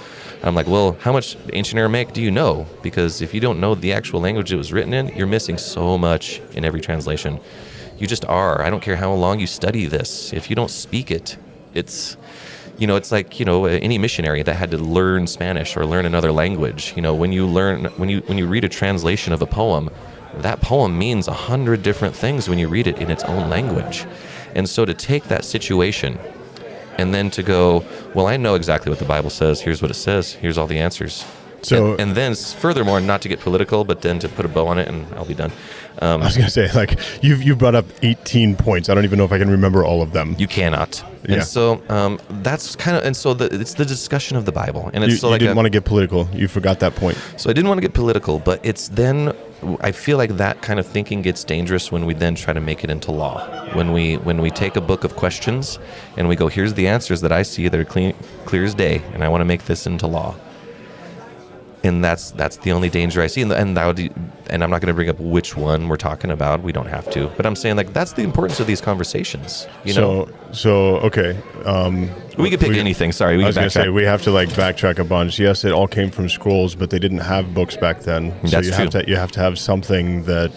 And I'm like, well, how much ancient Aramaic do you know? Because if you don't know the actual language it was written in, you're missing so much in every translation. You just are. I don't care how long you study this. If you don't speak it, it's, you know, it's like, you know, any missionary that had to learn Spanish or learn another language. You know, when you learn, when you read a translation of a poem, that poem means 100 different things when you read it in its own language. And so to take that situation and then to go, well, I know exactly what the Bible says. Here's what it says. Here's all the answers. So, and then furthermore, not to get political, but then to put a bow on it, and I'll be done. I was going to say, like, you brought up 18 points. I don't even know if I can remember all of them. You cannot. Yeah. And so that's kind of, and so it's the discussion of the Bible. And it's you didn't want to get political. You forgot that point. So I didn't want to get political, but it's then, I feel like that kind of thinking gets dangerous when we then try to make it into law. When we take a book of questions and we go, here's the answers that I see that are clear as day, and I want to make this into law. And that's the only danger I see, and I'm not going to bring up which one we're talking about. We don't have to, but I'm saying, like, that's the importance of these conversations. Okay. We could pick anything. Sorry, I was going to say we have to backtrack a bunch. Yes, it all came from scrolls, but they didn't have books back then. So that's true. You have to have something that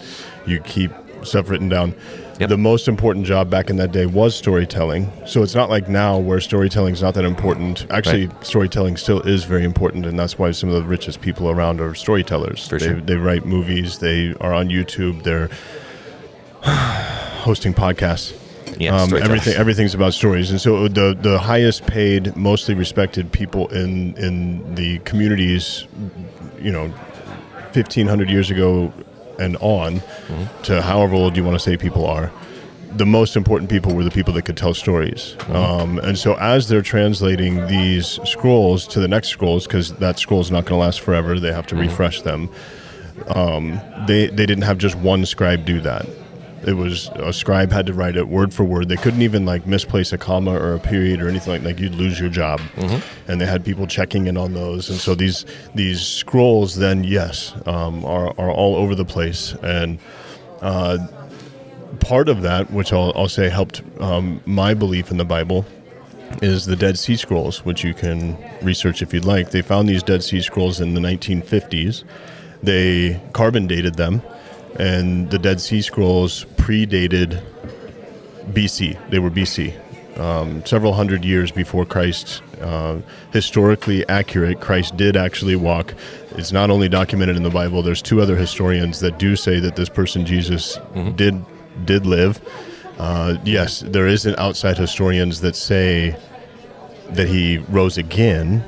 you keep stuff written down. Yep. The most important job back in that day was storytelling. So it's not like now where storytelling is not that important. Actually, right. Storytelling still is very important, and that's why some of the richest people around are storytellers. They write movies. They are on YouTube. They're hosting podcasts. Yeah, everything's about stories. And so the highest paid, mostly respected people in the communities, 1,500 years ago, and on to however old you want to say people are, the most important people were the people that could tell stories. Mm-hmm. And so as they're translating these scrolls to the next scrolls, because that scroll's not going to last forever, they have to refresh them. They didn't have just one scribe do that. It was a scribe had to write it word for word. They couldn't even misplace a comma or a period or anything like that. You'd lose your job. Mm-hmm. And they had people checking in on those. And so these scrolls then, yes, are all over the place. And part of that, which I'll say helped my belief in the Bible, is the Dead Sea Scrolls, which you can research if you'd like. They found these Dead Sea Scrolls in the 1950s. They carbon dated them. And the Dead Sea Scrolls predated BC. They were BC. Several hundred years before Christ. Historically accurate. Christ did actually walk. It's not only documented in the Bible. There's two other historians that do say that this person, Jesus, did live. Yes, there is an outside historians that say that he rose again.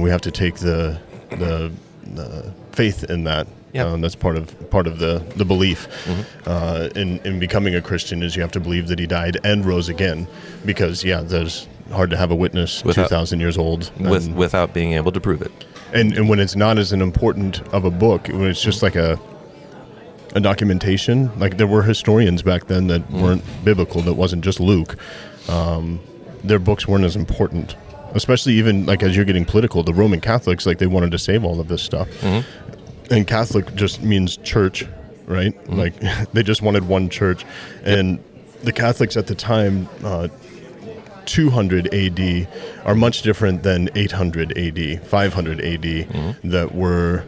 We have to take the faith in that. Yep. That's part of the belief in becoming a Christian is you have to believe that he died and rose again, because there's hard to have a witness without, 2,000 years old without being able to prove it. And when it's not as an important of a book, when it's just like a documentation, there were historians back then that weren't biblical, that wasn't just Luke. Their books weren't as important. Especially even as you're getting political, the Roman Catholics they wanted to save all of this stuff. Mm-hmm. And Catholic just means church, right? Mm-hmm. They just wanted one church. And the Catholics at the time, 200 AD, are much different than 800 AD, 500 AD, that were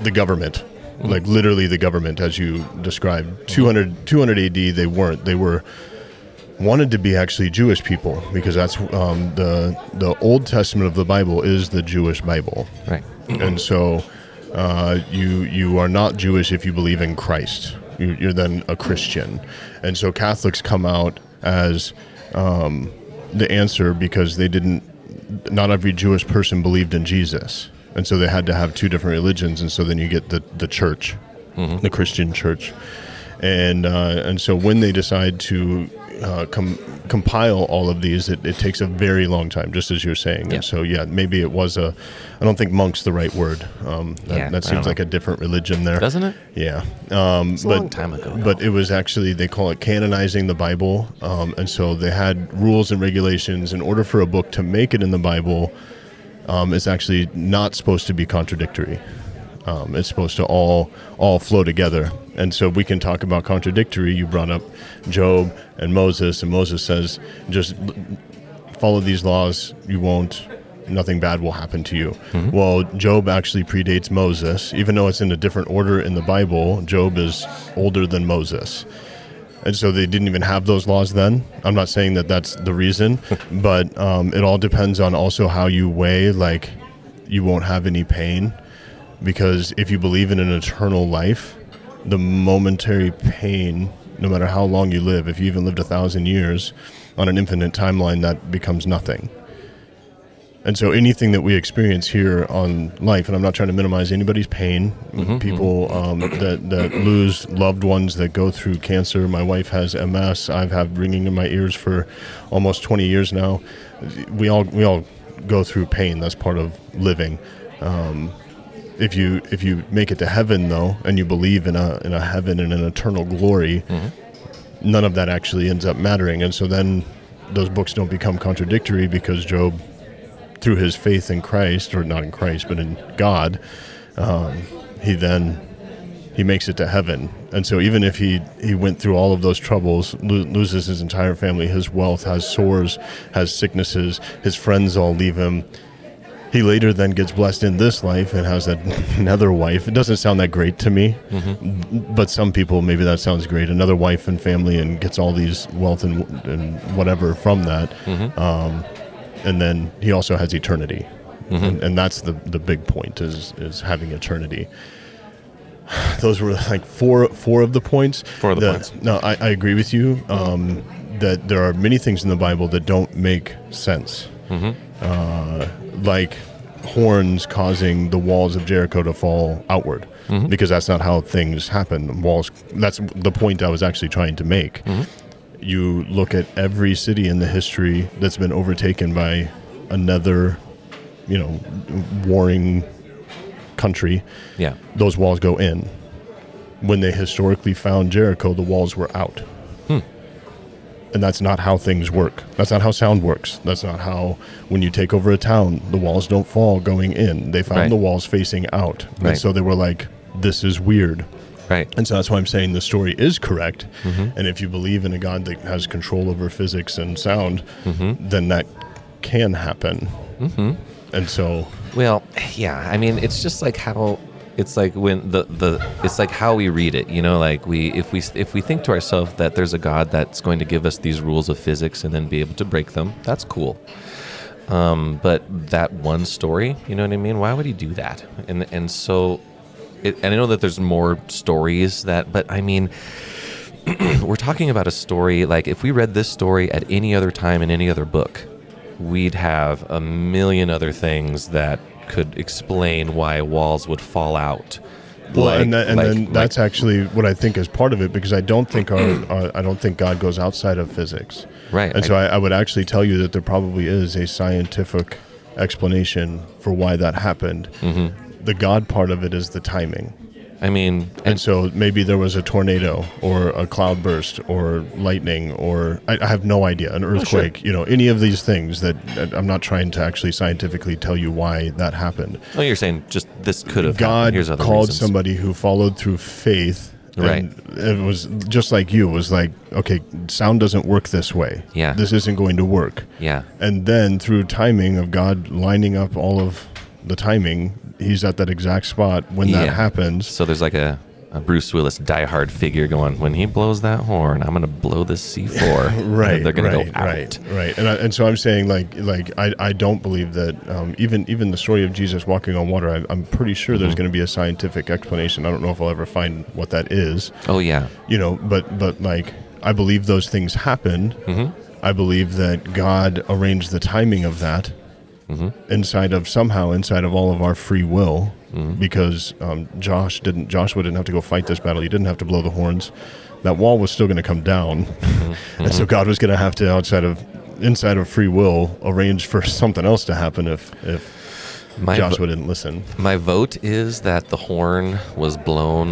the government, literally the government, as you described. 200 AD, they weren't. They were wanted to be actually Jewish people, because that's the Old Testament of the Bible is the Jewish Bible. Right. And so... you are not Jewish if you believe in Christ. You're then a Christian. And so Catholics come out as the answer, because not every Jewish person believed in Jesus. And so they had to have two different religions. And so then you get the church, the Christian church. And so when they decide to compile all of these, it takes a very long time, just as you're saying. Yeah. And so, maybe it was I don't think monk's the right word. That seems like a different religion there. Doesn't it? Yeah. It's a long time ago. But it was actually, they call it canonizing the Bible. And so they had rules and regulations. In order for a book to make it in the Bible, it's actually not supposed to be contradictory. It's supposed to all flow together. And so we can talk about contradictory. You brought up Job and Moses, and Moses says, just follow these laws. Nothing bad will happen to you. Mm-hmm. Well, Job actually predates Moses, even though it's in a different order in the Bible. Job is older than Moses. And so they didn't even have those laws then. I'm not saying that that's the reason, but it all depends on also how you weigh, like, you won't have any pain. Because if you believe in an eternal life, the momentary pain, no matter how long you live, if you even lived 1,000 years on an infinite timeline, that becomes nothing. And so anything that we experience here on life, and I'm not trying to minimize anybody's pain, people that lose loved ones, that go through cancer. My wife has MS. I've had ringing in my ears for almost 20 years now. We all go through pain. That's part of living. If you make it to heaven, though, and you believe in a heaven and an eternal glory, none of that actually ends up mattering. And so then those books don't become contradictory, because Job, through his faith in Christ, or not in Christ, but in God, he makes it to heaven. And so even if he went through all of those troubles, loses his entire family, his wealth, has sores, has sicknesses, his friends all leave him, he later then gets blessed in this life and has another wife. It doesn't sound that great to me, but some people, maybe that sounds great. Another wife and family, and gets all these wealth and whatever from that. And then he also has eternity. And that's the big point, is having eternity. Those were like four of the points. No, I agree with you that there are many things in the Bible that don't make sense. Like horns causing the walls of Jericho to fall outward, because that's not how things happen. Walls. That's the point I was actually trying to make. You look at every city in the history that's been overtaken by another, warring country. Yeah. Those walls go in. When they historically found Jericho, the walls were out. And that's not how things work. That's not how sound works. That's not how, when you take over a town, the walls don't fall going in. They found the walls facing out. Right. And so they were like, this is weird. Right. And so that's why I'm saying the story is correct. And if you believe in a God that has control over physics and sound, then that can happen. And so... Well, yeah. I mean, it's just like how... It's like when it's like how we read it, like if we think to ourselves that there's a God that's going to give us these rules of physics and then be able to break them, that's cool. But that one story, you know what I mean? Why would he do that? And so, and I know that there's more stories but I mean, we're talking about a story, like if we read this story at any other time in any other book, we'd have a million other things that could explain why walls would fall out. Well, then that's actually what I think is part of it, because I don't think I don't think God goes outside of physics. Right. And so I would actually tell you that there probably is a scientific explanation for why that happened. The God part of it is the timing. I mean, and so maybe there was a tornado or a cloud burst or lightning or I have no idea, an earthquake, any of these things that I'm not trying to actually scientifically tell you why that happened. Oh, you're saying just this could have happened. Here's other reasons. God called somebody who followed through faith. Right. It was just like you. It was like, okay, sound doesn't work this way. Yeah. This isn't going to work. Yeah. And then through timing of God lining up all of the timing, he's at that exact spot when that happens. So there's like a Bruce Willis diehard figure going, when he blows that horn, I'm going to blow this C4. Right. They're going to go out. Right. And so I'm saying I don't believe that even the story of Jesus walking on water, I'm pretty sure there's going to be a scientific explanation. I don't know if I'll ever find what that is. Oh yeah. But I believe those things happened. I believe that God arranged the timing of that. Inside of all of our free will, because Joshua didn't have to go fight this battle. He didn't have to blow the horns. That wall was still going to come down, and so God was going to have to, inside of free will, arrange for something else to happen if Joshua didn't listen. My vote is that the horn was blown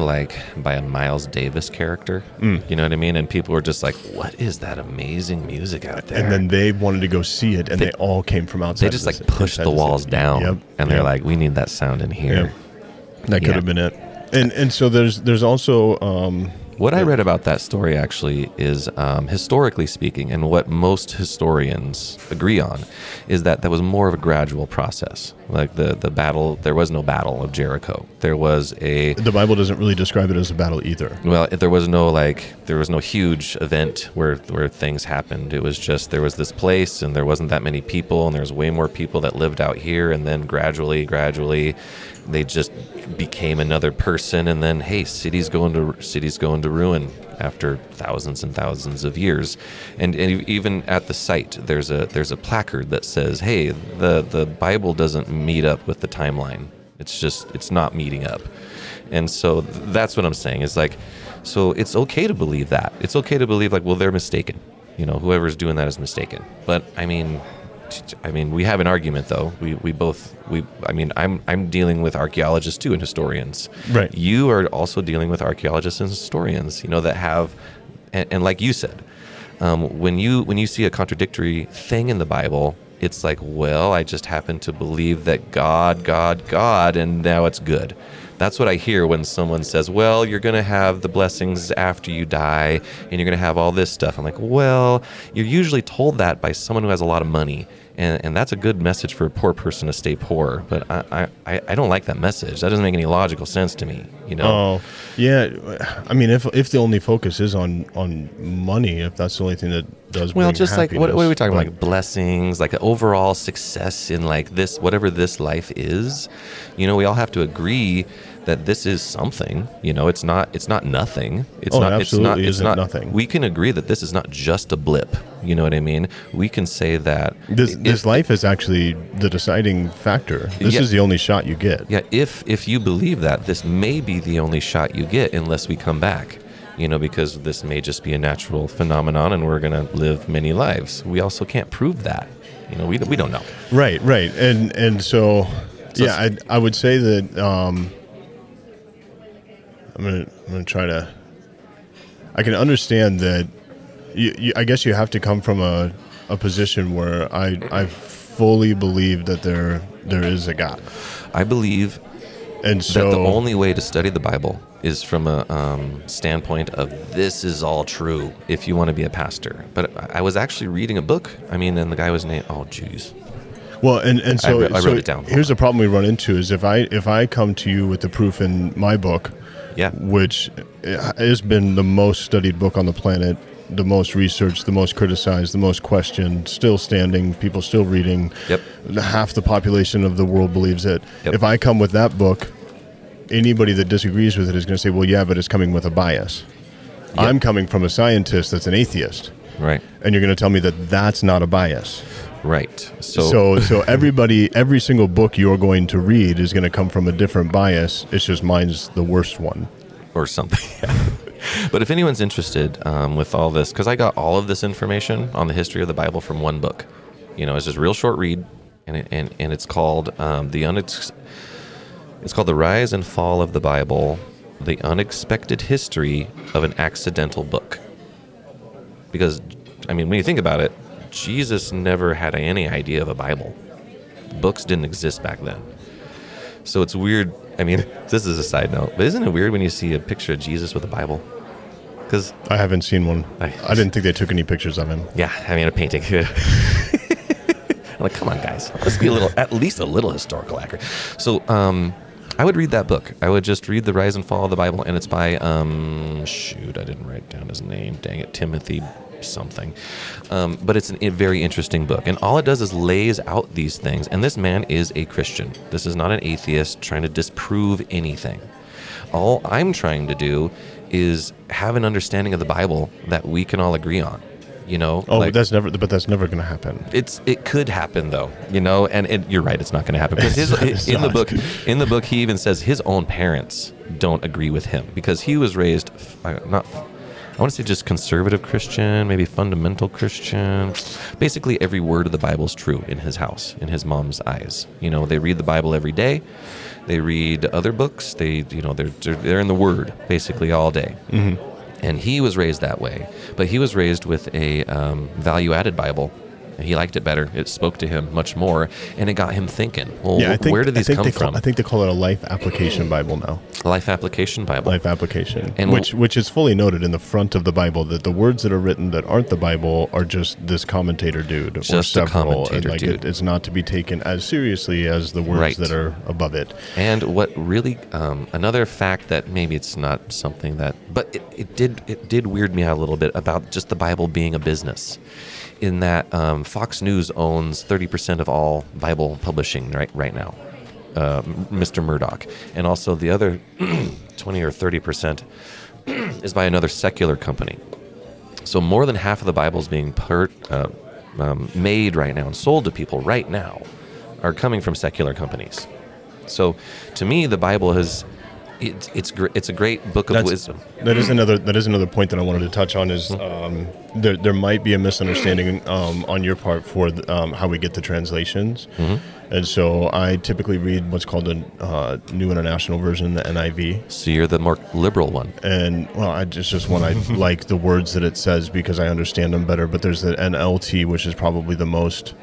by a Miles Davis character. You know what I mean? And people were just like, "What is that amazing music out there?" And then they wanted to go see it, and they all came from outside. They just pushed the walls down, and they're like, "We need that sound in here." That could have been it. And so there's also What I read about that story actually is, historically speaking, and what most historians agree on, is that that was more of a gradual process. Like the battle, there was no battle of Jericho. There was a... The Bible doesn't really describe it as a battle either. Well, there was no huge event where things happened. It was just, there was this place and there wasn't that many people, and there was way more people that lived out here, and then gradually, they just became another person, and then, hey, cities go into ruin after thousands and thousands of years, and even at the site, there's a placard that says, "Hey, the Bible doesn't meet up with the timeline. It's not meeting up," and so that's what I'm saying. It's like, so it's okay to believe that. It's okay to believe like, well, they're mistaken. You know, whoever's doing that is mistaken. But I mean, we have an argument, though. I'm dealing with archaeologists too and historians. Right. You are also dealing with archaeologists and historians. You know, that have, and like you said, when you see a contradictory thing in the Bible, it's like, well, I just happen to believe that God, and now it's good. That's what I hear when someone says, well, you're going to have the blessings after you die, and you're going to have all this stuff. I'm like, well, you're usually told that by someone who has a lot of money, and that's a good message for a poor person to stay poor. But I don't like that message. That doesn't make any logical sense to me, you know? Oh, yeah. I mean, if the only focus is on money, if that's the only thing that does bring happiness. Well, just like, what are we talking about? Like blessings, like overall success in like this, whatever this life is. You know, we all have to agree that this is something, you know, it's not nothing. It's not nothing. We can agree that this is not just a blip. You know what I mean? We can say that this life is actually the deciding factor. This is the only shot you get. Yeah. If you believe that, this may be the only shot you get unless we come back, you know, because this may just be a natural phenomenon and we're going to live many lives. We also can't prove that, you know, we don't know. Right. And so yeah, I would say that, I'm gonna try to. I can understand that. I guess you have to come from a position where I fully believe that there is a God. I believe, and so that the only way to study the Bible is from a standpoint of this is all true. If you want to be a pastor, but I was actually reading a book. I mean, and the guy was named. Oh, jeez. Well, and so I wrote it down. Here's the problem we run into is if I come to you with the proof in my book. Yeah. Which has been the most studied book on the planet, the most researched, the most criticized, the most questioned, still standing, people still reading. Yep. Half the population of the world believes it. Yep. If I come with that book, anybody that disagrees with it is going to say, well, yeah, but it's coming with a bias. Yep. I'm coming from a scientist that's an atheist. Right. And you're going to tell me that that's not a bias. Right. So everybody, every single book you're going to read is going to come from a different bias. It's just mine's the worst one. Or something. Yeah. But if anyone's interested with all this, because I got all of this information on the history of the Bible from one book. You know, it's just a real short read, and it's called it's called The Rise and Fall of the Bible, The Unexpected History of an Accidental Book. Because, I mean, when you think about it, Jesus never had any idea of a Bible. Books didn't exist back then. So it's weird. I mean, this is a side note, but isn't it weird when you see a picture of Jesus with a Bible? Because I haven't seen one. I didn't think they took any pictures of him. Yeah, I mean, a painting. I'm like, come on, guys. Let's be at least a little historical accurate. So I would read that book. I would just read The Rise and Fall of the Bible, and it's by, I didn't write down his name. Dang it, Timothy something. But it's a very interesting book. And all it does is lays out these things. And this man is a Christian. This is not an atheist trying to disprove anything. All I'm trying to do is have an understanding of the Bible that we can all agree on. You know, that's never going to happen. It could happen though, you know, and you're right. It's not going to happen because in the book, he even says his own parents don't agree with him because he was raised I want to say just conservative Christian, maybe fundamental Christian. Basically, every word of the Bible is true in his house, in his mom's eyes. You know, they read the Bible every day. They read other books. They, you know, they're in the Word basically all day. Mm-hmm. And he was raised that way, but he was raised with a value-added Bible He liked it better. It spoke to him much more, and it got him thinking, well, where did these come from? I think they call it a Life Application Bible now. Life Application Bible. Life Application, and which is fully noted in the front of the Bible, that the words that are written that aren't the Bible are just this commentator dude. Just a commentator dude. It's not to be taken as seriously as the words that are above it. And what really, another fact that maybe it's not something that, but it did weird me out a little bit about just the Bible being a business, in that Fox News owns 30% of all Bible publishing right now, Mr. Murdoch. And also the other 20 or 30% is by another secular company. So more than half of the Bibles being made right now and sold to people right now are coming from secular companies. So to me, the Bible has... It's a great book of wisdom. That is another point that I wanted to touch on is there might be a misunderstanding on your part for how we get the translations. Mm-hmm. And so I typically read what's called a New International Version, the NIV. So you're the more liberal one. And well, I like the words that it says because I understand them better. But there's the NLT, which is probably the most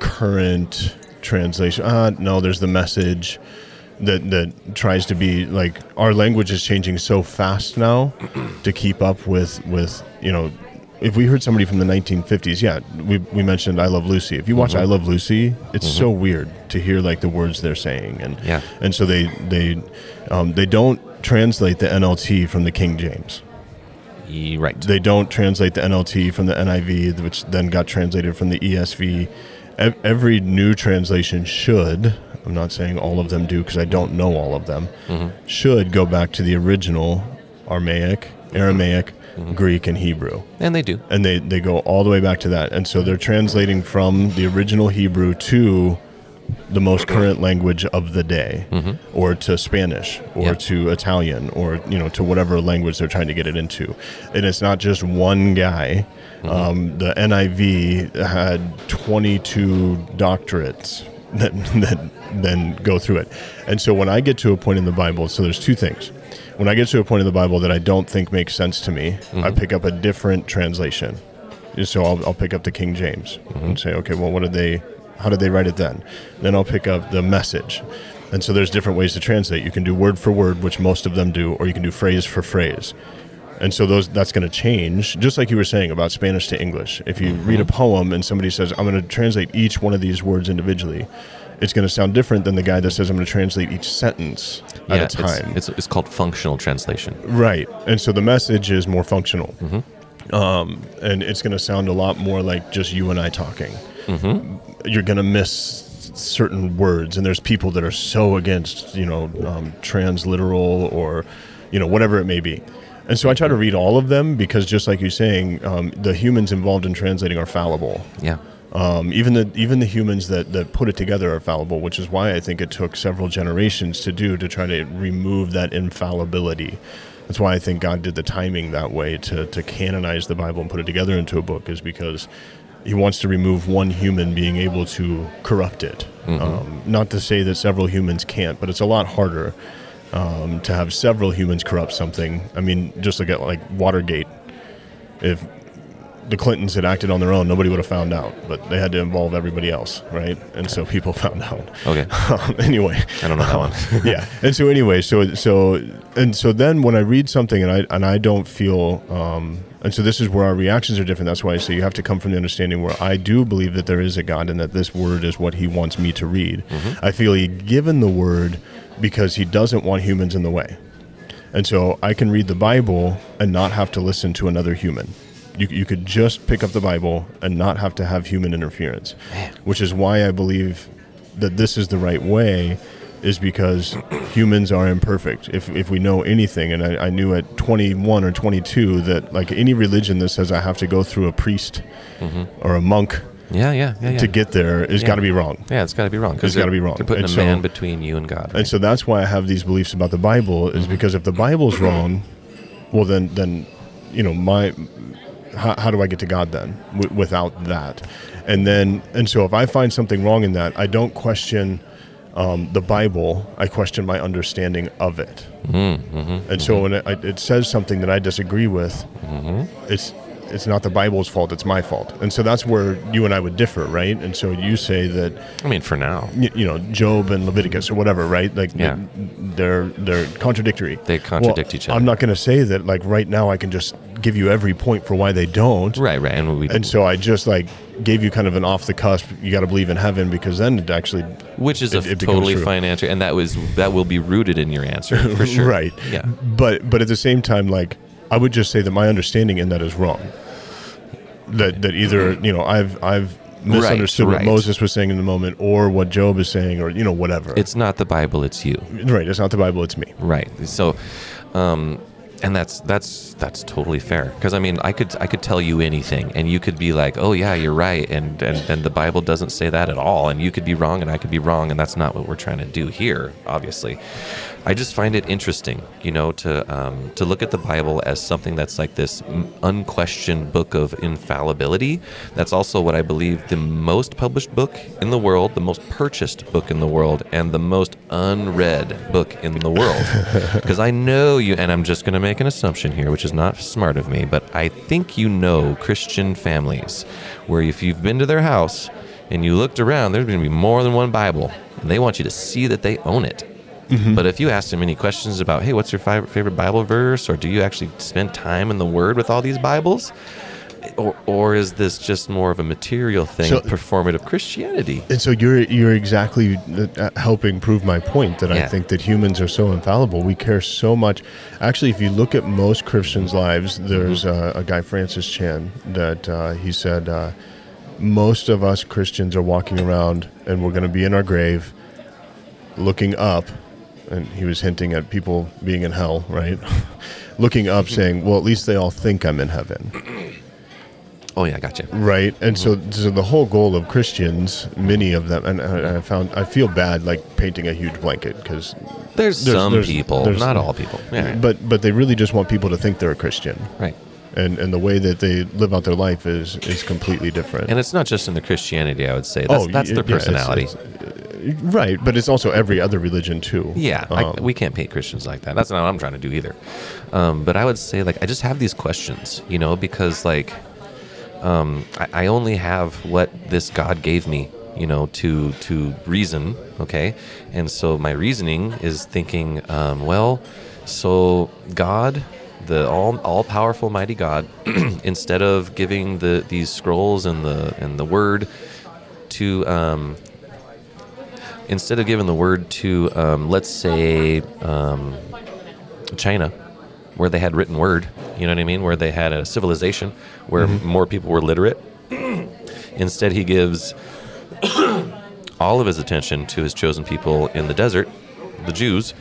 current translation. There's the Message. That tries to be like, our language is changing so fast now to keep up with if we heard somebody from the 1950s, we mentioned I Love Lucy. If you watch I Love Lucy, it's so weird to hear like the words they're saying, and so they don't translate the NLT from the King James. Right. They don't translate the NLT from the NIV, which then got translated from the ESV. Every new translation should. I'm not saying all of them do because I don't know all of them, should go back to the original Aramaic, Greek, and Hebrew. And they do. And they go all the way back to that. And so they're translating from the original Hebrew to the most current language of the day, or to Spanish, or to Italian, or to whatever language they're trying to get it into. And it's not just one guy. The NIV had 22 doctorates that then go through it. And so when I get to a point in the Bible, so there's two things. When I get to a point in the Bible that I don't think makes sense to me, I pick up a different translation. So I'll pick up the King James and say, okay, well, how did they write it then? Then I'll pick up the Message. And so there's different ways to translate. You can do word for word, which most of them do, or you can do phrase for phrase. And so that's going to change, just like you were saying about Spanish to English. If you read a poem and somebody says, I'm going to translate each one of these words individually, it's going to sound different than the guy that says, I'm going to translate each sentence at a time. It's called functional translation. Right. And so the Message is more functional. And it's going to sound a lot more like just you and I talking. You're going to miss certain words. And there's people that are so against, transliteral or, whatever it may be. And so I try to read all of them because, just like you're saying, the humans involved in translating are fallible. Yeah. Even the humans that put it together are fallible, which is why I think it took several generations to try to remove that infallibility. That's why I think God did the timing that way to canonize the Bible and put it together into a book, is because He wants to remove one human being able to corrupt it. Not to say that several humans can't, but it's a lot harder. To have several humans corrupt something. I mean, just look at like Watergate. If the Clintons had acted on their own, nobody would have found out, but they had to involve everybody else, right? And so people found out. Okay. Anyway. I don't know that one. Yeah. And so anyway, so then when I read something and I don't feel, and so this is where our reactions are different. That's why I say you have to come from the understanding where I do believe that there is a God and that this word is what He wants me to read. I feel He given the word because He doesn't want humans in the way. And so I can read the Bible and not have to listen to another human. You could just pick up the Bible and not have to have human interference, which is why I believe that this is the right way, is because humans are imperfect. If we know anything, and I knew at 21 or 22 that like any religion that says I have to go through a priest or a monk to get there is got to be wrong. Yeah, it's got to be wrong. It's got to be wrong. They're putting a man between you and God. Right? And so that's why I have these beliefs about the Bible, is because if the Bible's wrong, well, then how do I get to God then without that? And so if I find something wrong in that, I don't question the Bible. I question my understanding of it. And so when it says something that I disagree with, it's it's not the Bible's fault, it's my fault. And so that's where you and I would differ, right? And so you say that... I mean, for now. You know, Job and Leviticus or whatever, right? Like, yeah. They're contradictory. They contradict each other. I'm not going to say that, like, right now I can just give you every point for why they don't. Right. And so I just, like, gave you kind of an off-the-cusp, you got to believe in heaven, because then it actually... Which is it totally fine answer, and that will be rooted in your answer, for sure. Right. Yeah. But at the same time, like... I would just say that my understanding in that is wrong. That either, you know, I've misunderstood what Moses was saying in the moment, or what Job is saying, or, you know, whatever. It's not the Bible, it's you. Right. It's not the Bible, it's me. Right. So, and that's totally fair. Because I mean, I could tell you anything, and you could be like, oh yeah, you're right, and the Bible doesn't say that at all, and you could be wrong, and I could be wrong, and that's not what we're trying to do here, obviously. I just find it interesting, you know, to look at the Bible as something that's like this unquestioned book of infallibility. That's also what I believe the most published book in the world, the most purchased book in the world, and the most unread book in the world. Because I know you, and I'm just going to make an assumption here, which is not smart of me, but I think you know Christian families where if you've been to their house and you looked around, there's going to be more than one Bible, and they want you to see that they own it. Mm-hmm. But if you ask them any questions about, hey, what's your favorite Bible verse? Or do you actually spend time in the Word with all these Bibles? Or is this just more of a material thing, so, performative Christianity? And so you're exactly helping prove my point that I think that humans are so infallible. We care so much. Actually, if you look at most Christians' lives, there's a guy, Francis Chan, that he said, most of us Christians are walking around and we're going to be in our grave looking up. And he was hinting at people being in hell, right? Looking up, saying, well, at least they all think I'm in heaven. Oh, yeah, gotcha. Right? And so the whole goal of Christians, many of them, and I feel bad, like, painting a huge blanket, because... There's some people, not all people. Yeah. But they really just want people to think they're a Christian. Right. And the way that they live out their life is completely different. And it's not just in the Christianity, I would say. That's their personality. Right, but it's also every other religion too. Yeah, we can't paint Christians like that. That's not what I'm trying to do either. But I would say, like, I just have these questions, you know, because, like, I only have what this God gave me, you know, to reason, okay? And so my reasoning is thinking, well, so God... the all-powerful, mighty God, instead of giving these scrolls and the word to, instead of giving the word to, let's say, China, where they had written word, you know what I mean, where they had a civilization, where more people were literate, instead he gives all of his attention to his chosen people in the desert, the Jews,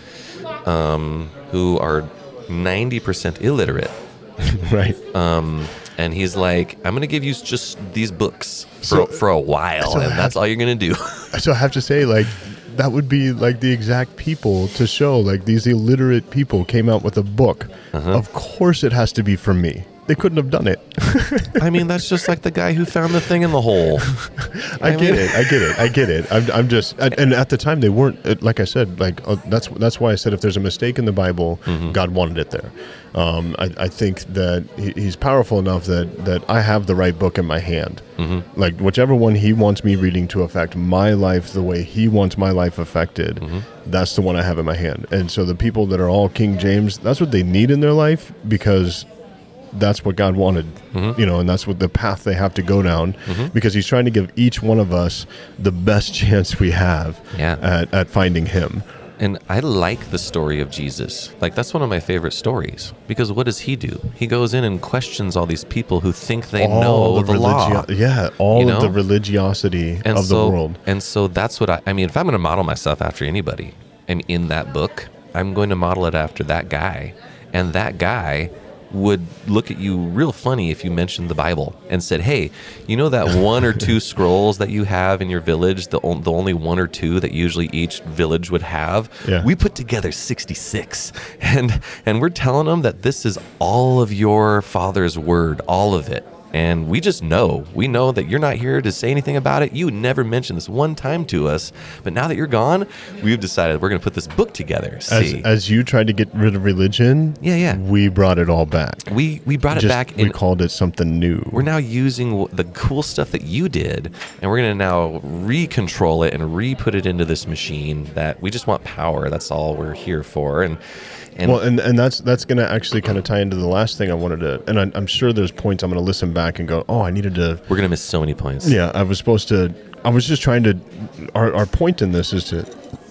who are 90% illiterate. Right. And he's like, I'm going to give you just these books for a while, and that's all you're going to do. So I have to say, like, that would be like the exact people to show, like, these illiterate people came out with a book. Uh-huh. Of course it has to be from me. They couldn't have done it. I mean, that's just like the guy who found the thing in the hole. I get it. I'm just, and at the time they weren't, like I said, like, that's why I said if there's a mistake in the Bible, God wanted it there. I think that he's powerful enough that I have the right book in my hand. Mm-hmm. Like, whichever one he wants me reading to affect my life the way he wants my life affected, that's the one I have in my hand. And so the people that are all King James, that's what they need in their life, because that's what God wanted, you know, and that's what the path they have to go down, because he's trying to give each one of us the best chance we have at finding him. And I like the story of Jesus. Like, that's one of my favorite stories, because what does he do? He goes in and questions all these people who think they know the law. Yeah, all of the religiosity of the world. And so that's what I mean, if I'm going to model myself after anybody, and in that book, I'm going to model it after that guy. And that guy would look at you real funny if you mentioned the Bible and said, hey, you know that one or two scrolls that you have in your village, the only one or two that usually each village would have? Yeah. We put together 66, and we're telling them that this is all of your father's word, all of it. And we just know. We know that you're not here to say anything about it. You never mentioned this one time to us. But now that you're gone, we've decided we're going to put this book together. See? As you tried to get rid of religion, we brought it all back. We brought it back. We called it something new. We're now using the cool stuff that you did, and we're going to now recontrol it and re-put it into this machine that we just want power. That's all we're here for. And that's going to actually kind of tie into the last thing I wanted to, and I'm sure there's points I'm going to listen back and go, oh, I needed to. We're going to miss so many points. Yeah, our point in this is to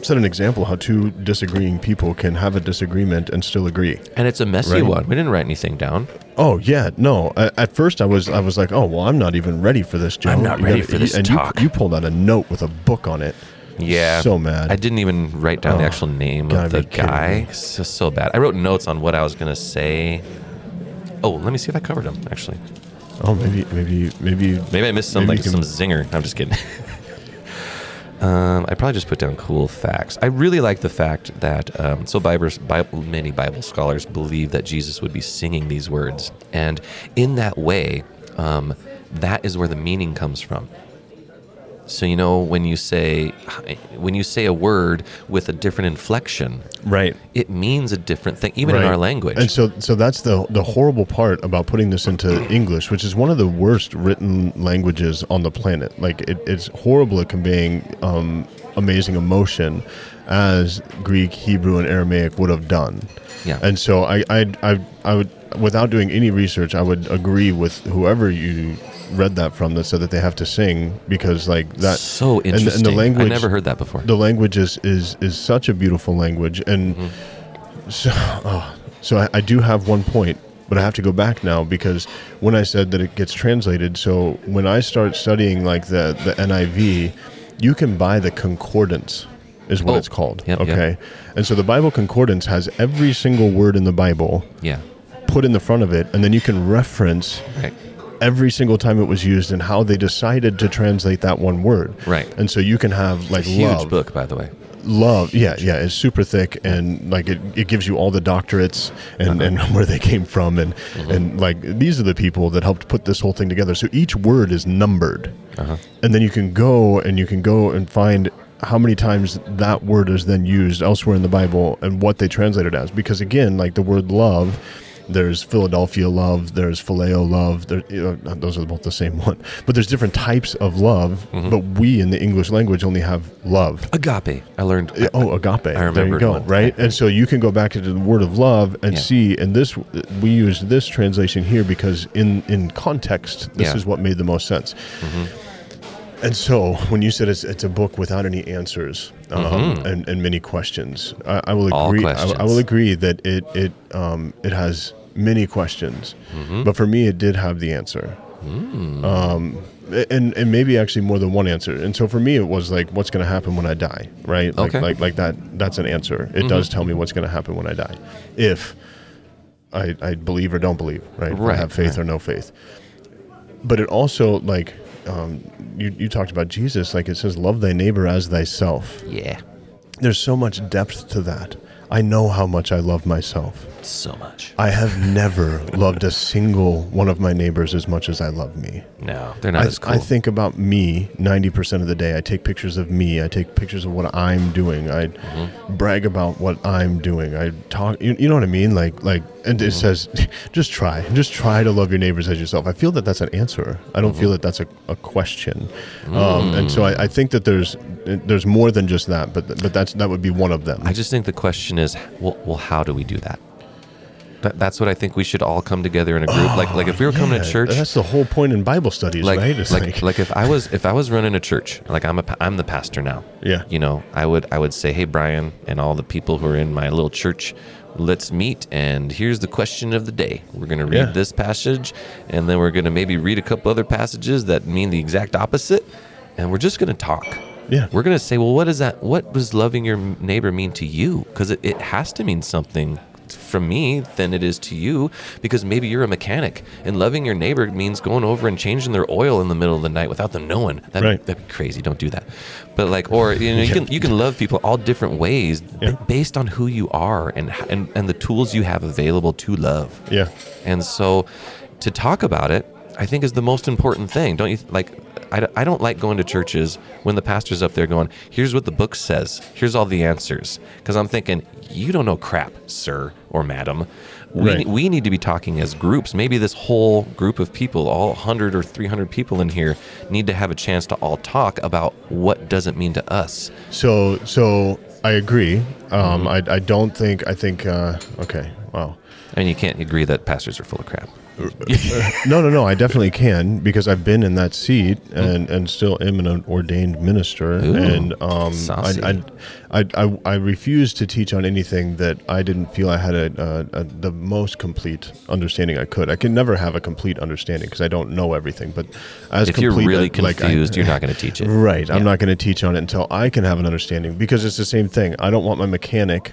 set an example how two disagreeing people can have a disagreement and still agree. And it's a messy one. We didn't write anything down. Oh, yeah. No. At first, I was like, oh, well, I'm not even ready for this, Joe. I'm not ready for this talk. You pulled out a note with a book on it. Yeah. So mad. I didn't even write down the actual name of the guy. So bad. I wrote notes on what I was going to say. Oh, let me see if I covered him, actually. Oh, maybe I missed some zinger. I'm just kidding. I probably just put down cool facts. I really like the fact that many Bible scholars believe that Jesus would be singing these words. And in that way, that is where the meaning comes from. So, you know, when you say a word with a different inflection, right, it means a different thing, even in our language. And so that's the horrible part about putting this into English, which is one of the worst written languages on the planet. Like, it's horrible at conveying amazing emotion as Greek, Hebrew, and Aramaic would have done. Yeah. And so I would, without doing any research, I would agree with whoever you read that from that said that they have to sing, because like that's so interesting. And the language, I never heard that before. The language is such a beautiful language, and so I do have one point, but I have to go back now, because when I said that it gets translated, so when I start studying like the NIV, you can buy the concordance is what it's called. Yep, okay, yep. And so the Bible concordance has every single word in the Bible put in the front of it, and then you can reference every single time it was used and how they decided to translate that one word. Right. And so you can have like huge love. Huge book, by the way. Love. Yeah. Yeah. It's super thick, and like it gives you all the doctorates and where they came from. And, and like, these are the people that helped put this whole thing together. So each word is numbered, and then you can go and find how many times that word is then used elsewhere in the Bible and what they translate it as. Because again, like the word love, there's Philadelphia love, there's phileo love. Those are both the same one. But there's different types of love, but we in the English language only have love. Agape. I learned. Oh, agape. I remember. There you go, right? And so you can go back to the word of love and see, and this, we use this translation here because in context, this is what made the most sense. And so when you said it's a book without any answers and many questions, I will agree. I will agree that it has many questions, but for me it did have the answer, and maybe actually more than one answer. And so for me it was like, what's going to happen when I die, right? Like that. That's an answer. It does tell me what's going to happen when I die, if I believe or don't believe, right? I have faith or no faith. But it also like. You talked about Jesus, like it says, love thy neighbor as thyself. Yeah. There's so much depth to that. I know how much I love myself. So much. I have never loved a single one of my neighbors as much as I love me. No, they're not as cool. I think about me 90% of the day. I take pictures of me. I take pictures of what I'm doing. I brag about what I'm doing. I talk. You know what I mean? Like, and it says, just try to love your neighbors as yourself. I feel that that's an answer. I don't feel that that's a question. And so I think that there's more than just that, but that would be one of them. I just think the question is, well, how do we do that? That's what I think we should all come together in a group. Like if we were coming to church, that's the whole point in Bible studies, right? It's like if I was running a church, like I'm the pastor now. Yeah. You know, I would say, hey, Brian, and all the people who are in my little church, let's meet, and here's the question of the day. We're going to read this passage, and then we're going to maybe read a couple other passages that mean the exact opposite, and we're just going to talk. Yeah. We're going to say, well, what is that? What does loving your neighbor mean to you? Because it has to mean something from me than it is to you, because maybe you're a mechanic and loving your neighbor means going over and changing their oil in the middle of the night without them knowing. That'd be crazy. Don't do that. But like, or you know, you can love people all different ways based on who you are and the tools you have available to love. Yeah. And so to talk about it, I think is the most important thing. Don't you like? I don't like going to churches when the pastor's up there going, here's what the book says, here's all the answers. Because I'm thinking, you don't know crap, sir or madam. We need to be talking as groups. Maybe this whole group of people, all 100 or 300 people in here, need to have a chance to all talk about what does it mean to us. So I agree. Mm-hmm. I think, okay. Wow. I mean, you can't agree that pastors are full of crap. No, I definitely can, because I've been in that seat and still am an ordained minister. Ooh, and I refuse to teach on anything that I didn't feel I had the most complete understanding I could. I can never have a complete understanding because I don't know everything. But as if complete, you're really confused, you're not going to teach it. Right. Yeah. I'm not going to teach on it until I can have an understanding, because it's the same thing. I don't want my mechanic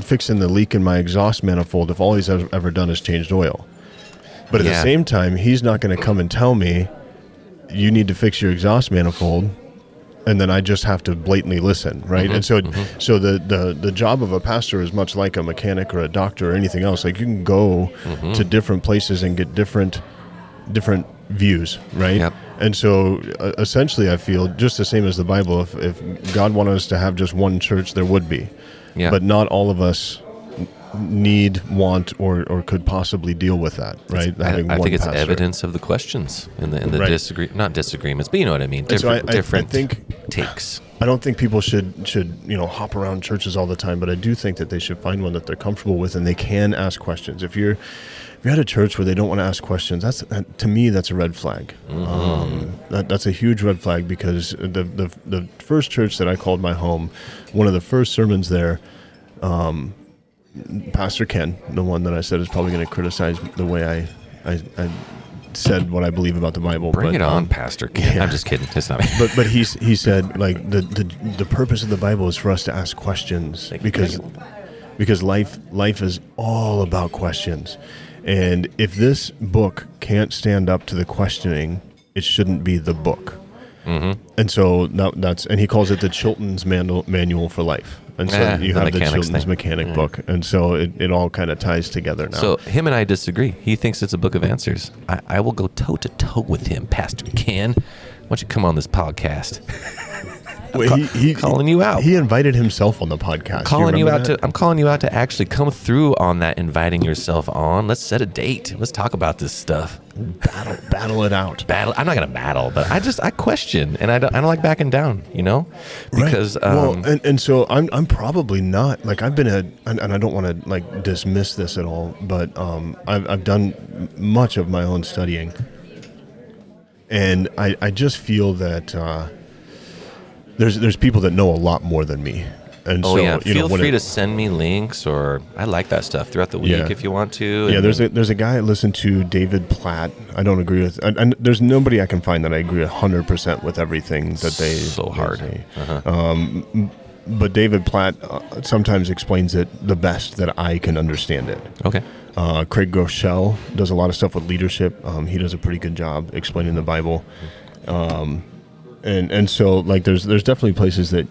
fixing the leak in my exhaust manifold if all he's ever done is changed oil. But at the same time, he's not going to come and tell me, you need to fix your exhaust manifold, and then I just have to blatantly listen, right? Mm-hmm, and so the job of a pastor is much like a mechanic or a doctor or anything else. Like, you can go to different places and get different views, right? Yep. And so essentially I feel just the same as the Bible. If God wanted us to have just one church, there would be. Yeah. But not all of us need, want, or could possibly deal with that, right? I think it's pastor. Evidence of the questions and the right. disagreements, but you know what I mean. Different takes. I don't think people should hop around churches all the time, but I do think that they should find one that they're comfortable with and they can ask questions. If you're at a church where they don't want to ask questions, to me that's a red flag. Mm-hmm. That's a huge red flag, because the first church that I called my home, one of the first sermons there, Pastor Ken, the one that I said is probably going to criticize the way I said what I believe about the Bible. Bring it on, Pastor Ken. Yeah. I'm just kidding. It's not me. But he said, like, the purpose of the Bible is for us to ask questions, because life is all about questions. And if this book can't stand up to the questioning, it shouldn't be the book. Mm-hmm. And so that's he calls it the Chilton's Manual for Life. And so you have the Chilton's Mechanic book. And so it all kind of ties together now. So him and I disagree. He thinks it's a book of answers. I will go toe-to-toe with him, Pastor Ken. Why don't you come on this podcast? Wait, he's calling you out. He invited himself on the podcast. I'm calling you out to actually come through on that, inviting yourself on. Let's set a date. Let's talk about this stuff. Battle it out. I'm not going to battle, but I question, and I don't like backing down, you know? Because, right. Well, and so I'm probably not, like, I've been and I don't want to, like, dismiss this at all, but I've done much of my own studying. And I just feel that there's people that know a lot more than me. And feel free to send me links, or I like that stuff throughout the week if you want to. Yeah, there's a guy I listen to, David Platt. I don't agree with, and there's nobody I can find that I agree 100% with everything that they say. Uh-huh. But David Platt sometimes explains it the best that I can understand it. Okay. Craig Groeschel does a lot of stuff with leadership. He does a pretty good job explaining the Bible, and so, like, there's definitely places that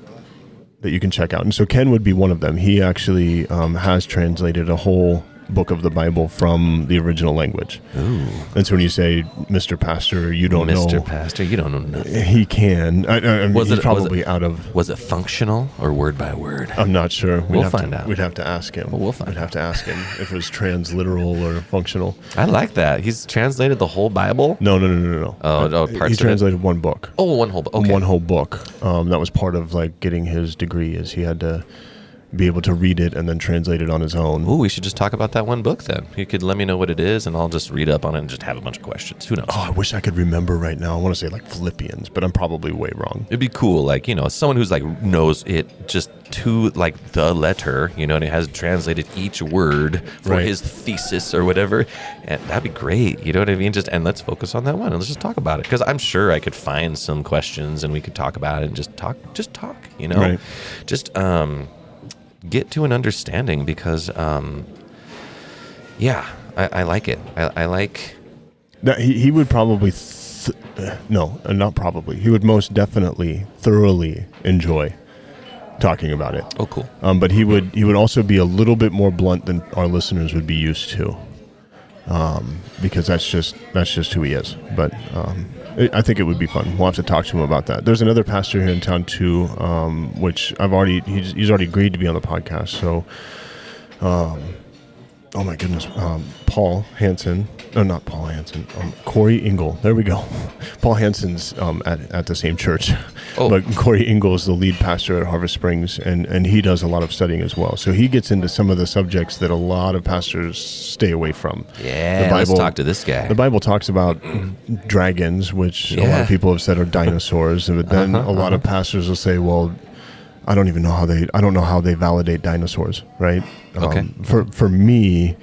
you can check out. And so Ken would be one of them. He actually has translated a whole book of the Bible from the original language. Ooh. And so when you say, Mr. Pastor, you don't know nothing. He can. Was it functional or word by word? I'm not sure. We'll find out. We'd have to ask him. If it was transliteral or functional. I like that. He's translated the whole Bible? No. He translated one book. Oh, one whole book. Okay. One whole book. That was part of, like, getting his degree, is he had to be able to read it and then translate it on his own. Ooh, we should just talk about that one book then. You could let me know what it is, and I'll just read up on it and just have a bunch of questions. Who knows? Oh, I wish I could remember right now. I want to say, like, Philippians, but I'm probably way wrong. It'd be cool, like, you know, someone who's, like, knows it just to, like, the letter, you know, and it has translated each word for his thesis or whatever. And that'd be great. You know what I mean? And let's focus on that one and let's just talk about it, because I'm sure I could find some questions and we could talk about it and just talk, you know, get to an understanding, because, I like it. I like. Now, he would probably, not probably. He would most definitely thoroughly enjoy talking about it. Oh, cool. But he would also be a little bit more blunt than our listeners would be used to. because that's just who he is. But I think it would be fun. We'll have to talk to him about that. There's another pastor here in town too, which he's already agreed to be on the podcast. So, oh my goodness, Corey Ingle. There we go. Paul Hansen's at the same church, but Corey Ingle is the lead pastor at Harvest Springs, and he does a lot of studying as well. So he gets into some of the subjects that a lot of pastors stay away from. Yeah, the Bible, let's talk to this guy. The Bible talks about dragons, which a lot of people have said are dinosaurs, but then a lot of pastors will say, well, I don't know how they validate dinosaurs, right? For me,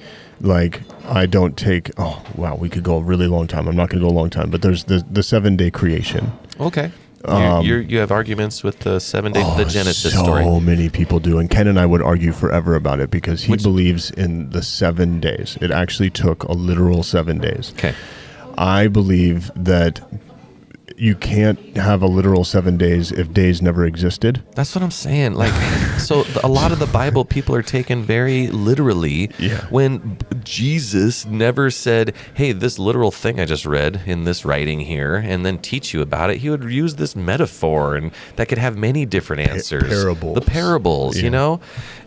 like, I don't take. Oh wow, we could go a really long time. I'm not going to go a long time, but there's the 7-day creation. Okay. You have arguments with the 7-day the Genesis story. So many people do, and Ken and I would argue forever about it because he believes in the 7 days. It actually took a literal 7 days. Okay. I believe that you can't have a literal 7 days if days never existed. That's what I'm saying. Like, so a lot of the Bible people are taken very literally when Jesus never said, hey, this literal thing I just read in this writing here, and then teach you about it. He would use this metaphor, and that could have many different answers. The parables, you know?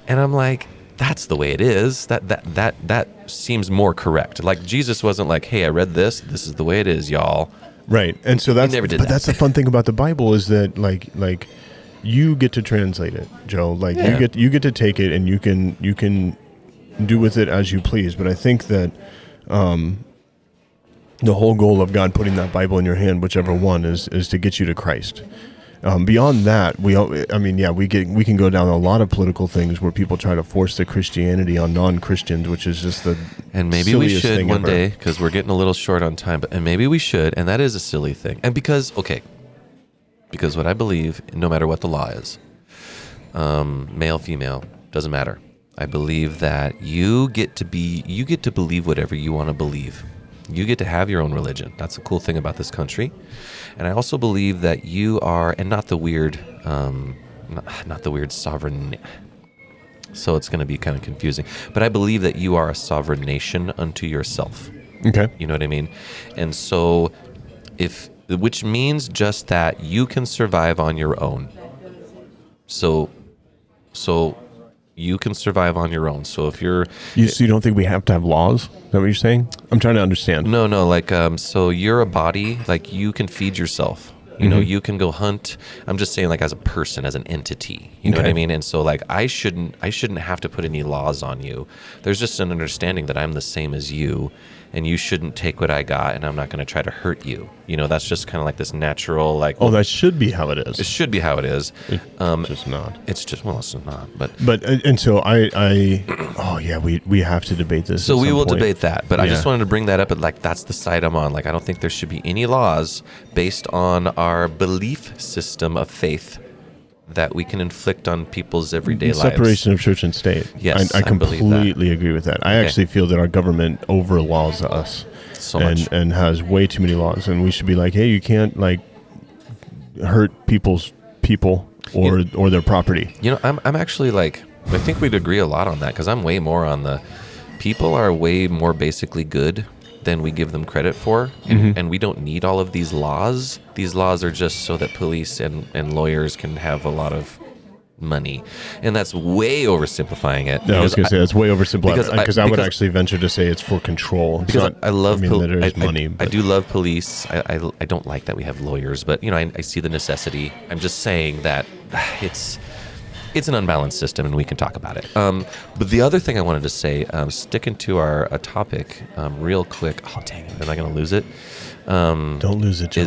And I'm like, that's the way it is. That seems more correct. Like, Jesus wasn't like, hey, I read this. This is the way it is, y'all. Right, and so that's the fun thing about the Bible is that like you get to translate it, Joe. Like you get to take it and you can do with it as you please. But I think that the whole goal of God putting that Bible in your hand, whichever one, is to get you to Christ. Beyond that, we can go down a lot of political things where people try to force the Christianity on non-Christians, which is just the and maybe we should one day, because we're getting a little short on time, and maybe we should, and that is a silly thing, and because what I believe, no matter what the law is, male, female, doesn't matter. I believe that you get to believe whatever you want to believe. You get to have your own religion. That's the cool thing about this country. And I also believe that you are, and not the weird sovereign. So it's going to be kind of confusing. But I believe that you are a sovereign nation unto yourself. Okay. You know what I mean? And so which means just that you can survive on your own. So you can survive on your own. So if you're... So you don't think we have to have laws? Is that what you're saying? I'm trying to understand. No. Like, so you're a body, like you can feed yourself. You know, you can go hunt. I'm just saying, like, as a person, as an entity, you know what I mean? And so, like, I shouldn't have to put any laws on you. There's just an understanding that I'm the same as you, and you shouldn't take what I got, and I'm not going to try to hurt you. You know, that's just kind of like this natural, like... Oh, that should be how it is. It should be how it is. It's just not. But and so we have to debate this. So we will debate that, but I just wanted to bring that up, but, like, that's the side I'm on. Like, I don't think there should be any laws based on our belief system of faith that we can inflict on people's everyday lives. Separation of church and state. Yes, I completely agree with that. I actually feel that our government overlaws us and has way too many laws, and we should be like, hey, you can't, like, hurt people or their property. You know, I'm actually, like, I think we'd agree a lot on that, because I'm way more on the people are way more basically good than we give them credit for, and we don't need all of these laws. These laws are just so that police and lawyers can have a lot of money, and that's way oversimplifying it. No, I was going to say that's way oversimplifying because I would actually venture to say it's for control. I do love police. I don't like that we have lawyers, but, you know, I see the necessity. I'm just saying that it's an unbalanced system, and we can talk about it. But the other thing I wanted to say, sticking to our topic real quick. Oh, dang it. Am I going to lose it? Don't lose it, Joe.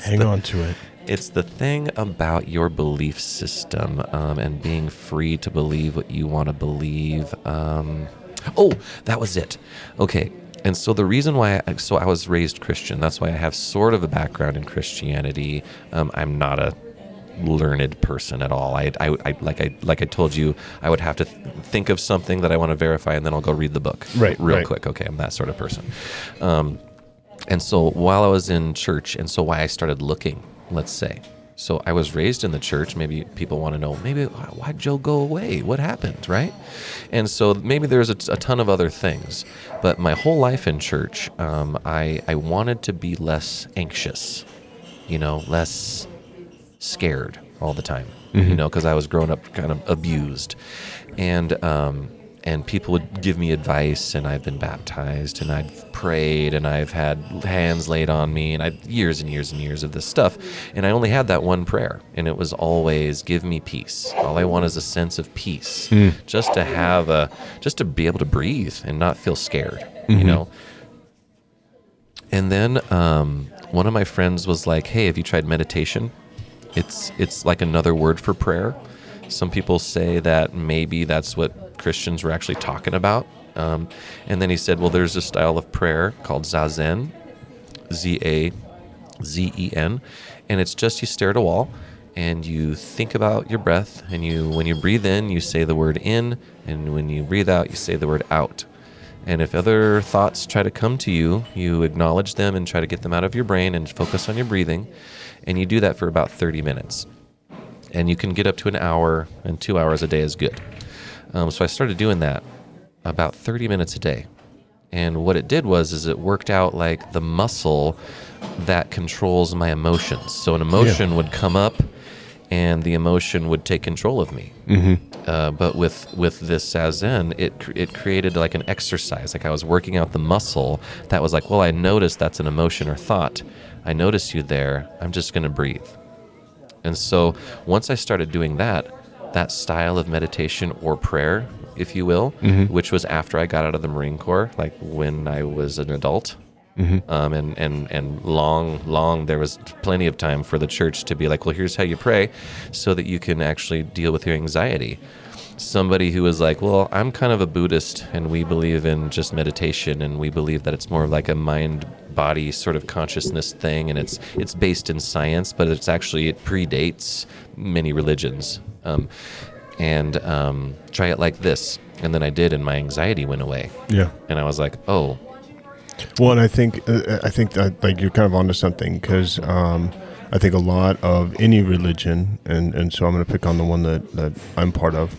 Hang on to it. It's the thing about your belief system and being free to believe what you want to believe. That was it. Okay. And so the reason why, so I was raised Christian. That's why I have sort of a background in Christianity. I'm not a learned person at all. I told you, I would have to think of something that I want to verify, and then I'll go read the book quick. Okay, I'm that sort of person. And so while I was in church, and so why I started looking, let's say, So I was raised in the church. Maybe people want to know, maybe why'd Joe go away? What happened, right? And so maybe there's a ton of other things. But my whole life in church, I wanted to be less anxious, you know, less scared all the time, mm-hmm. you know, because I was growing up kind of abused. And people would give me advice, and I've been baptized, and I've prayed, and I've had hands laid on me, and I've years and years and years of this stuff. And I only had that one prayer, and it was always, give me peace. All I want is a sense of peace, just to have just to be able to breathe and not feel scared, mm-hmm. you know? And then one of my friends was like, hey, have you tried meditation? It's like another word for prayer. Some people say that maybe that's what Christians were actually talking about. And then he said, well, there's a style of prayer called Zazen, Z-A-Z-E-N. And it's just you stare at a wall and you think about your breath. And when you breathe in, you say the word in. And when you breathe out, you say the word out. And if other thoughts try to come to you, you acknowledge them and try to get them out of your brain and focus on your breathing. And you do that for about 30 minutes. And you can get up to an hour, and 2 hours a day is good. So I started doing that about 30 minutes a day. And what it did was it worked out like the muscle that controls my emotions. So an emotion would come up, and the emotion would take control of me. Mm-hmm. But with this Zazen, it created like an exercise. Like I was working out the muscle that was like, well, I noticed that's an emotion or thought. I noticed you there. I'm just going to breathe. And so once I started doing that style of meditation or prayer, if you will, mm-hmm. which was after I got out of the Marine Corps, like when I was an adult, mm-hmm. and long, there was plenty of time for the church to be like, well, here's how you pray so that you can actually deal with your anxiety. Somebody who was like, well, I'm kind of a Buddhist and we believe in just meditation and we believe that it's more of like a mind-body sort of consciousness thing and it's based in science, but it predates many religions. Try it like this. And then I did, and my anxiety went away. Yeah. And I was like, oh. Well, and I think that like you're kind of onto something because I think a lot of any religion, and so I'm going to pick on the one that I'm part of,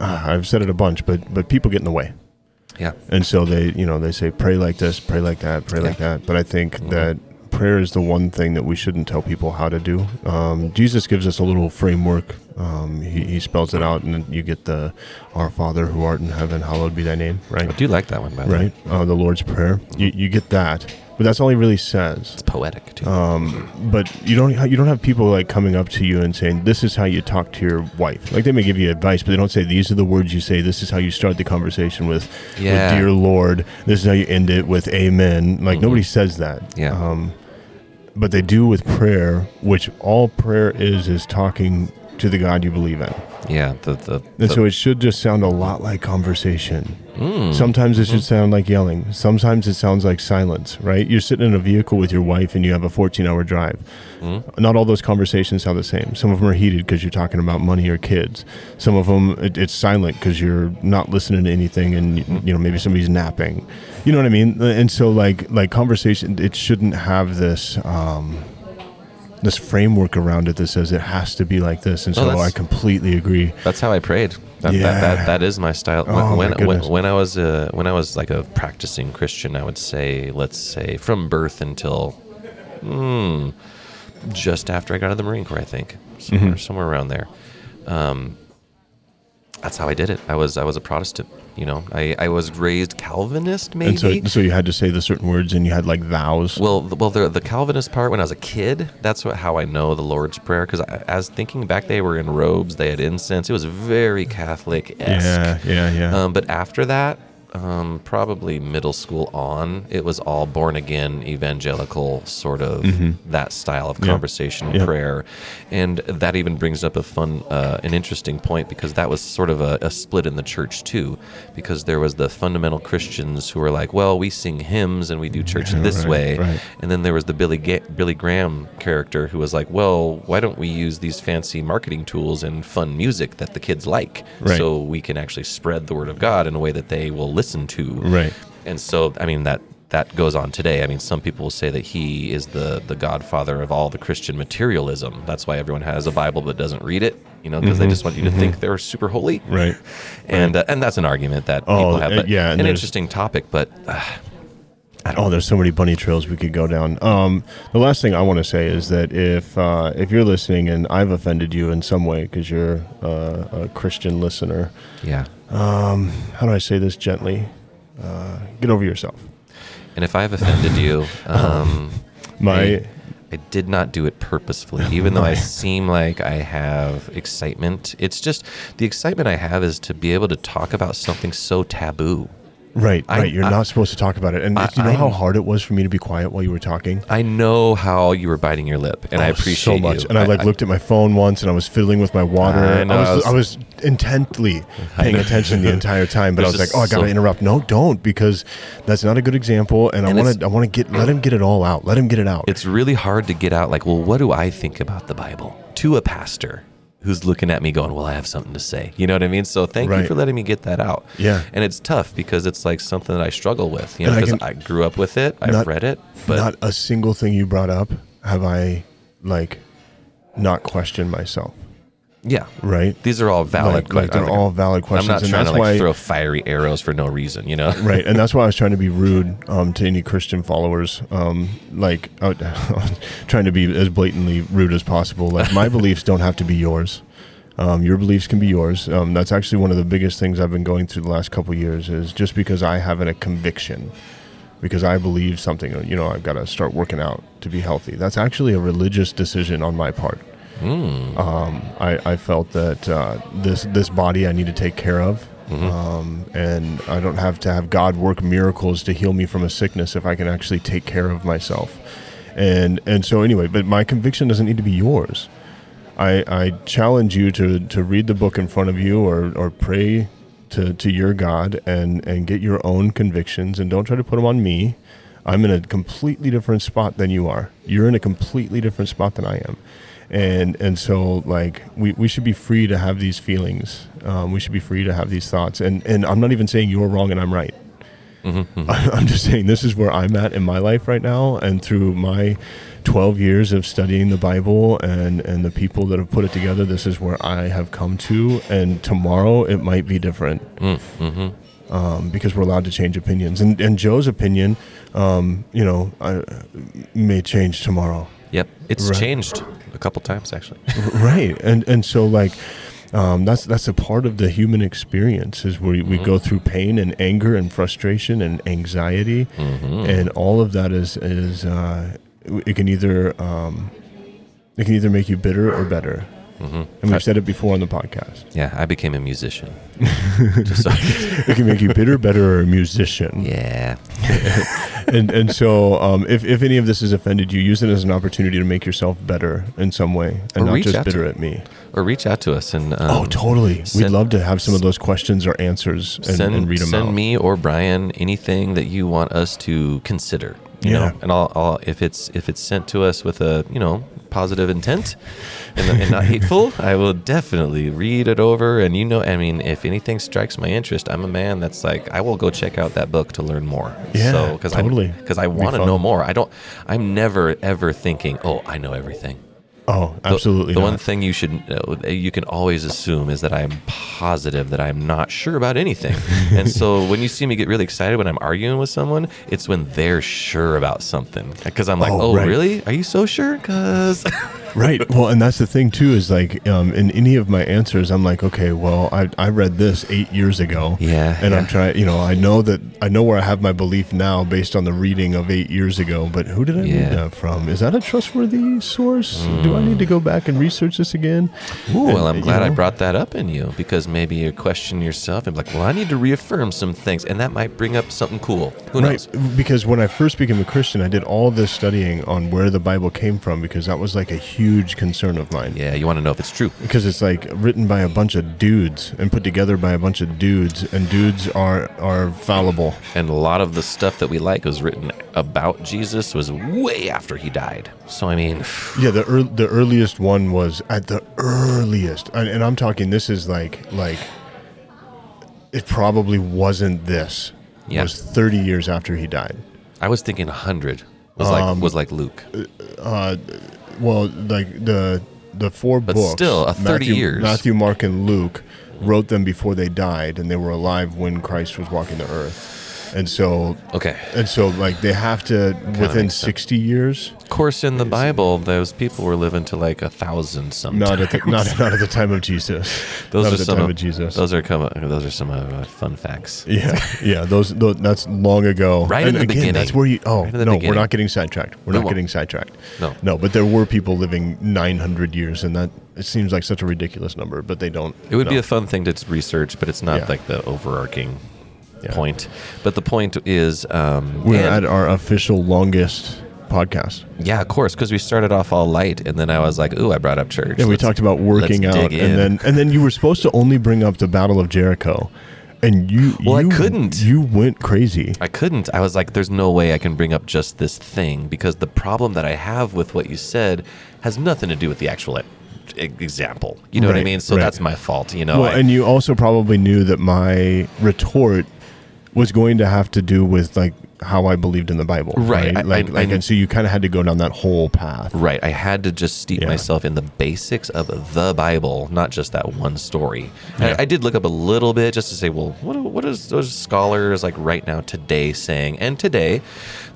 I've said it a bunch, but people get in the way. Yeah. And so they say, pray like this, pray like that, pray like that. But I think mm-hmm. that prayer is the one thing that we shouldn't tell people how to do. Jesus gives us a little framework. He spells it out, and you get the Our Father who art in heaven, hallowed be thy name, right? I do like that one, by the way. Right? The Lord's Prayer. You get that. But that's all he really says. It's poetic, too. But you don't have people like coming up to you and saying, this is how you talk to your wife. Like they may give you advice, but they don't say, these are the words you say. This is how you start the conversation with dear Lord. This is how you end it with amen. Like mm-hmm. nobody says that. Yeah. But they do with prayer, which all prayer is talking to the God you believe in. Yeah. So it should just sound a lot like conversation. Mm. Sometimes it should sound like yelling. Sometimes it sounds like silence, right? You're sitting in a vehicle with your wife and you have a 14-hour drive. Mm. Not all those conversations sound the same. Some of them are heated because you're talking about money or kids. Some of them, it's silent because you're not listening to anything and, you know, maybe somebody's napping. You know what I mean? And so, like conversation, it shouldn't have this... this framework around it that says it has to be like this. And so I completely agree. That's how I prayed. That is my style. When I was like a practicing Christian, I would say, let's say from birth until just after I got out of the Marine Corps, I think somewhere around there. That's how I did it. I was a Protestant, you know. I was raised Calvinist, maybe. And so you had to say the certain words, and you had like vows. Well, the Calvinist part when I was a kid. That's how I know the Lord's Prayer because as thinking back, they were in robes, they had incense. It was very Catholic-esque. Yeah. But after that, probably middle school on, it was all born again, evangelical sort of that style of conversational prayer, and that even brings up a fun, an interesting point because that was sort of a split in the church too, because there was the fundamental Christians who were like, well, we sing hymns and we do church this way, and then there was the Billy Graham character who was like, well, why don't we use these fancy marketing tools and fun music that the kids like, so we can actually spread the word of God in a way that they will listen to. Right. And so, I mean, that that goes on today. I mean, some people will say that he is the godfather of all the Christian materialism. That's why everyone has a Bible but doesn't read it, you know, because they just want you to think they're super holy. Right. And and that's an argument that people have. But yeah, an interesting topic, but... there's so many bunny trails we could go down. The last thing I want to say is that if you're listening and I've offended you in some way because you're a Christian listener, how do I say this gently? Get over yourself. And if I've offended you, I did not do it purposefully, even though I seem like I have excitement. It's just the excitement I have is to be able to talk about something so taboo. Right. You're not supposed to talk about it. And you know how hard it was for me to be quiet while you were talking? I know how you were biting your lip, and I appreciate so much. You. And I looked at my phone once, and I was fiddling with my water. I was intently paying attention the entire time, but I was like, I got to interrupt. No, don't, because that's not a good example, and I want to let him get it all out. Let him get it out. It's really hard to get out, like, well, what do I think about the Bible to a pastor who's looking at me going, well, I have something to say. You know what I mean? So thank you for letting me get that out. Yeah. And it's tough because it's like something that I struggle with, you know, because I grew up with it. I've read it. But not a single thing you brought up have I, not questioned myself. Yeah. Right? These are all valid questions. They're all valid questions. I'm not trying to throw fiery arrows for no reason, you know? Right. And that's why I was trying to be rude to any Christian followers. Trying to be as blatantly rude as possible. Like, my beliefs don't have to be yours. Your beliefs can be yours. That's actually one of the biggest things I've been going through the last couple of years is just because I have a conviction, because I believe something, you know, I've got to start working out to be healthy. That's actually a religious decision on my part. I felt that this body I need to take care of, and I don't have to have God work miracles to heal me from a sickness if I can actually take care of myself. And so anyway, but my conviction doesn't need to be yours. I challenge you to read the book in front of you or pray to your God and get your own convictions, and don't try to put them on me. I'm in a completely different spot than you are. You're in a completely different spot than I am. And so, we should be free to have these feelings. We should be free to have these thoughts. And I'm not even saying you're wrong and I'm right. I'm just saying this is where I'm at in my life right now. And through my 12 years of studying the Bible and the people that have put it together, this is where I have come to. And tomorrow it might be different. Because we're allowed to change opinions. And Joe's opinion, may change tomorrow. Yep, it's changed a couple times actually. Right, and so that's a part of the human experience is where we go through pain and anger and frustration and anxiety, and all of that is it can either make you bitter or better. And we've said it before on the podcast. Yeah, I became a musician. It can make you bitter, better, or a musician. Yeah. and so if any of this has offended you, use it as an opportunity to make yourself better in some way, and not just bitter at me. Or reach out to us. And totally. We'd love to have some of those questions or answers and read them out. Send me or Brian anything that you want us to consider. You know, and I'll, if it's sent to us with a positive intent and not hateful, I will definitely read it over. And if anything strikes my interest, I'm a man that's like I will go check out that book to learn more. Yeah, so, because I want to know more. I'm never ever thinking, I know everything. Oh, absolutely. The one thing you should know, you can always assume is that I'm positive that I'm not sure about anything. And so when you see me get really excited when I'm arguing with someone, it's when they're sure about something. Because I'm like, really? Are you so sure? Because... Right. Well, and that's the thing, too, is in any of my answers, I'm like, okay, well, I read this 8 years ago. Yeah. And I'm trying, I know where I have my belief now based on the reading of 8 years ago. But who did I read that from? Is that a trustworthy source? Do I need to go back and research this again? Ooh, well, I'm glad I brought that up in you, because maybe you question yourself and be like, well, I need to reaffirm some things. And that might bring up something cool. Who knows? Because when I first became a Christian, I did all this studying on where the Bible came from, because that was like a huge concern of mine. Yeah, you want to know if it's true. Because it's written by a bunch of dudes and put together by a bunch of dudes, and dudes are fallible. And a lot of the stuff that we like was written about Jesus was way after he died. So, I mean... Yeah, the earliest one was at the earliest. And I'm talking, this is it probably wasn't this. Yeah. It was 30 years after he died. I was thinking 100 was like Luke. Well, like the four but books. But still, 30 years. Matthew, Mark, and Luke wrote them before they died, and they were alive when Christ was walking the earth. And so, like they have to within 60 years. Of course, in the Bible, those people were living to like 1,000 sometimes. Not at the time of Jesus. Those are some of fun facts. Yeah. Those that's long ago. Right in the beginning. That's where you. Oh right no, beginning. We're not getting sidetracked. No, but there were people living 900 years, and that it seems like such a ridiculous number. But they don't. It would be a fun thing to research, but it's not like the overarching. Yeah. Point, but the point is we're at our official longest podcast. Yeah, of course, because we started off all light, and then I was like, "Ooh, I brought up church." Yeah, we talked about working out, and then you were supposed to only bring up the Battle of Jericho, and I couldn't. You went crazy. I couldn't. I was like, "There's no way I can bring up just this thing," because the problem that I have with what you said has nothing to do with the actual example. You know what I mean? So that's my fault. You know. Well, and you also probably knew that my retort was going to have to do with like how I believed in the Bible. Right. And so you kind of had to go down that whole path. Right. I had to just steep myself in the basics of the Bible, not just that one story. Yeah. I did look up a little bit just to say, well, what is those scholars like right now today saying? And today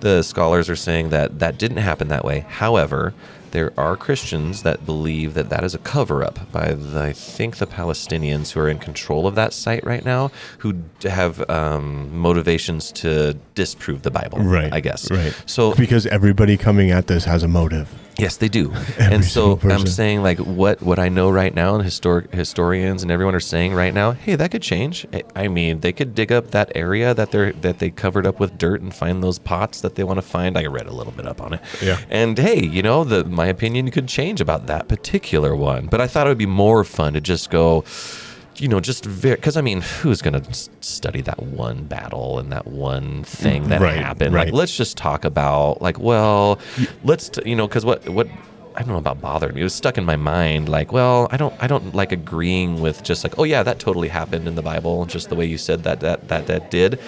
the scholars are saying that didn't happen that way. However, there are Christians that believe that is a cover-up by, the Palestinians who are in control of that site right now, who have motivations to disprove the Bible, right, I guess. Right. So, because everybody coming at this has a motive. Yes, they do. And so I'm saying, like, what I know right now, and historians and everyone are saying right now, hey, that could change. I mean, they could dig up that area that they covered up with dirt and find those pots that they want to find. I read a little bit up on it. Yeah. And hey, you know, my opinion could change about that particular one. But I thought it would be more fun to just go, you know, just because I mean, who's going to study that one battle and that one thing that happened? Right. Like, let's just talk about, like, well, because what I don't know about bothered me. It was stuck in my mind. Like, well, I don't like agreeing with just like, oh yeah, that totally happened in the Bible, just the way you said that did.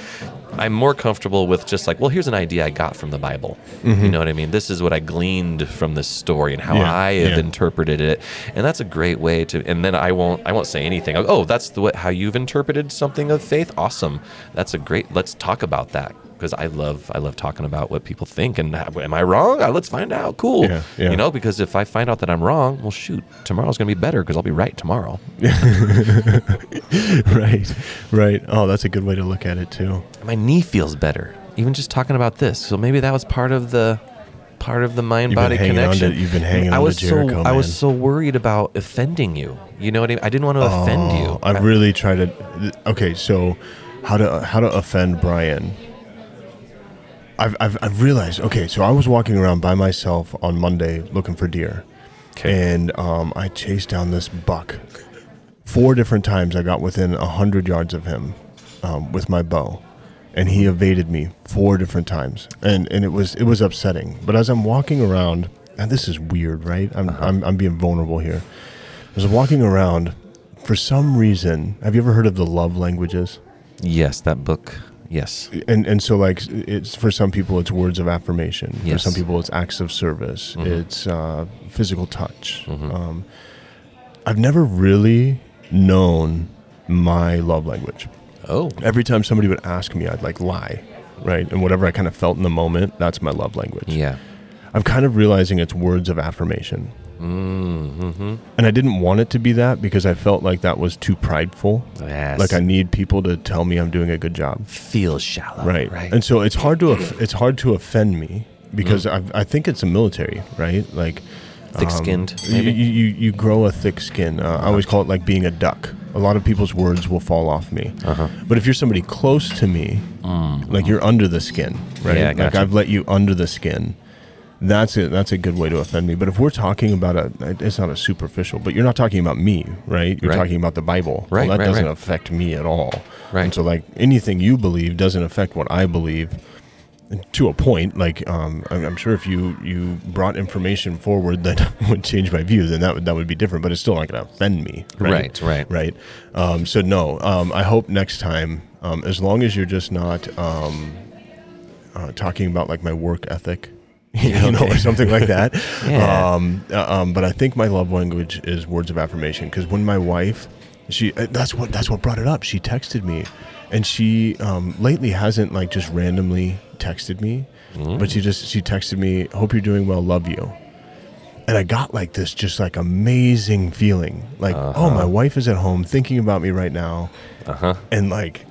I'm more comfortable with just like, well, here's an idea I got from the Bible. Mm-hmm. You know what I mean? This is what I gleaned from this story and how I have interpreted it. And that's a great way to, and then I won't say anything. I'll, oh, that's how you've interpreted something of faith. Awesome. That's a great, let's talk about that. Because I love talking about what people think, and am I wrong? Let's find out. Cool, you know. Because if I find out that I'm wrong, well, shoot, tomorrow's gonna be better because I'll be right tomorrow. Right. Oh, that's a good way to look at it too. My knee feels better, even just talking about this. So maybe that was part of the mind-body connection. You've been hanging on to Jericho, man. I was so worried about offending you. You know what I mean? I didn't want to offend you. I really try to. Okay, so how to offend Brian? I've realized, okay, so I was walking around by myself on Monday looking for deer, and I chased down this buck. 4 different times I got within 100 yards of him with my bow, and he evaded me 4 different times, and it was upsetting. But as I'm walking around, and this is weird, right? I'm being vulnerable here. As I'm walking around, for some reason, have you ever heard of The Love Languages? Yes, that book. Yes. And so like it's for some people it's words of affirmation. Yes. For some people it's acts of service. Mm-hmm. It's physical touch. Mm-hmm. I've never really known my love language. Oh. Every time somebody would ask me, I'd like lie, right? And whatever I kind of felt in the moment, that's my love language. Yeah. I'm kind of realizing it's words of affirmation. Mm-hmm. And I didn't want it to be that because I felt like that was too prideful. Yes. Like I need people to tell me I'm doing a good job. Feel shallow, right? And so it's hard to offend me because I think it's the military, right? Like thick-skinned. Maybe? You grow a thick skin. I always call it like being a duck. A lot of people's words will fall off me, but if you're somebody close to me, like you're under the skin, right? Yeah, like I've let you under the skin. That's it. That's a good way to offend me. But if we're talking about it's not a superficial, but you're not talking about me, right? You're talking about the Bible. Right. Well, that doesn't affect me at all. Right. And so like anything you believe doesn't affect what I believe to a point. Like, I'm sure if you brought information forward that would change my view, then that would be different, but it's still not going to offend me. Right. Right. So no, I hope next time, as long as you're just not, talking about like my work ethic, or something like that. Yeah. But I think my love language is words of affirmation, because when my wife, that's what brought it up. She texted me, and she lately hasn't like just randomly texted me, but she texted me, "Hope you're doing well, love you." And I got like this just like amazing feeling, like oh, my wife is at home thinking about me right now, and like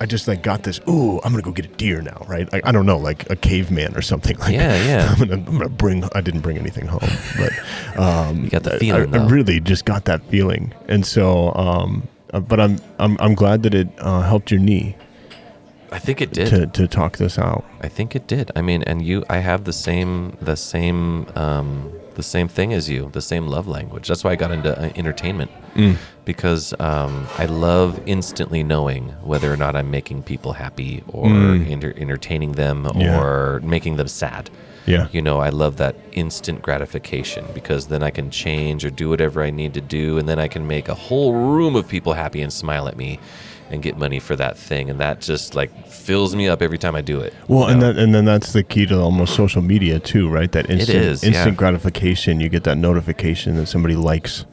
I just like got this. Ooh, I'm gonna go get a deer now, right? Like I don't know, like a caveman or something. Like I'm gonna bring. I didn't bring anything home, but you got the feeling. I really just got that feeling, and so. But I'm glad that it helped your knee. I think it did to talk this out. I think it did. I mean, and I have the same. The same thing as you, the same love language. That's why I got into entertainment, because I love instantly knowing whether or not I'm making people happy or entertaining them or making them sad. Yeah, I love that instant gratification, because then I can change or do whatever I need to do, and then I can make a whole room of people happy and smile at me and get money for that thing, and that just like fills me up every time I do it. Well, and then that's the key to almost social media too, right? That instant gratification. You get that notification that somebody likes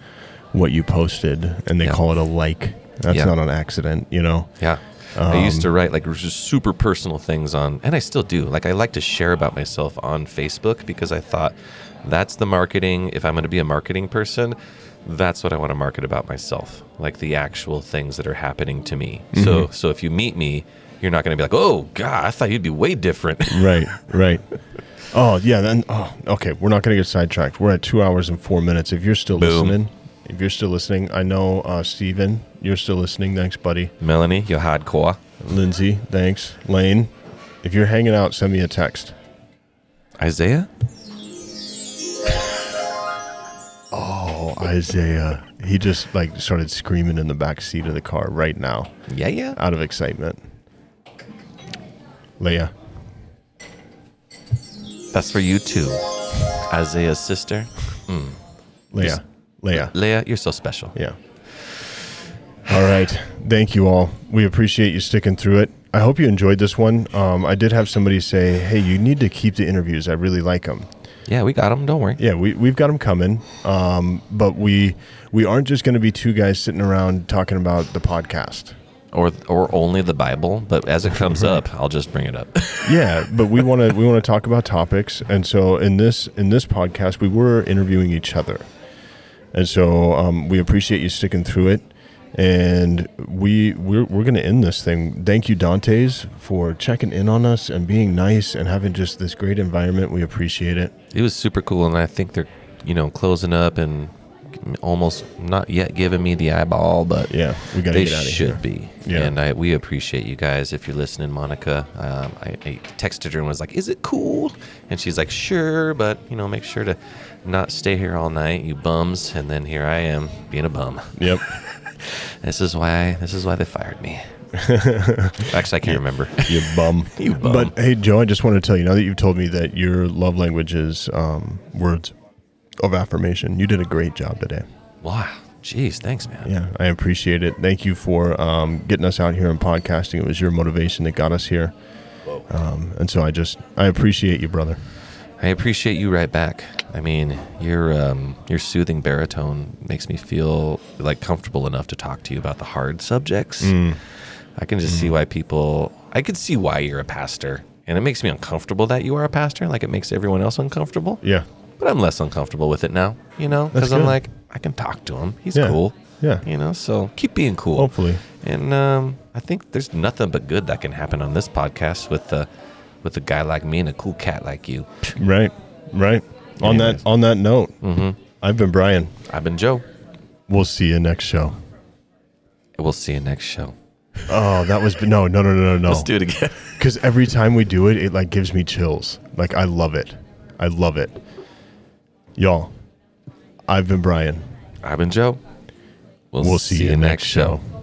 what you posted, and they call it a like. That's not an accident, Yeah. I used to write like just super personal things on, and I still do. Like I like to share about myself on Facebook, because I thought that's the marketing. If I'm going to be a marketing person, that's what I want to market about myself, like the actual things that are happening to me. Mm-hmm. So if you meet me, you're not going to be like, "Oh God, I thought you'd be way different." Right. Oh yeah. Okay. We're not going to get sidetracked. We're at 2 hours and 4 minutes. If you're still listening. If you're still listening, I know, Steven, you're still listening. Thanks, buddy. Melanie, you're hardcore. Lindsay, thanks. Lane, if you're hanging out, send me a text. Isaiah? Oh, Isaiah. He just like started screaming in the back seat of the car right now. Yeah. Out of excitement. Leia. That's for you too. Isaiah's sister. Leia. Leia, you're so special. Yeah. All right. Thank you all. We appreciate you sticking through it. I hope you enjoyed this one. I did have somebody say, "Hey, you need to keep the interviews. I really like them." Yeah, we got them. Don't worry. Yeah, we've got them coming. But we aren't just going to be two guys sitting around talking about the podcast. Or only the Bible, but as it comes up, I'll just bring it up. Yeah, but we want to talk about topics. And so in this podcast, we were interviewing each other. And so we appreciate you sticking through it, and we're going to end this thing. Thank you, Dante's, for checking in on us and being nice and having just this great environment. We appreciate it. It was super cool, and I think they're closing up and almost not yet giving me the eyeball, but yeah, we gotta get out of here. They should be. Yeah. And we appreciate you guys. If you're listening, Monica, I texted her and was like, "Is it cool?" And she's like, "Sure, but make sure to not stay here all night, you bums." And then here I am being a bum. Yep. This is why they fired me. Actually, I can't remember. You bum. You bum. But hey, Joe, I just want to tell you, now that you've told me that your love language is words of affirmation, you did a great job today. Wow. Jeez, thanks, man. Yeah, I appreciate it. Thank you for getting us out here and podcasting. It was your motivation that got us here. Whoa. And so I appreciate you, brother. I appreciate you right back. I mean, your soothing baritone makes me feel like comfortable enough to talk to you about the hard subjects. I can just see why I could see why you're a pastor, and it makes me uncomfortable that you are a pastor. Like it makes everyone else uncomfortable. Yeah. But I'm less uncomfortable with it now, because I'm like, I can talk to him. He's cool. Yeah. So keep being cool. Hopefully. And I think there's nothing but good that can happen on this podcast with a guy like me and a cool cat like you. Right. On that note, I've been Brian. I've been Joe. We'll see you next show. Oh, that was no. Let's do it again. Because every time we do it, it like gives me chills. Like I love it. Y'all, I've been Brian. I've been Joe. We'll see you next show.